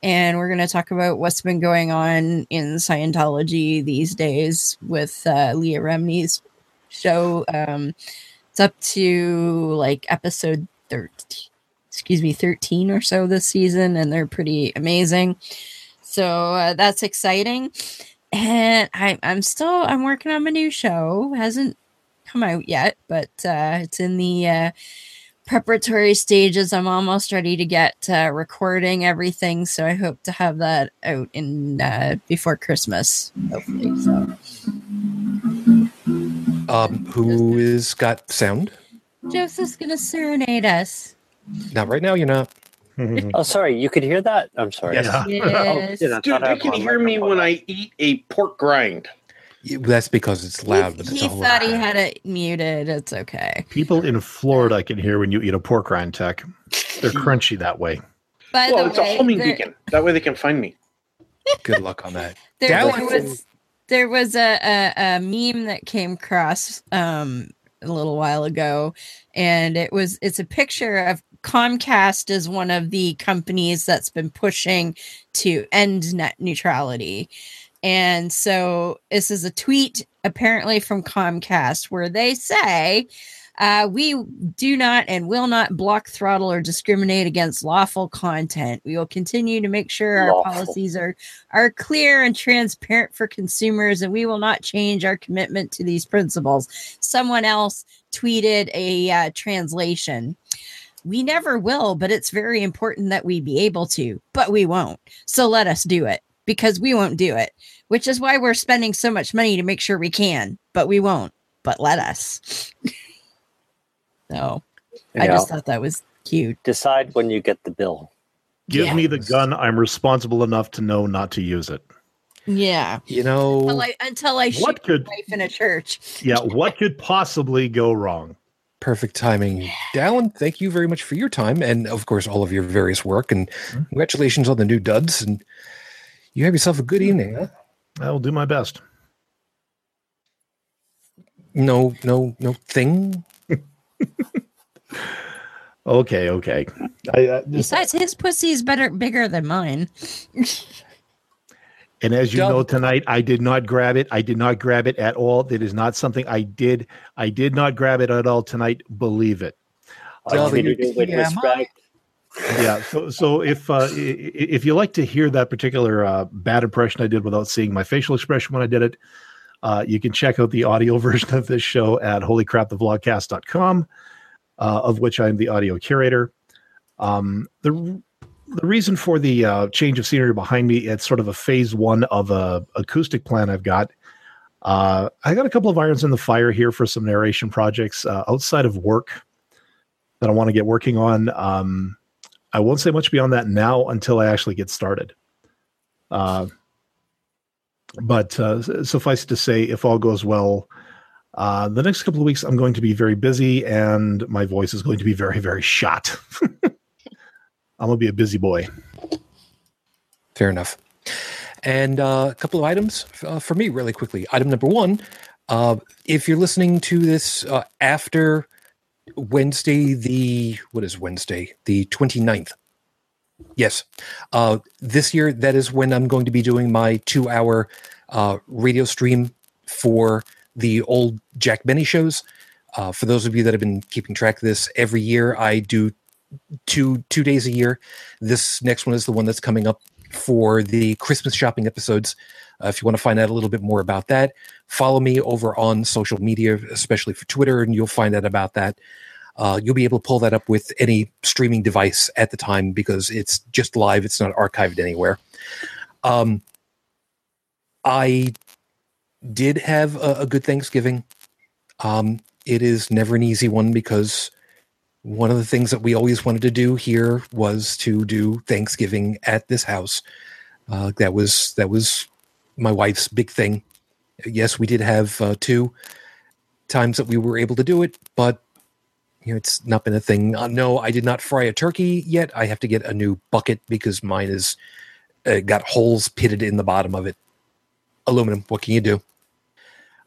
and we're going to talk about what's been going on in Scientology these days with Leah Remney's show. It's up to like episode 13 or so this season, and they're pretty amazing, so that's exciting. And I'm working on my new show. Hasn't come out yet, but it's in the preparatory stages. I'm almost ready to get recording everything, so I hope to have that out in before Christmas, hopefully. So who is got sound? Joseph's gonna serenade us. Not right now, you're not. Oh, sorry, you could hear that? I'm sorry. Yeah. Yes. Oh, dude, they can hear me when I eat a pork grind. That's because it's loud. But he thought he had it muted. It's okay. People in Florida can hear when you eat a pork rind, Tech. They're crunchy that way. Well, it's a homing beacon. That way they can find me. Good luck on that. There was a meme that came across a little while ago, and it's a picture of Comcast as one of the companies that's been pushing to end net neutrality. And so this is a tweet apparently from Comcast where they say, we do not and will not block, throttle, or discriminate against lawful content. We will continue to make sure our policies are clear and transparent for consumers, and we will not change our commitment to these principles. Someone else tweeted a translation. We never will, but it's very important that we be able to, but we won't. So let us do it, because we won't do it, which is why we're spending so much money to make sure we can, but we won't, but let us. So I just thought that was cute. Decide when you get the bill. Give me the gun. I'm responsible enough to know not to use it. Yeah. You know, until I shoot my wife in a church. Yeah. What could possibly go wrong? Perfect timing. Dallin, thank you very much for your time and, of course, all of your various work. And congratulations on the new duds. And you have yourself a good evening, huh? I will do my best. No thing. Okay. Besides, his pussy is bigger than mine. And as you know, tonight, I did not grab it. I did not grab it at all. That is not something I did. I did not grab it at all tonight. Believe it. So if you like to hear that particular bad impression I did without seeing my facial expression when I did it, you can check out the audio version of this show at holycrapthevlogcast.com, of which I'm the audio curator. The reason for the change of scenery behind me, it's sort of a phase one of a acoustic plan I've got. I got a couple of irons in the fire here for some narration projects outside of work that I want to get working on. I won't say much beyond that now until I actually get started. But suffice to say, if all goes well, the next couple of weeks I'm going to be very busy and my voice is going to be very, very shot. I'm going to be a busy boy. Fair enough. And a couple of items for me really quickly. Item number one, if you're listening to this after Wednesday, the 29th. Yes. This year, that is when I'm going to be doing my 2-hour radio stream for the old Jack Benny shows. For those of you that have been keeping track of this, every year I do two days a year. This next one is the one that's coming up for the Christmas shopping episodes. If you want to find out a little bit more about that, follow me over on social media, especially for Twitter, and you'll find out about that. You'll be able to pull that up with any streaming device at the time because it's just live. It's not archived anywhere. I did have a good Thanksgiving. It is never an easy one because one of the things that we always wanted to do here was to do Thanksgiving at this house. That was my wife's big thing. Yes, we did have 2 times that we were able to do it, but you know, it's not been a thing. No, I did not fry a turkey yet. I have to get a new bucket because mine is got holes pitted in the bottom of it. Aluminum. What can you do?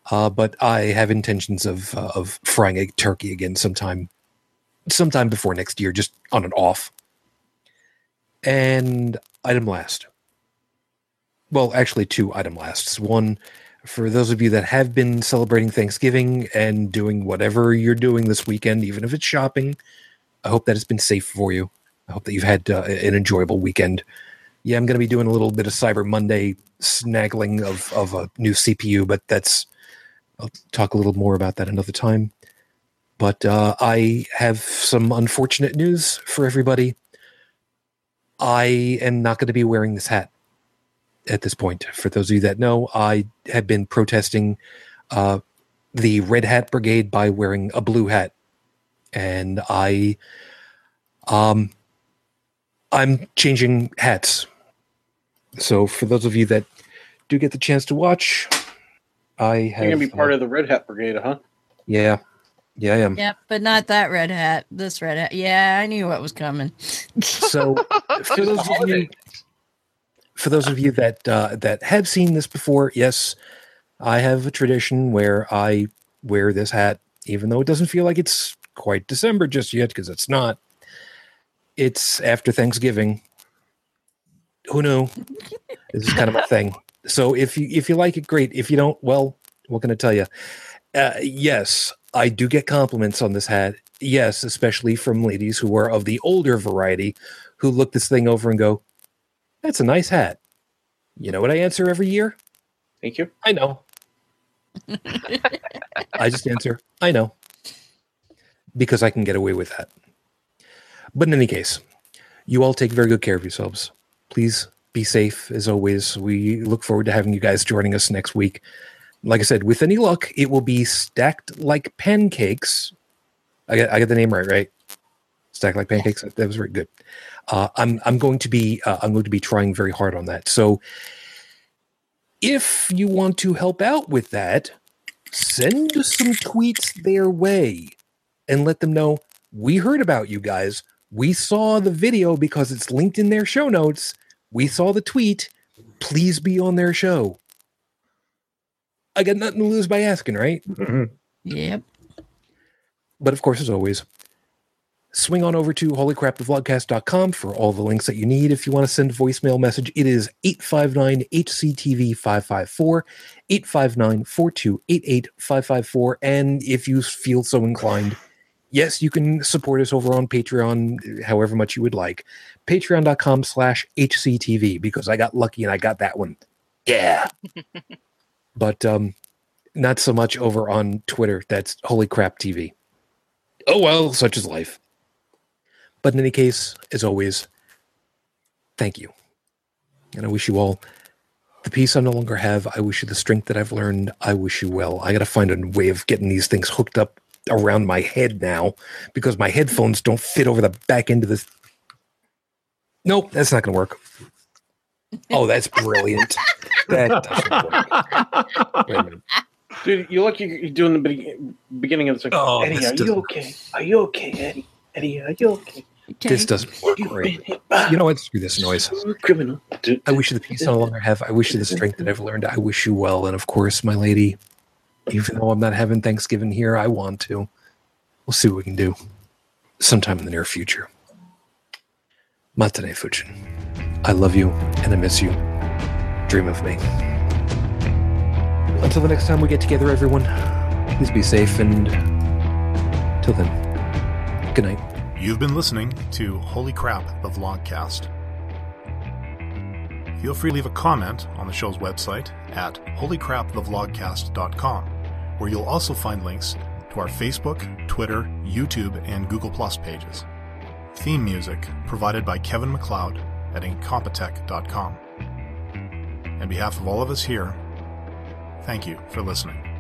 But I have intentions of frying a turkey again sometime before next year, just on and off. And item last. Well, actually 2 item lasts. One, for those of you that have been celebrating Thanksgiving and doing whatever you're doing this weekend, even if it's shopping, I hope that it's been safe for you. I hope that you've had an enjoyable weekend. Yeah, I'm going to be doing a little bit of Cyber Monday snaggling of a new CPU, but I'll talk a little more about that another time. But I have some unfortunate news for everybody. I am not going to be wearing this hat at this point. For those of you that know, I have been protesting the Red Hat Brigade by wearing a blue hat. And I'm changing hats. So for those of you that do get the chance to watch, you're going to be part of the Red Hat Brigade, huh? Yeah. Yeah, I am. Yeah, but not that red hat. This red hat. Yeah, I knew what was coming. So, for those of you that have seen this before, yes, I have a tradition where I wear this hat, even though it doesn't feel like it's quite December just yet, because it's not. It's after Thanksgiving. Who knew? This is kind of a thing. So if you like it, great. If you don't, well, what can I tell you? Yes. I do get compliments on this hat. Yes, especially from ladies who are of the older variety who look this thing over and go, that's a nice hat. You know what I answer every year? Thank you. I know. I just answer, I know. Because I can get away with that. But in any case, you all take very good care of yourselves. Please be safe as always. We look forward to having you guys joining us next week. Like I said, with any luck, it will be Stacked Like Pancakes. I got the name right? Stacked Like Pancakes. That was very good. I'm going to be trying very hard on that. So if you want to help out with that, send some tweets their way and let them know we heard about you guys. We saw the video because it's linked in their show notes. We saw the tweet. Please be on their show. I got nothing to lose by asking, right? Mm-hmm. Yep. But of course, as always, swing on over to holycrapthevlogcast.com for all the links that you need. If you want to send a voicemail message, it is 859-HCTV-554, 859-4288-554. And if you feel so inclined, yes, you can support us over on Patreon, however much you would like. Patreon.com/HCTV, because I got lucky and I got that one. Yeah. But not so much over on Twitter. That's Holy Crap TV. Oh, well, such is life. But in any case, as always, thank you. And I wish you all the peace I no longer have. I wish you the strength that I've learned. I wish you well. I got to find a way of getting these things hooked up around my head now, because my headphones don't fit over the back end of this. Nope, that's not going to work. Oh, that's brilliant. That doesn't work. Wait a minute. Dude, you look like you're doing the beginning of the second. Oh, Eddie, are you okay? Are you okay, Eddie? Eddie, are you okay? This doesn't work right. You know what? Screw this noise. Criminal. I wish you the peace I no longer have. I wish you the strength that I've learned. I wish you well. And of course, my lady, even though I'm not having Thanksgiving here, I want to. We'll see what we can do sometime in the near future. Matane Fuchin. I love you and I miss you. Dream of me. Until the next time we get together, everyone, please be safe, and till then, good night. You've been listening to Holy Crap, the Vlogcast. Feel free to leave a comment on the show's website at holycrapthevlogcast.com, where you'll also find links to our Facebook, Twitter, YouTube, and Google Plus pages. Theme music provided by Kevin MacLeod at incompetech.com. On behalf of all of us here, thank you for listening.